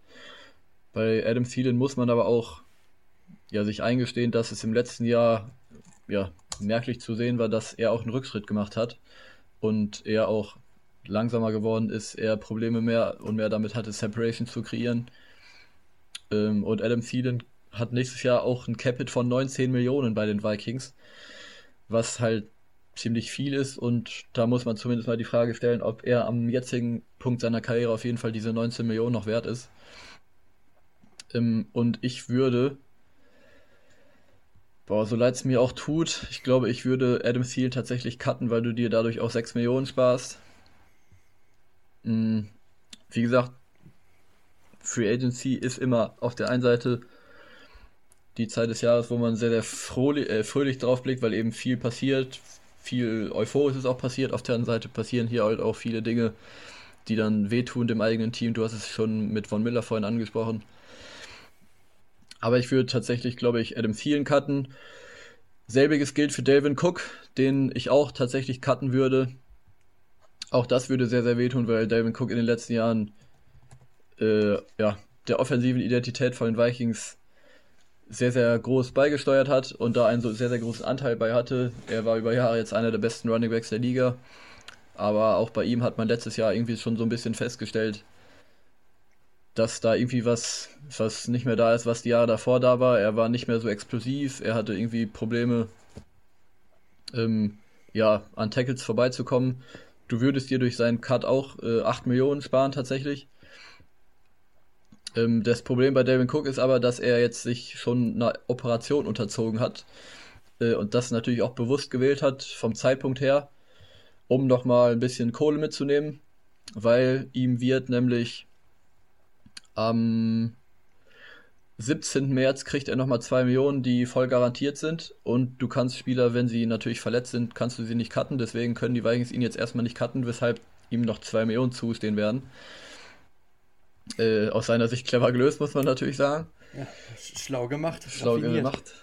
Bei Adam Thielen muss man aber auch ja, sich eingestehen, dass es im letzten Jahr ja, merklich zu sehen war, dass er auch einen Rückschritt gemacht hat und er auch langsamer geworden ist, er Probleme mehr und mehr damit hatte, Separation zu kreieren. Und Adam Thielen hat nächstes Jahr auch ein Cap-Hit von 19 Millionen bei den Vikings, was halt ziemlich viel ist und da muss man zumindest mal die Frage stellen, ob er am jetzigen Punkt seiner Karriere auf jeden Fall diese 19 Millionen noch wert ist. Und ich würde, so leid es mir auch tut, ich glaube, ich würde Adam Thielen tatsächlich cutten, weil du dir dadurch auch 6 Millionen sparst. Wie gesagt, Free Agency ist immer auf der einen Seite die Zeit des Jahres, wo man sehr, sehr fröhlich drauf blickt, weil eben viel passiert, viel Euphorisches auch passiert. Auf der anderen Seite passieren hier halt auch viele Dinge, die dann wehtun dem eigenen Team. Du hast es schon mit Von Miller vorhin angesprochen. Aber ich würde tatsächlich, glaube ich, Adam Thielen cutten. Selbiges gilt für Dalvin Cook, den ich auch tatsächlich cutten würde. Auch das würde sehr, sehr wehtun, weil Dalvin Cook in den letzten Jahren der offensiven Identität von den Vikings sehr, sehr groß beigesteuert hat und da einen so sehr, sehr großen Anteil bei hatte. Er war über Jahre jetzt einer der besten Running Backs der Liga. Aber auch bei ihm hat man letztes Jahr irgendwie schon so ein bisschen festgestellt, dass da irgendwie was nicht mehr da ist, was die Jahre davor da war. Er war nicht mehr so explosiv. Er hatte irgendwie Probleme, an Tackles vorbeizukommen. Du würdest dir durch seinen Cut auch 8 Millionen sparen tatsächlich. Das Problem bei Dalvin Cook ist aber, dass er jetzt sich schon einer Operation unterzogen hat und das natürlich auch bewusst gewählt hat vom Zeitpunkt her, um nochmal ein bisschen Kohle mitzunehmen, weil ihm wird nämlich am 17. März kriegt er nochmal 2 Millionen, die voll garantiert sind, und du kannst Spieler, wenn sie natürlich verletzt sind, kannst du sie nicht cutten, deswegen können die Vikings ihn jetzt erstmal nicht cutten, weshalb ihm noch 2 Millionen zustehen werden. Aus seiner Sicht clever gelöst, muss man natürlich sagen. Ja, schlau gemacht,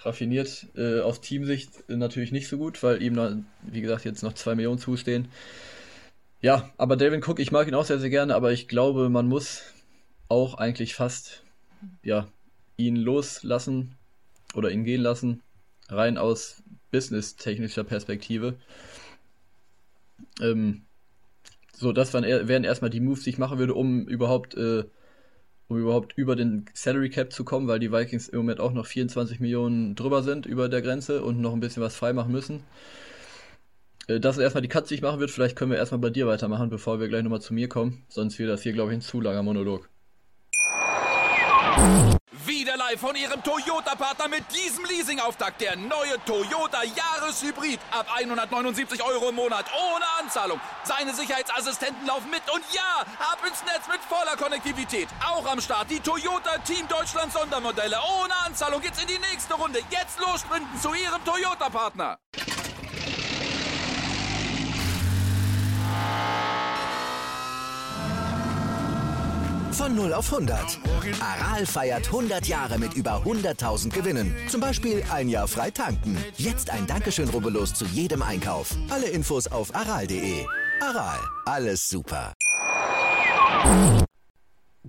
raffiniert. Aus Teamsicht natürlich nicht so gut, weil ihm, wie gesagt, jetzt noch 2 Millionen zustehen. Ja, aber Dalvin Cook, ich mag ihn auch sehr, sehr gerne, aber ich glaube, man muss auch eigentlich fast ihn loslassen oder ihn gehen lassen, rein aus business-technischer Perspektive. So, das wären erstmal die Moves, die ich machen würde, um überhaupt über den Salary Cap zu kommen, weil die Vikings im Moment auch noch 24 Millionen drüber sind, über der Grenze, und noch ein bisschen was freimachen müssen. Das ist erstmal die Katze, die ich machen würde. Vielleicht können wir erstmal bei dir weitermachen, bevor wir gleich nochmal zu mir kommen. Sonst wird das hier, glaube ich, ein zu langer Monolog. Wieder live von Ihrem Toyota-Partner mit diesem Leasing-Auftakt. Der neue Toyota Jahreshybrid. Ab 179 Euro im Monat ohne Anzahlung. Seine Sicherheitsassistenten laufen mit und ja, ab ins Netz mit voller Konnektivität. Auch am Start die Toyota Team Deutschland Sondermodelle. Ohne Anzahlung geht's in die nächste Runde. Jetzt los sprinten zu Ihrem Toyota-Partner. Von 0 auf 100. Aral feiert 100 Jahre mit über 100.000 Gewinnen. Zum Beispiel ein Jahr frei tanken. Jetzt ein Dankeschön, rubbellos zu jedem Einkauf. Alle Infos auf aral.de. Aral, alles super.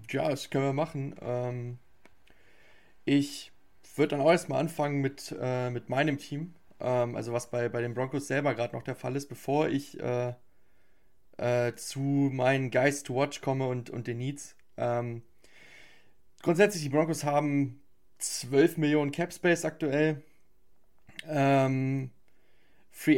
Ja, das können wir machen. Ich würde dann auch erstmal anfangen mit meinem Team. Also was bei den Broncos selber gerade noch der Fall ist, bevor ich zu meinen Guys to Watch komme und den Needs. Grundsätzlich, die Broncos haben 12 Millionen Cap-Space aktuell. Free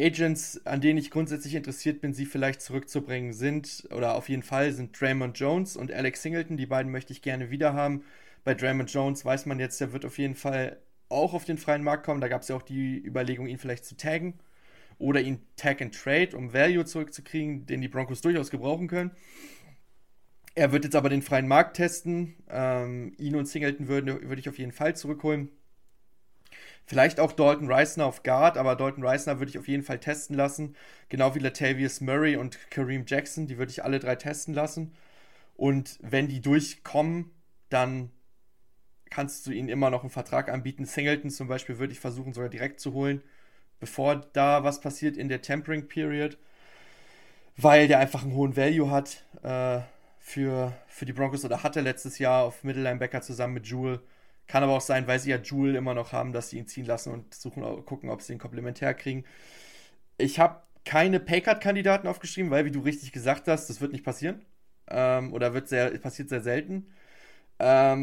Agents, an denen ich grundsätzlich interessiert bin, sie vielleicht zurückzubringen, sind Draymond Jones und Alex Singleton. Die beiden möchte ich gerne wieder haben. Bei Draymond Jones weiß man jetzt, der wird auf jeden Fall auch auf den freien Markt kommen. Da gab es ja auch die Überlegung, ihn vielleicht zu taggen oder ihn Tag and Trade, um Value zurückzukriegen, den die Broncos durchaus gebrauchen können. Er wird jetzt aber den freien Markt testen. Ihn und Singleton würde ich auf jeden Fall zurückholen. Vielleicht auch Dalton Reisner auf Guard, aber Dalton Reisner würde ich auf jeden Fall testen lassen. Genau wie Latavius Murray und Kareem Jackson, die würde ich alle drei testen lassen. Und wenn die durchkommen, dann kannst du ihnen immer noch einen Vertrag anbieten. Singleton zum Beispiel würde ich versuchen, sogar direkt zu holen, bevor da was passiert in der Tempering Period, weil der einfach einen hohen Value hat. Für die Broncos, oder hatte letztes Jahr auf Middle-Linebacker zusammen mit Jewell. Kann aber auch sein, weil sie ja Jewell immer noch haben, dass sie ihn ziehen lassen und gucken, ob sie ihn komplementär kriegen. Ich habe keine Paycard-Kandidaten aufgeschrieben, weil, wie du richtig gesagt hast, das wird nicht passieren. Passiert sehr selten.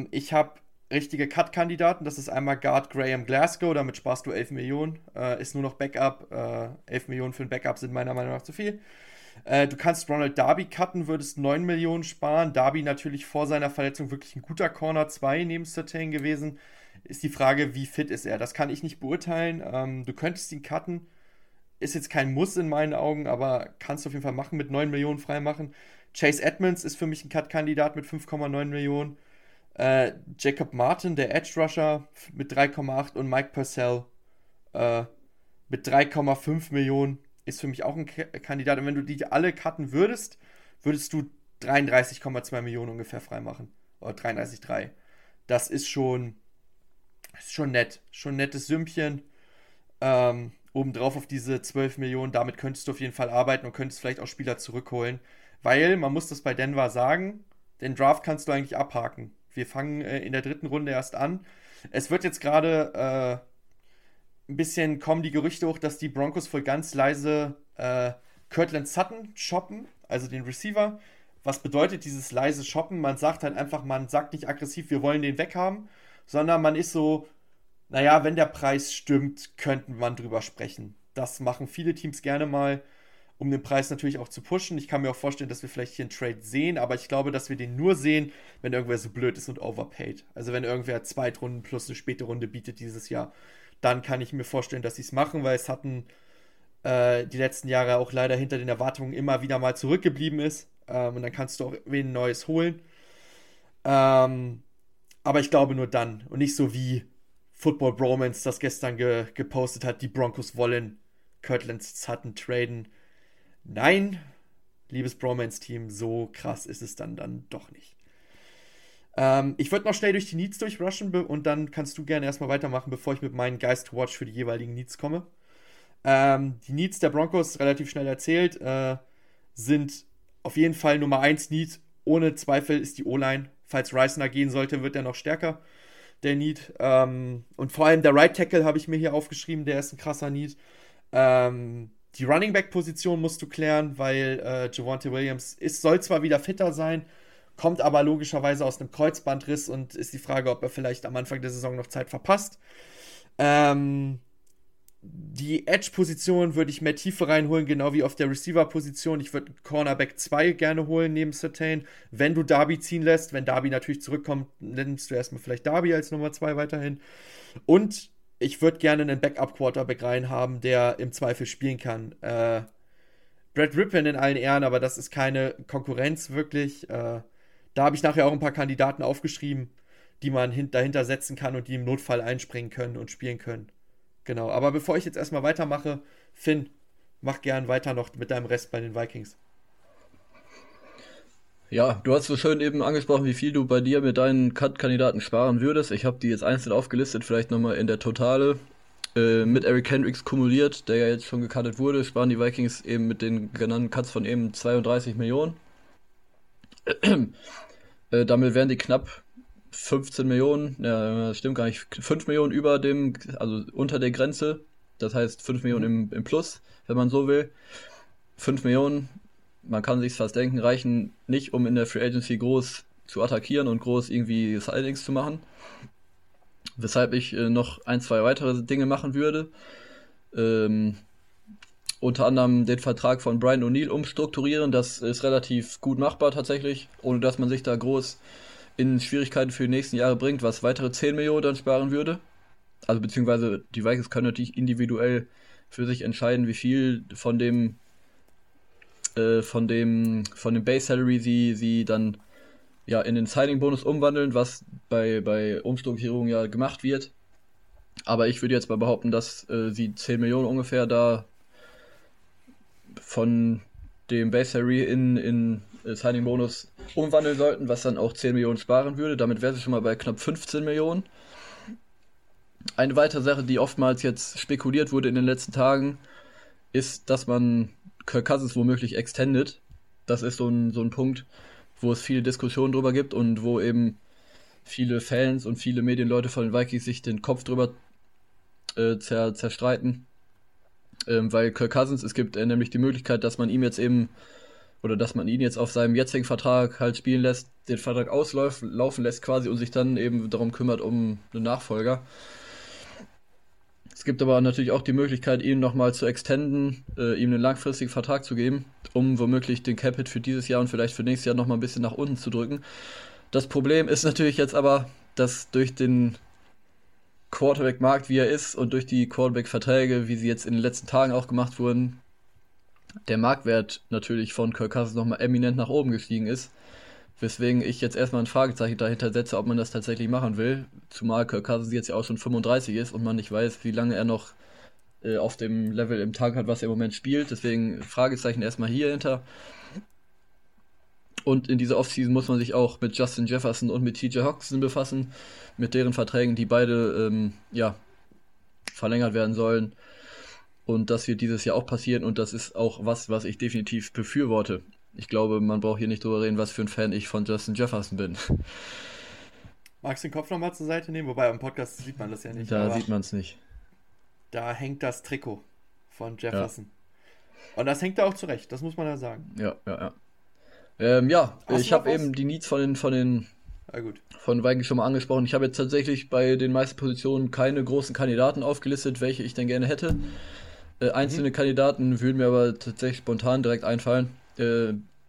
Ich habe richtige Cut-Kandidaten. Das ist einmal Guard Graham Glasgow, damit sparst du 11 Millionen. Ist nur noch Backup. 11 Millionen für ein Backup sind meiner Meinung nach zu viel. Du kannst Ronald Darby cutten, würdest 9 Millionen sparen. Darby natürlich vor seiner Verletzung wirklich ein guter Corner 2 neben Surtain gewesen. Ist die Frage, wie fit ist er? Das kann ich nicht beurteilen. Du könntest ihn cutten. Ist jetzt kein Muss in meinen Augen, aber kannst du auf jeden Fall machen, mit 9 Millionen freimachen. Chase Edmonds ist für mich ein Cut-Kandidat mit 5,9 Millionen. Jacob Martin, der Edge-Rusher, mit 3,8 und Mike Purcell mit 3,5 Millionen. ist für mich auch ein Kandidat. Und wenn du die alle cutten würdest, würdest du 33,2 Millionen ungefähr freimachen. Oder 33,3. Das ist schon nett. Schon ein nettes Sümmchen. Obendrauf auf diese 12 Millionen. Damit könntest du auf jeden Fall arbeiten und könntest vielleicht auch Spieler zurückholen. Weil, man muss das bei Denver sagen, den Draft kannst du eigentlich abhaken. Wir fangen in der 3. Runde erst an. Es wird jetzt gerade ein bisschen, kommen die Gerüchte hoch, dass die Broncos voll ganz leise Courtland Sutton shoppen, also den Receiver. Was bedeutet dieses leise Shoppen? Man sagt halt einfach, man sagt nicht aggressiv, wir wollen den weghaben, sondern man ist so, naja, wenn der Preis stimmt, könnte man drüber sprechen. Das machen viele Teams gerne mal, um den Preis natürlich auch zu pushen. Ich kann mir auch vorstellen, dass wir vielleicht hier einen Trade sehen, aber ich glaube, dass wir den nur sehen, wenn irgendwer so blöd ist und overpaid. Also wenn irgendwer 2 Runden plus eine späte Runde bietet dieses Jahr, dann kann ich mir vorstellen, dass sie es machen, weil es hatten die letzten Jahre auch leider hinter den Erwartungen immer wieder mal zurückgeblieben ist. Und dann kannst du auch wen Neues holen. Aber ich glaube nur dann. Und nicht so wie Football Bromance das gestern gepostet hat, die Broncos wollen Courtland Sutton traden. Nein, liebes Bromance-Team, so krass ist es dann doch nicht. Ich würde noch schnell durch die Needs durchrushen und dann kannst du gerne erstmal weitermachen, bevor ich mit meinen Guys to Watch für die jeweiligen Needs komme. Die Needs der Broncos, relativ schnell erzählt, sind auf jeden Fall Nummer 1 Need. Ohne Zweifel ist die O-Line. Falls Reisner gehen sollte, wird er noch stärker, der Need. Und vor allem der Right Tackle habe ich mir hier aufgeschrieben, der ist ein krasser Need. Die Running Back-Position musst du klären, weil Javonte Williams soll zwar wieder fitter sein, kommt aber logischerweise aus einem Kreuzbandriss und ist die Frage, ob er vielleicht am Anfang der Saison noch Zeit verpasst. Die Edge-Position würde ich mehr Tiefe reinholen, genau wie auf der Receiver-Position. Ich würde Cornerback 2 gerne holen neben Surtain. Wenn du Darby ziehen lässt, wenn Darby natürlich zurückkommt, nimmst du erstmal vielleicht Darby als Nummer 2 weiterhin. Und ich würde gerne einen Backup-Quarterback reinhaben, der im Zweifel spielen kann. Brad Ripien in allen Ehren, aber das ist keine Konkurrenz wirklich. Da habe ich nachher auch ein paar Kandidaten aufgeschrieben, die man dahinter setzen kann und die im Notfall einspringen können und spielen können. Genau, aber bevor ich jetzt erstmal weitermache, Finn, mach gern weiter noch mit deinem Rest bei den Vikings. Ja, du hast so schön eben angesprochen, wie viel du bei dir mit deinen Cut-Kandidaten sparen würdest. Ich habe die jetzt einzeln aufgelistet, vielleicht nochmal in der Totale. Mit Eric Kendricks kumuliert, der ja jetzt schon gecuttet wurde, sparen die Vikings eben mit den genannten Cuts von eben 32 Millionen. Damit wären die knapp 15 Millionen, ja, stimmt gar nicht, 5 Millionen über dem, also unter der Grenze, das heißt 5 Millionen im Plus, wenn man so will. 5 Millionen, man kann sich's fast denken, reichen nicht, um in der Free Agency groß zu attackieren und groß irgendwie Signings zu machen. Weshalb ich noch 1, 2 weitere Dinge machen würde. Unter anderem den Vertrag von Brian O'Neill umstrukturieren, das ist relativ gut machbar tatsächlich, ohne dass man sich da groß in Schwierigkeiten für die nächsten Jahre bringt, was weitere 10 Millionen dann sparen würde. Also beziehungsweise die Vikings können natürlich individuell für sich entscheiden, wie viel von dem Base Salary sie dann ja in den Signing-Bonus umwandeln, was bei Umstrukturierung ja gemacht wird. Aber ich würde jetzt mal behaupten, dass sie 10 Millionen ungefähr da von dem Base Salary in Signing-Bonus umwandeln sollten, was dann auch 10 Millionen sparen würde. Damit wäre sie schon mal bei knapp 15 Millionen. Eine weitere Sache, die oftmals jetzt spekuliert wurde in den letzten Tagen, ist, dass man Kirk Cousins womöglich extendet. Das ist so ein Punkt, wo es viele Diskussionen drüber gibt und wo eben viele Fans und viele Medienleute von den Vikings sich den Kopf drüber zerstreiten. Weil Kirk Cousins, es gibt nämlich die Möglichkeit, dass man ihm jetzt eben oder dass man ihn jetzt auf seinem jetzigen Vertrag halt spielen lässt, den Vertrag auslaufen lässt quasi und sich dann eben darum kümmert um einen Nachfolger. Es gibt aber natürlich auch die Möglichkeit, ihn nochmal zu extenden, ihm einen langfristigen Vertrag zu geben, um womöglich den Cap-Hit für dieses Jahr und vielleicht für nächstes Jahr nochmal ein bisschen nach unten zu drücken. Das Problem ist natürlich jetzt aber, dass durch den Quarterback-Markt, wie er ist, und durch die Quarterback-Verträge, wie sie jetzt in den letzten Tagen auch gemacht wurden, der Marktwert natürlich von Kirk Cousins nochmal eminent nach oben gestiegen ist, weswegen ich jetzt erstmal ein Fragezeichen dahinter setze, ob man das tatsächlich machen will, zumal Kirk Cousins jetzt ja auch schon 35 ist und man nicht weiß, wie lange er noch auf dem Level im Tank hat, was er im Moment spielt. Deswegen Fragezeichen erstmal hier hinter. Und in dieser Offseason muss man sich auch mit Justin Jefferson und mit TJ Hockenson befassen, mit deren Verträgen, die beide verlängert werden sollen. Und das wird dieses Jahr auch passieren und das ist auch was ich definitiv befürworte. Ich glaube, man braucht hier nicht drüber reden, was für ein Fan ich von Justin Jefferson bin. Magst du den Kopf nochmal zur Seite nehmen? Wobei, am Podcast sieht man das ja nicht. Da sieht man es nicht. Da hängt das Trikot von Jefferson. Ja. Und das hängt da auch zurecht, das muss man ja sagen. Ja. Ich habe eben die Needs von Vikings schon mal angesprochen. Ich habe jetzt tatsächlich bei den meisten Positionen keine großen Kandidaten aufgelistet, welche ich denn gerne hätte. Einzelne Kandidaten würden mir aber tatsächlich spontan direkt einfallen.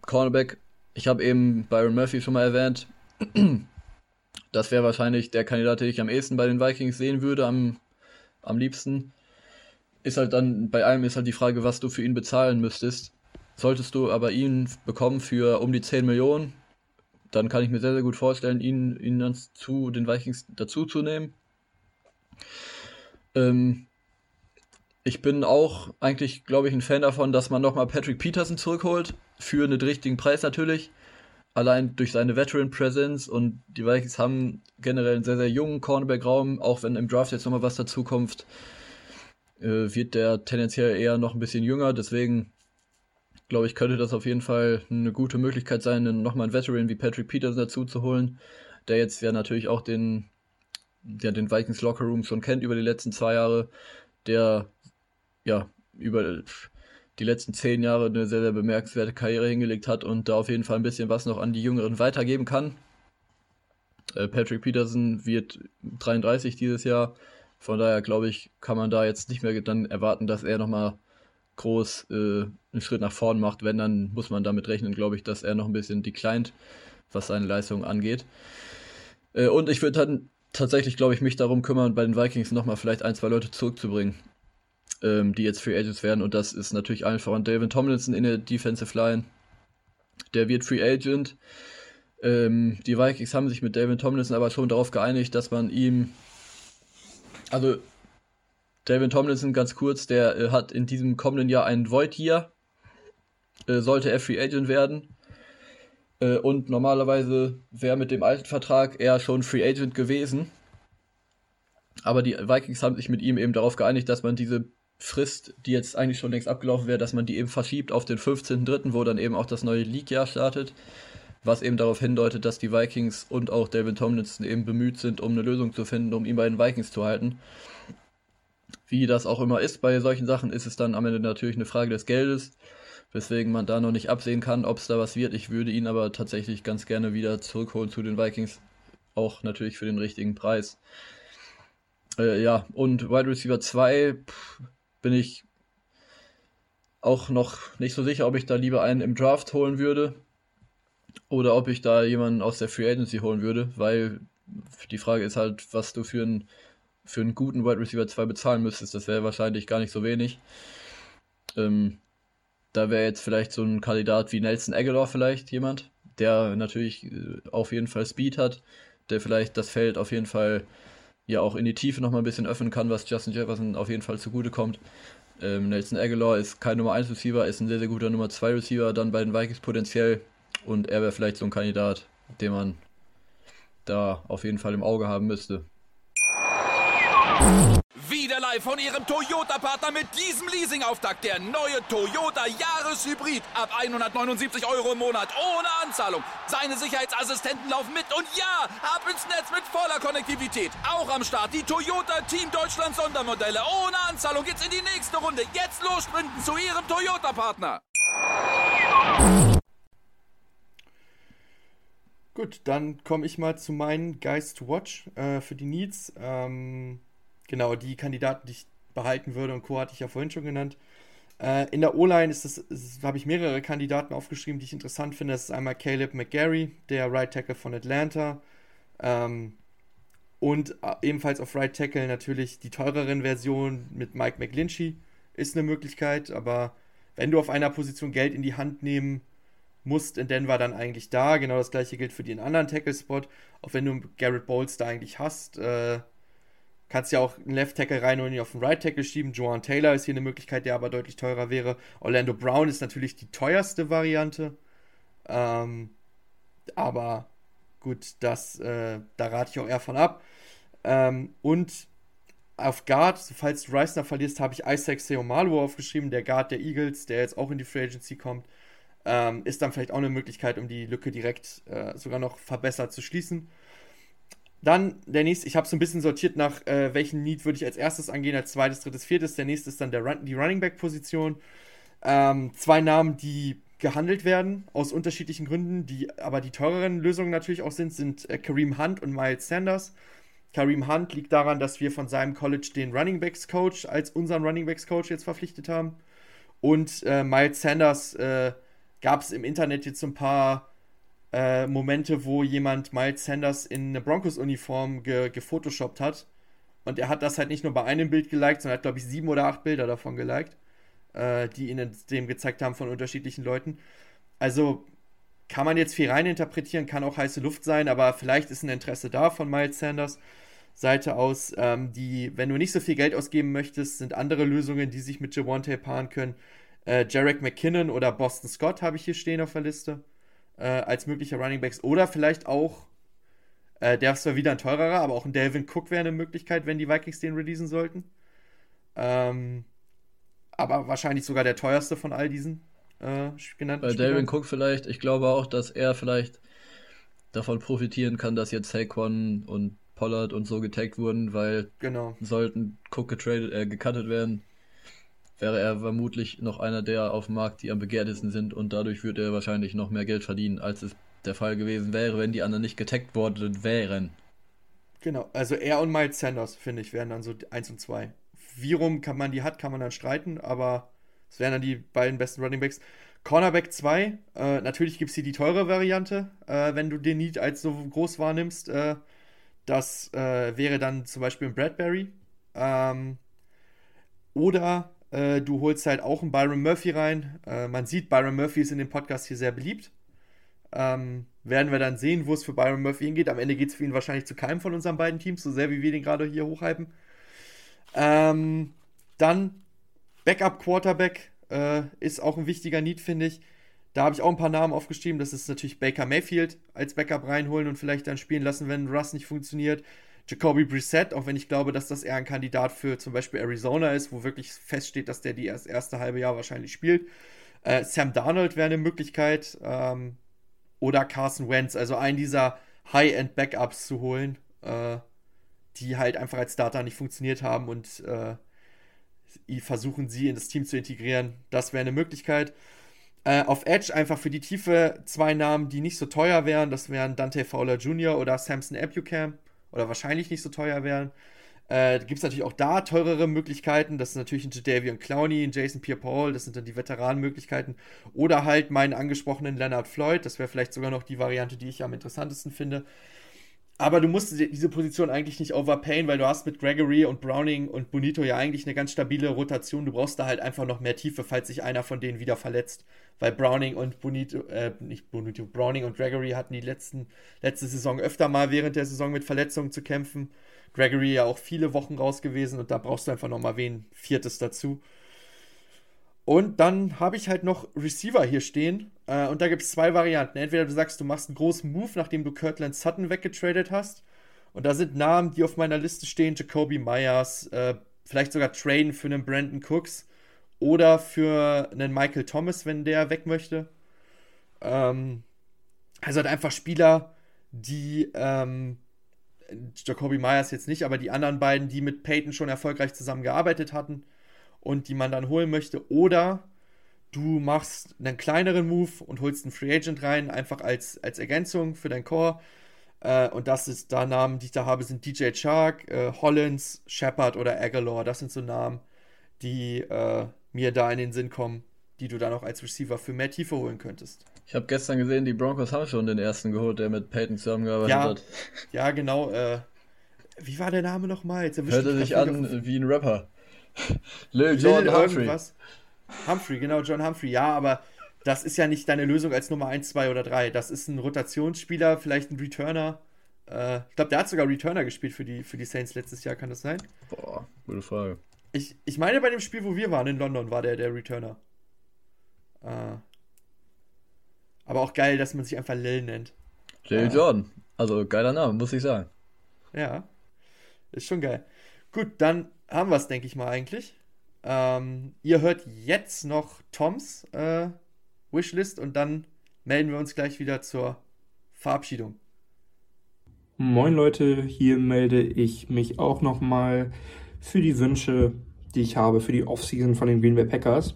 Cornerback, ich habe eben Byron Murphy schon mal erwähnt. Das wäre wahrscheinlich der Kandidat, den ich am ehesten bei den Vikings sehen würde, am liebsten. Ist halt dann, bei allem ist halt die Frage, was du für ihn bezahlen müsstest. Solltest du aber ihn bekommen für um die 10 Millionen, dann kann ich mir sehr, sehr gut vorstellen, ihn dann zu den Vikings dazuzunehmen. Ich bin auch eigentlich, glaube ich, ein Fan davon, dass man nochmal Patrick Peterson zurückholt. Für einen richtigen Preis natürlich. Allein durch seine Veteran-Presence. Und die Vikings haben generell einen sehr, sehr jungen Cornerback-Raum. Auch wenn im Draft jetzt nochmal was dazukommt, wird der tendenziell eher noch ein bisschen jünger. Deswegen, glaube ich, könnte das auf jeden Fall eine gute Möglichkeit sein, nochmal einen Veteran wie Patrick Peterson dazuzuholen. Der jetzt ja natürlich auch den Vikings Locker-Room schon kennt über die letzten 2 Jahre. Der über die letzten 10 Jahre eine sehr, sehr bemerkenswerte Karriere hingelegt hat und da auf jeden Fall ein bisschen was noch an die Jüngeren weitergeben kann. Patrick Peterson wird 33 dieses Jahr, von daher glaube ich, kann man da jetzt nicht mehr dann erwarten, dass er nochmal groß einen Schritt nach vorn macht. Wenn, dann muss man damit rechnen, glaube ich, dass er noch ein bisschen declined, was seine Leistung angeht. Und ich würde dann tatsächlich, glaube ich, mich darum kümmern, bei den Vikings nochmal vielleicht 1, 2 Leute zurückzubringen, die jetzt Free Agents werden, und das ist natürlich allen voran Dalvin Tomlinson in der Defensive Line. Der wird Free Agent. Die Vikings haben sich mit Dalvin Tomlinson aber schon darauf geeinigt, dass man ihm, also Dalvin Tomlinson ganz kurz, der hat in diesem kommenden Jahr einen Void Year, sollte er Free Agent werden. Und normalerweise wäre mit dem alten Vertrag er schon Free Agent gewesen. Aber die Vikings haben sich mit ihm eben darauf geeinigt, dass man diese Frist, die jetzt eigentlich schon längst abgelaufen wäre, dass man die eben verschiebt auf den 15.03., wo dann eben auch das neue League-Jahr startet. Was eben darauf hindeutet, dass die Vikings und auch Dalvin Tomlinson eben bemüht sind, um eine Lösung zu finden, um ihn bei den Vikings zu halten. Wie das auch immer ist bei solchen Sachen, ist es dann am Ende natürlich eine Frage des Geldes, weswegen man da noch nicht absehen kann, ob es da was wird. Ich würde ihn aber tatsächlich ganz gerne wieder zurückholen zu den Vikings, auch natürlich für den richtigen Preis. Und Wide Receiver 2 bin ich auch noch nicht so sicher, ob ich da lieber einen im Draft holen würde oder ob ich da jemanden aus der Free Agency holen würde, weil die Frage ist halt, was du für einen guten Wide Receiver 2 bezahlen müsstest. Das wäre wahrscheinlich gar nicht so wenig. Da wäre jetzt vielleicht so ein Kandidat wie Nelson Aguilar vielleicht jemand, der natürlich auf jeden Fall Speed hat, der vielleicht das Feld auf jeden Fall ja auch in die Tiefe nochmal ein bisschen öffnen kann, was Justin Jefferson auf jeden Fall zugutekommt. Nelson Aguilar ist kein Nummer 1 Receiver, ist ein sehr, sehr guter Nummer 2 Receiver, dann bei den Vikings potenziell, und er wäre vielleicht so ein Kandidat, den man da auf jeden Fall im Auge haben müsste. Wieder live von Ihrem Toyota-Partner mit diesem Leasing-Auftakt. Der neue Toyota Jahreshybrid. Ab 179 Euro im Monat ohne Anzahlung. Seine Sicherheitsassistenten laufen mit und ja, ab ins Netz mit voller Konnektivität. Auch am Start die Toyota Team Deutschland Sondermodelle. Ohne Anzahlung geht's in die nächste Runde. Jetzt los sprinten zu Ihrem Toyota-Partner. Gut, dann komme ich mal zu meinen Guys to Watch für die Needs. Genau, die Kandidaten, die ich behalten würde und Co. hatte ich ja vorhin schon genannt. In der O-Line habe ich mehrere Kandidaten aufgeschrieben, die ich interessant finde. Das ist einmal Caleb McGarry, der Right Tackle von Atlanta. Und ebenfalls auf Right Tackle natürlich die teureren Version mit Mike McGlinchey ist eine Möglichkeit. Aber wenn du auf einer Position Geld in die Hand nehmen musst, in Denver dann eigentlich da. Genau das gleiche gilt für den anderen Tackle-Spot. Auch wenn du Garrett Bowles da eigentlich hast, Kannst ja auch einen Left-Tackle reinholen, ihn auf den Right-Tackle schieben. Joan Taylor ist hier eine Möglichkeit, der aber deutlich teurer wäre. Orlando Brown ist natürlich die teuerste Variante. Aber gut, da rate ich auch eher von ab. Und auf Guard, falls du Reisner verlierst, habe ich Isaac Seumalo aufgeschrieben, der Guard der Eagles, der jetzt auch in die Free Agency kommt. Ist dann vielleicht auch eine Möglichkeit, um die Lücke direkt sogar noch verbessert zu schließen. Dann der nächste, ich habe so ein bisschen sortiert nach welchen Need würde ich als erstes angehen, als zweites, drittes, viertes. Der nächste ist dann die Running Back Position. Zwei Namen, die gehandelt werden, aus unterschiedlichen Gründen, die aber die teureren Lösungen natürlich auch sind Kareem Hunt und Miles Sanders. Kareem Hunt liegt daran, dass wir von seinem College den Running Backs Coach als unseren Running Backs Coach jetzt verpflichtet haben. Und Miles Sanders gab es im Internet jetzt so ein paar Momente, wo jemand Miles Sanders in eine Broncos-Uniform gefotoshoppt hat. Und er hat das halt nicht nur bei einem Bild geliked, sondern hat, glaube ich, 7 oder 8 Bilder davon geliked, die ihn dem gezeigt haben von unterschiedlichen Leuten. Also kann man jetzt viel reininterpretieren, kann auch heiße Luft sein, aber vielleicht ist ein Interesse da von Miles Sanders Seite aus. Wenn du nicht so viel Geld ausgeben möchtest, sind andere Lösungen, die sich mit Javonte paaren können. Jerick McKinnon oder Boston Scott habe ich hier stehen auf der Liste als mögliche Runningbacks. Oder vielleicht auch, der ist zwar wieder ein teurerer, aber auch ein Dalvin Cook wäre eine Möglichkeit, wenn die Vikings den releasen sollten. Aber wahrscheinlich sogar der teuerste von all diesen genannten Spielern. Bei Dalvin Cook vielleicht, ich glaube auch, dass er vielleicht davon profitieren kann, dass jetzt Saquon und Pollard und so getaggt wurden, weil sollten Cook gecuttet werden, wäre er vermutlich noch einer der auf dem Markt, die am begehrtesten sind, und dadurch würde er wahrscheinlich noch mehr Geld verdienen, als es der Fall gewesen wäre, wenn die anderen nicht getaggt worden wären. Genau, also er und Miles Sanders, finde ich, wären dann so 1 und 2. Wie rum kann man dann streiten, aber es wären dann die beiden besten Runningbacks. Cornerback 2, natürlich gibt es hier die teure Variante, wenn du den Need als so groß wahrnimmst. Das wäre dann zum Beispiel ein Bradbury. Oder du holst halt auch einen Byron Murphy rein. Man sieht, Byron Murphy ist in dem Podcast hier sehr beliebt. Werden wir dann sehen, wo es für Byron Murphy hingeht. Am Ende geht es für ihn wahrscheinlich zu keinem von unseren beiden Teams, so sehr wie wir den gerade hier hochhypen. Dann Backup-Quarterback ist auch ein wichtiger Need, finde ich. Da habe ich auch ein paar Namen aufgeschrieben. Das ist natürlich Baker Mayfield als Backup reinholen und vielleicht dann spielen lassen, wenn Russ nicht funktioniert. Jacoby Brissett, auch wenn ich glaube, dass das eher ein Kandidat für zum Beispiel Arizona ist, wo wirklich feststeht, dass der das erste halbe Jahr wahrscheinlich spielt. Sam Darnold wäre eine Möglichkeit. Oder Carson Wentz, also einen dieser High-End-Backups zu holen, die halt einfach als Starter nicht funktioniert haben und versuchen, sie in das Team zu integrieren. Das wäre eine Möglichkeit. Auf Edge einfach für die Tiefe zwei Namen, die nicht so teuer wären. Das wären Dante Fowler Jr. oder Samson Ebukam. Oder wahrscheinlich nicht so teuer wären. Gibt es natürlich auch da teurere Möglichkeiten. Das ist natürlich ein Jadeveon Clowney, ein Jason Pierre-Paul. Das sind dann die Veteranenmöglichkeiten. Oder halt meinen angesprochenen Leonard Floyd. Das wäre vielleicht sogar noch die Variante, die ich am interessantesten finde. Aber du musst diese Position eigentlich nicht overpayen, weil du hast mit Gregory und Browning und Bonito ja eigentlich eine ganz stabile Rotation. Du brauchst da halt einfach noch mehr Tiefe, falls sich einer von denen wieder verletzt. Weil Browning und Gregory hatten die letzte Saison öfter mal während der Saison mit Verletzungen zu kämpfen. Gregory ja auch viele Wochen raus gewesen und da brauchst du einfach noch mal wen Viertes dazu. Und dann habe ich halt noch Receiver hier stehen. Und da gibt es zwei Varianten. Entweder du sagst, du machst einen großen Move, nachdem du Courtland Sutton weggetradet hast. Und da sind Namen, die auf meiner Liste stehen. Jacoby Myers, vielleicht sogar traden für einen Brandon Cooks oder für einen Michael Thomas, wenn der weg möchte. Also halt einfach Spieler, die Jacoby Myers jetzt nicht, aber die anderen beiden, die mit Peyton schon erfolgreich zusammengearbeitet hatten und die man dann holen möchte. Oder du machst einen kleineren Move und holst einen Free Agent rein, einfach als Ergänzung für dein Core. Und das ist da Namen, die ich da habe, sind DJ Chark, Hollins, Shepard oder Aguilar. Das sind so Namen, die mir da in den Sinn kommen, die du dann auch als Receiver für mehr Tiefe holen könntest. Ich habe gestern gesehen, die Broncos haben schon den ersten geholt, der mit Peyton zusammengearbeitet hat. Ja, genau. Wie war der Name nochmal? Hörte sich an wie ein Rapper. Lil Humphrey. Irgendwas. Humphrey, genau, John Humphrey. Ja, aber das ist ja nicht deine Lösung als Nummer 1, 2 oder 3. Das ist ein Rotationsspieler, vielleicht ein Returner, Ich glaube, der hat sogar Returner gespielt für die Saints letztes Jahr, kann das sein? Boah, gute Frage. Ich meine, bei dem Spiel, wo wir waren in London, war der Returner. Aber auch geil, dass man sich einfach Lil nennt. Lil Jordan. Also geiler Name, muss ich sagen. Ja, ist schon geil. Gut, dann haben wir es, denke ich mal, eigentlich. Ihr hört jetzt noch Toms Wishlist und dann melden wir uns gleich wieder zur Verabschiedung. Moin Leute, hier melde ich mich auch nochmal für die Wünsche, die ich habe für die Offseason von den Green Bay Packers.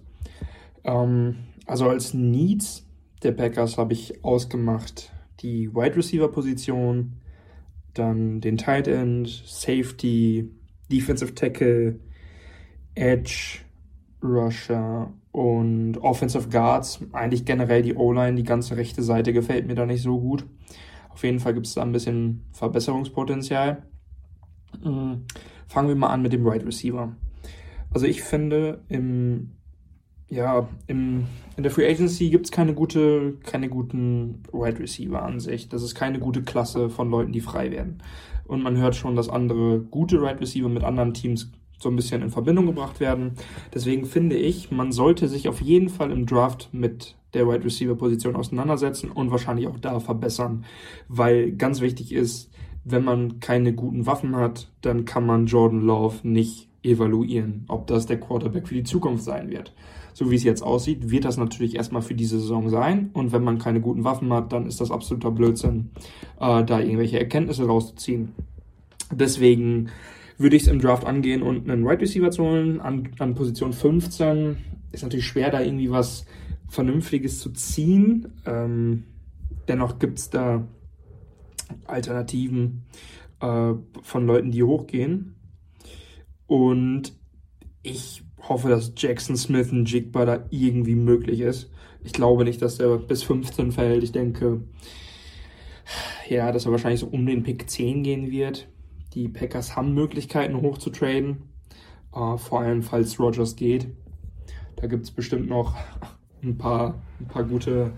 Also als Needs der Packers habe ich ausgemacht die Wide Receiver Position, dann den Tight End, Safety, Defensive Tackle, Edge, Rusher und Offensive Guards. Eigentlich generell die O-Line, die ganze rechte Seite gefällt mir da nicht so gut. Auf jeden Fall gibt es da ein bisschen Verbesserungspotenzial. Fangen wir mal an mit dem Wide Receiver. Also ich finde, in der Free Agency gibt es keine guten Wide Receiver an sich. Das ist keine gute Klasse von Leuten, die frei werden. Und man hört schon, dass andere gute Wide Receiver mit anderen Teams so ein bisschen in Verbindung gebracht werden. Deswegen finde ich, man sollte sich auf jeden Fall im Draft mit der Wide Receiver Position auseinandersetzen und wahrscheinlich auch da verbessern, weil ganz wichtig ist, wenn man keine guten Waffen hat, dann kann man Jordan Love nicht evaluieren, ob das der Quarterback für die Zukunft sein wird. So wie es jetzt aussieht, wird das natürlich erstmal für diese Saison sein und wenn man keine guten Waffen hat, dann ist das absoluter Blödsinn, da irgendwelche Erkenntnisse rauszuziehen. Deswegen würde ich es im Draft angehen und einen Wide Receiver zu holen an Position 15. Ist natürlich schwer, da irgendwie was Vernünftiges zu ziehen. Dennoch gibt es da Alternativen von Leuten, die hochgehen. Und ich hoffe, dass Jackson Smith und Jigba da irgendwie möglich ist. Ich glaube nicht, dass der bis 15 fällt. Ich denke, ja, dass er wahrscheinlich so um den Pick 10 gehen wird. Die Packers haben Möglichkeiten, hochzutraden. Vor allem, falls Rodgers geht. Da gibt es bestimmt noch ein paar gute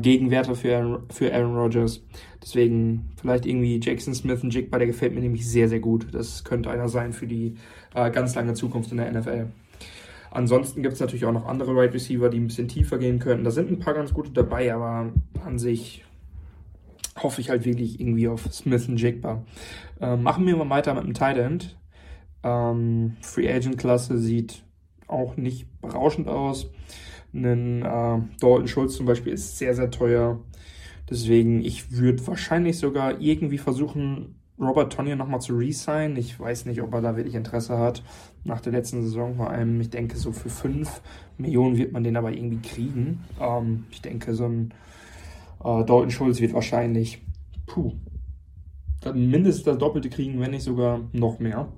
Gegenwerte für Aaron Rodgers. Deswegen vielleicht irgendwie Jackson Smith und Jigba, der gefällt mir nämlich sehr, sehr gut. Das könnte einer sein für die ganz lange Zukunft in der NFL. Ansonsten gibt es natürlich auch noch andere Wide Receiver, die ein bisschen tiefer gehen könnten. Da sind ein paar ganz gute dabei, aber an sich hoffe ich halt wirklich irgendwie auf Smith und Jigba. Machen wir mal weiter mit dem Tight End. Free Agent Klasse sieht auch nicht berauschend aus. Einen Dalton Schulz zum Beispiel ist sehr, sehr teuer. Deswegen, ich würde wahrscheinlich sogar irgendwie versuchen, Robert Tonyan nochmal zu re-signen. Ich weiß nicht, ob er da wirklich Interesse hat. Nach der letzten Saison vor allem, ich denke, so für 5 Millionen wird man den aber irgendwie kriegen. Ich denke, so ein Dalton Schulz wird wahrscheinlich dann mindestens das Doppelte kriegen, wenn nicht sogar noch mehr.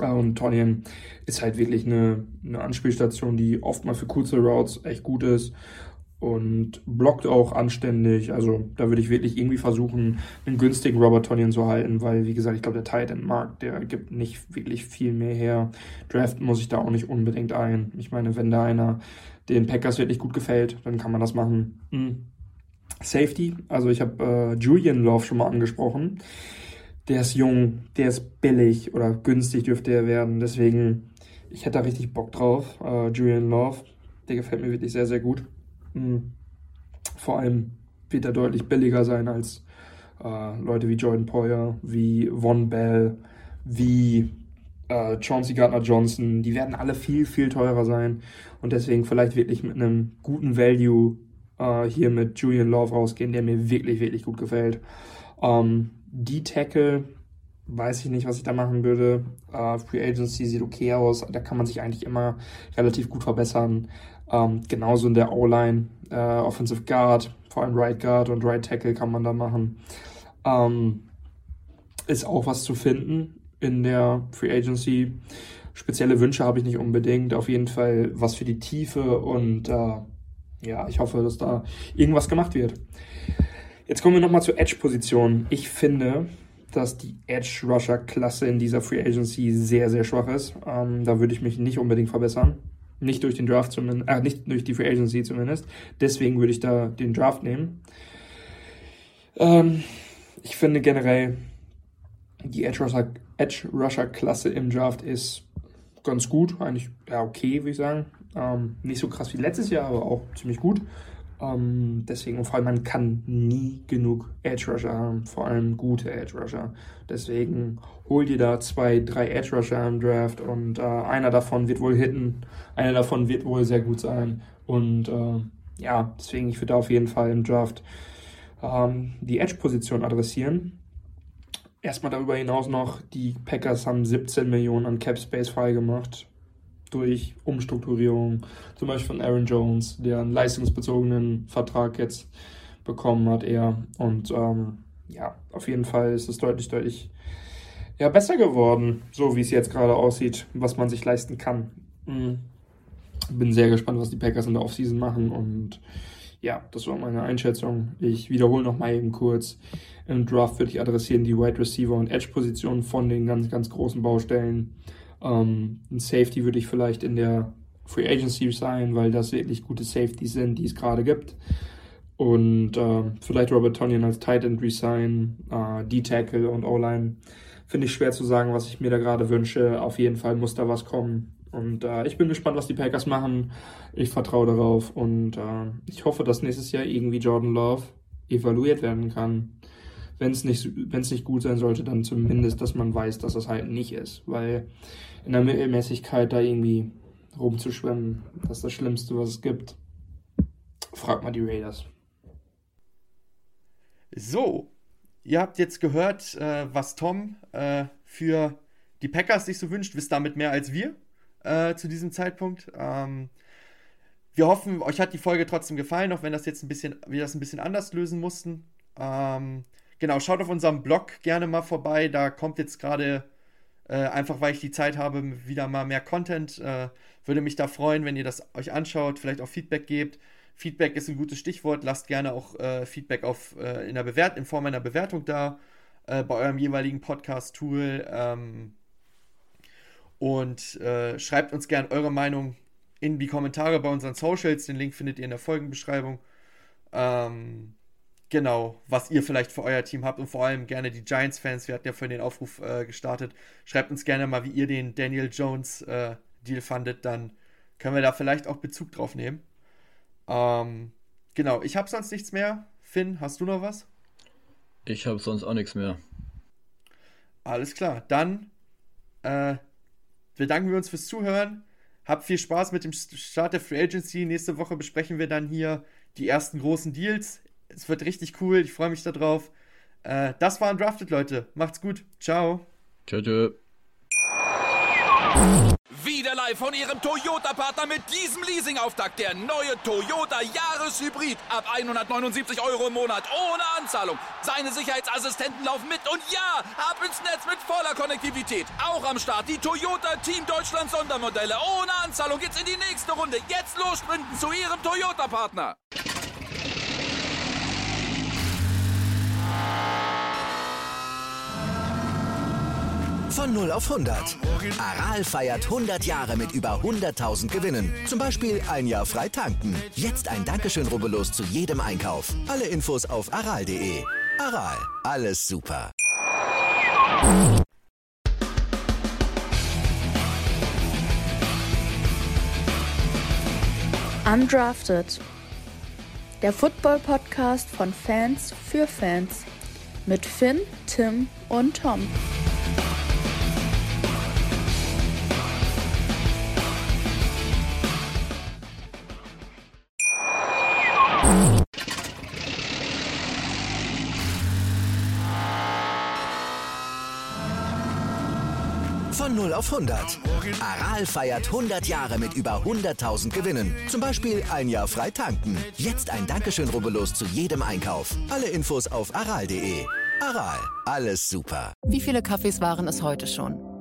Und Tonyan ist halt wirklich eine Anspielstation, die oft mal für kurze Routes echt gut ist und blockt auch anständig. Also da würde ich wirklich irgendwie versuchen, einen günstigen Robert Tonyan zu halten, weil, wie gesagt, ich glaube, der Tight End Markt, der gibt nicht wirklich viel mehr her. Draften muss ich da auch nicht unbedingt ein. Ich meine, wenn da einer den Packers wirklich gut gefällt, dann kann man das machen. Safety, also ich habe Julian Love schon mal angesprochen. Der ist jung, der ist billig oder günstig dürfte er werden. Deswegen, ich hätte da richtig Bock drauf. Julian Love, der gefällt mir wirklich sehr, sehr gut. Vor allem wird er deutlich billiger sein als Leute wie Jordan Poyer, wie Von Bell, wie Chauncey Gardner-Johnson. Die werden alle viel, viel teurer sein. Und deswegen vielleicht wirklich mit einem guten Value hier mit Julian Love rausgehen, der mir wirklich, wirklich gut gefällt. Die Tackle, weiß ich nicht, was ich da machen würde. Free Agency sieht okay aus, da kann man sich eigentlich immer relativ gut verbessern. Genauso in der O-Line, Offensive Guard, vor allem Right Guard und Right Tackle kann man da machen. Ist auch was zu finden in der Free Agency. Spezielle Wünsche habe ich nicht unbedingt, auf jeden Fall was für die Tiefe und ich hoffe, dass da irgendwas gemacht wird. Jetzt kommen wir nochmal zur Edge-Position. Ich finde, dass die Edge-Rusher-Klasse in dieser Free Agency sehr, sehr schwach ist. Da würde ich mich nicht unbedingt verbessern. Nicht durch den Draft zumindest, nicht durch die Free Agency zumindest. Deswegen würde ich da den Draft nehmen. Ich finde generell, die Edge-Rusher-Klasse im Draft ist ganz gut. Eigentlich, ja, okay, würde ich sagen. Nicht so krass wie letztes Jahr, aber auch ziemlich gut. Deswegen, und vor allem, man kann nie genug Edge-Rusher haben, vor allem gute Edge-Rusher. Deswegen hol dir da 2, 3 Edge-Rusher im Draft und einer davon wird wohl hitten, einer davon wird wohl sehr gut sein. Und ja, deswegen, ich würde auf jeden Fall im Draft die Edge-Position adressieren. Erstmal darüber hinaus noch, die Packers haben 17 Millionen an Cap Space freigemacht durch Umstrukturierung, zum Beispiel von Aaron Jones, der einen leistungsbezogenen Vertrag jetzt bekommen hat eher. Und ja, auf jeden Fall ist es deutlich ja, besser geworden, so wie es jetzt gerade aussieht, was man sich leisten kann. Bin sehr gespannt, was die Packers in der Offseason machen und ja, das war meine Einschätzung. Ich wiederhole noch mal eben kurz. Im Draft würde ich adressieren die Wide Receiver und Edge-Positionen von den ganz, ganz großen Baustellen. Ein Safety würde ich vielleicht in der Free Agency sein, weil das wirklich gute Safeties sind, die es gerade gibt. Und vielleicht Robert Tonyan als Tight End resign, D-Tackle und O-Line. Finde ich schwer zu sagen, was ich mir da gerade wünsche. Auf jeden Fall muss da was kommen. Und ich bin gespannt, was die Packers machen. Ich vertraue darauf und ich hoffe, dass nächstes Jahr irgendwie Jordan Love evaluiert werden kann. Wenn es nicht gut sein sollte, dann zumindest, dass man weiß, dass das halt nicht ist. Weil in der Mittelmäßigkeit da irgendwie rumzuschwimmen, das ist das Schlimmste, was es gibt. Frag mal die Raiders. So, ihr habt jetzt gehört, was Tom für die Packers sich so wünscht. Wisst damit mehr als wir. Zu diesem Zeitpunkt. Wir hoffen, euch hat die Folge trotzdem gefallen, auch wenn das jetzt wir das ein bisschen anders lösen mussten. Genau, schaut auf unserem Blog gerne mal vorbei. Da kommt jetzt gerade, einfach weil ich die Zeit habe, wieder mal mehr Content. Würde mich da freuen, wenn ihr das euch anschaut, vielleicht auch Feedback gebt. Feedback ist ein gutes Stichwort. Lasst gerne auch Feedback in Form einer Bewertung da, bei eurem jeweiligen Podcast-Tool. Und schreibt uns gern eure Meinung in die Kommentare bei unseren Socials. Den Link findet ihr in der Folgenbeschreibung. Genau, was ihr vielleicht für euer Team habt und vor allem gerne die Giants-Fans. Wir hatten ja vorhin den Aufruf gestartet. Schreibt uns gerne mal, wie ihr den Daniel Jones-Deal fandet. Dann können wir da vielleicht auch Bezug drauf nehmen. Genau, ich habe sonst nichts mehr. Finn, hast du noch was? Ich habe sonst auch nichts mehr. Alles klar, dann... bedanken wir uns fürs Zuhören. Habt viel Spaß mit dem Start der Free Agency. Nächste Woche besprechen wir dann hier die ersten großen Deals. Es wird richtig cool. Ich freue mich darauf. Das war Undrafted, Leute. Macht's gut. Ciao. Ciao. Wieder live von ihrem Toyota-Partner mit diesem Leasing-Auftakt. Der neue Toyota Jahreshybrid. Ab 179 Euro im Monat. Ohne Anzahlung. Seine Sicherheitsassistenten laufen mit. Und ja, ab ins Netz mit voller Konnektivität. Auch am Start die Toyota Team Deutschland Sondermodelle. Ohne Anzahlung geht's in die nächste Runde. Jetzt los sprinten zu ihrem Toyota-Partner. Von 0 auf 100. Aral feiert 100 Jahre mit über 100.000 Gewinnen. Zum Beispiel ein Jahr frei tanken. Jetzt ein Dankeschön, rubbellos zu jedem Einkauf. Alle Infos auf aral.de. Aral, alles super. Undrafted. Der Football-Podcast von Fans für Fans. Mit Finn, Tim und Tom. Von 0 auf 100. Aral feiert 100 Jahre mit über 100.000 Gewinnen. Zum Beispiel ein Jahr frei tanken. Jetzt ein Dankeschön, rubbellos zu jedem Einkauf. Alle Infos auf aral.de. Aral, alles super. Wie viele Kaffees waren es heute schon?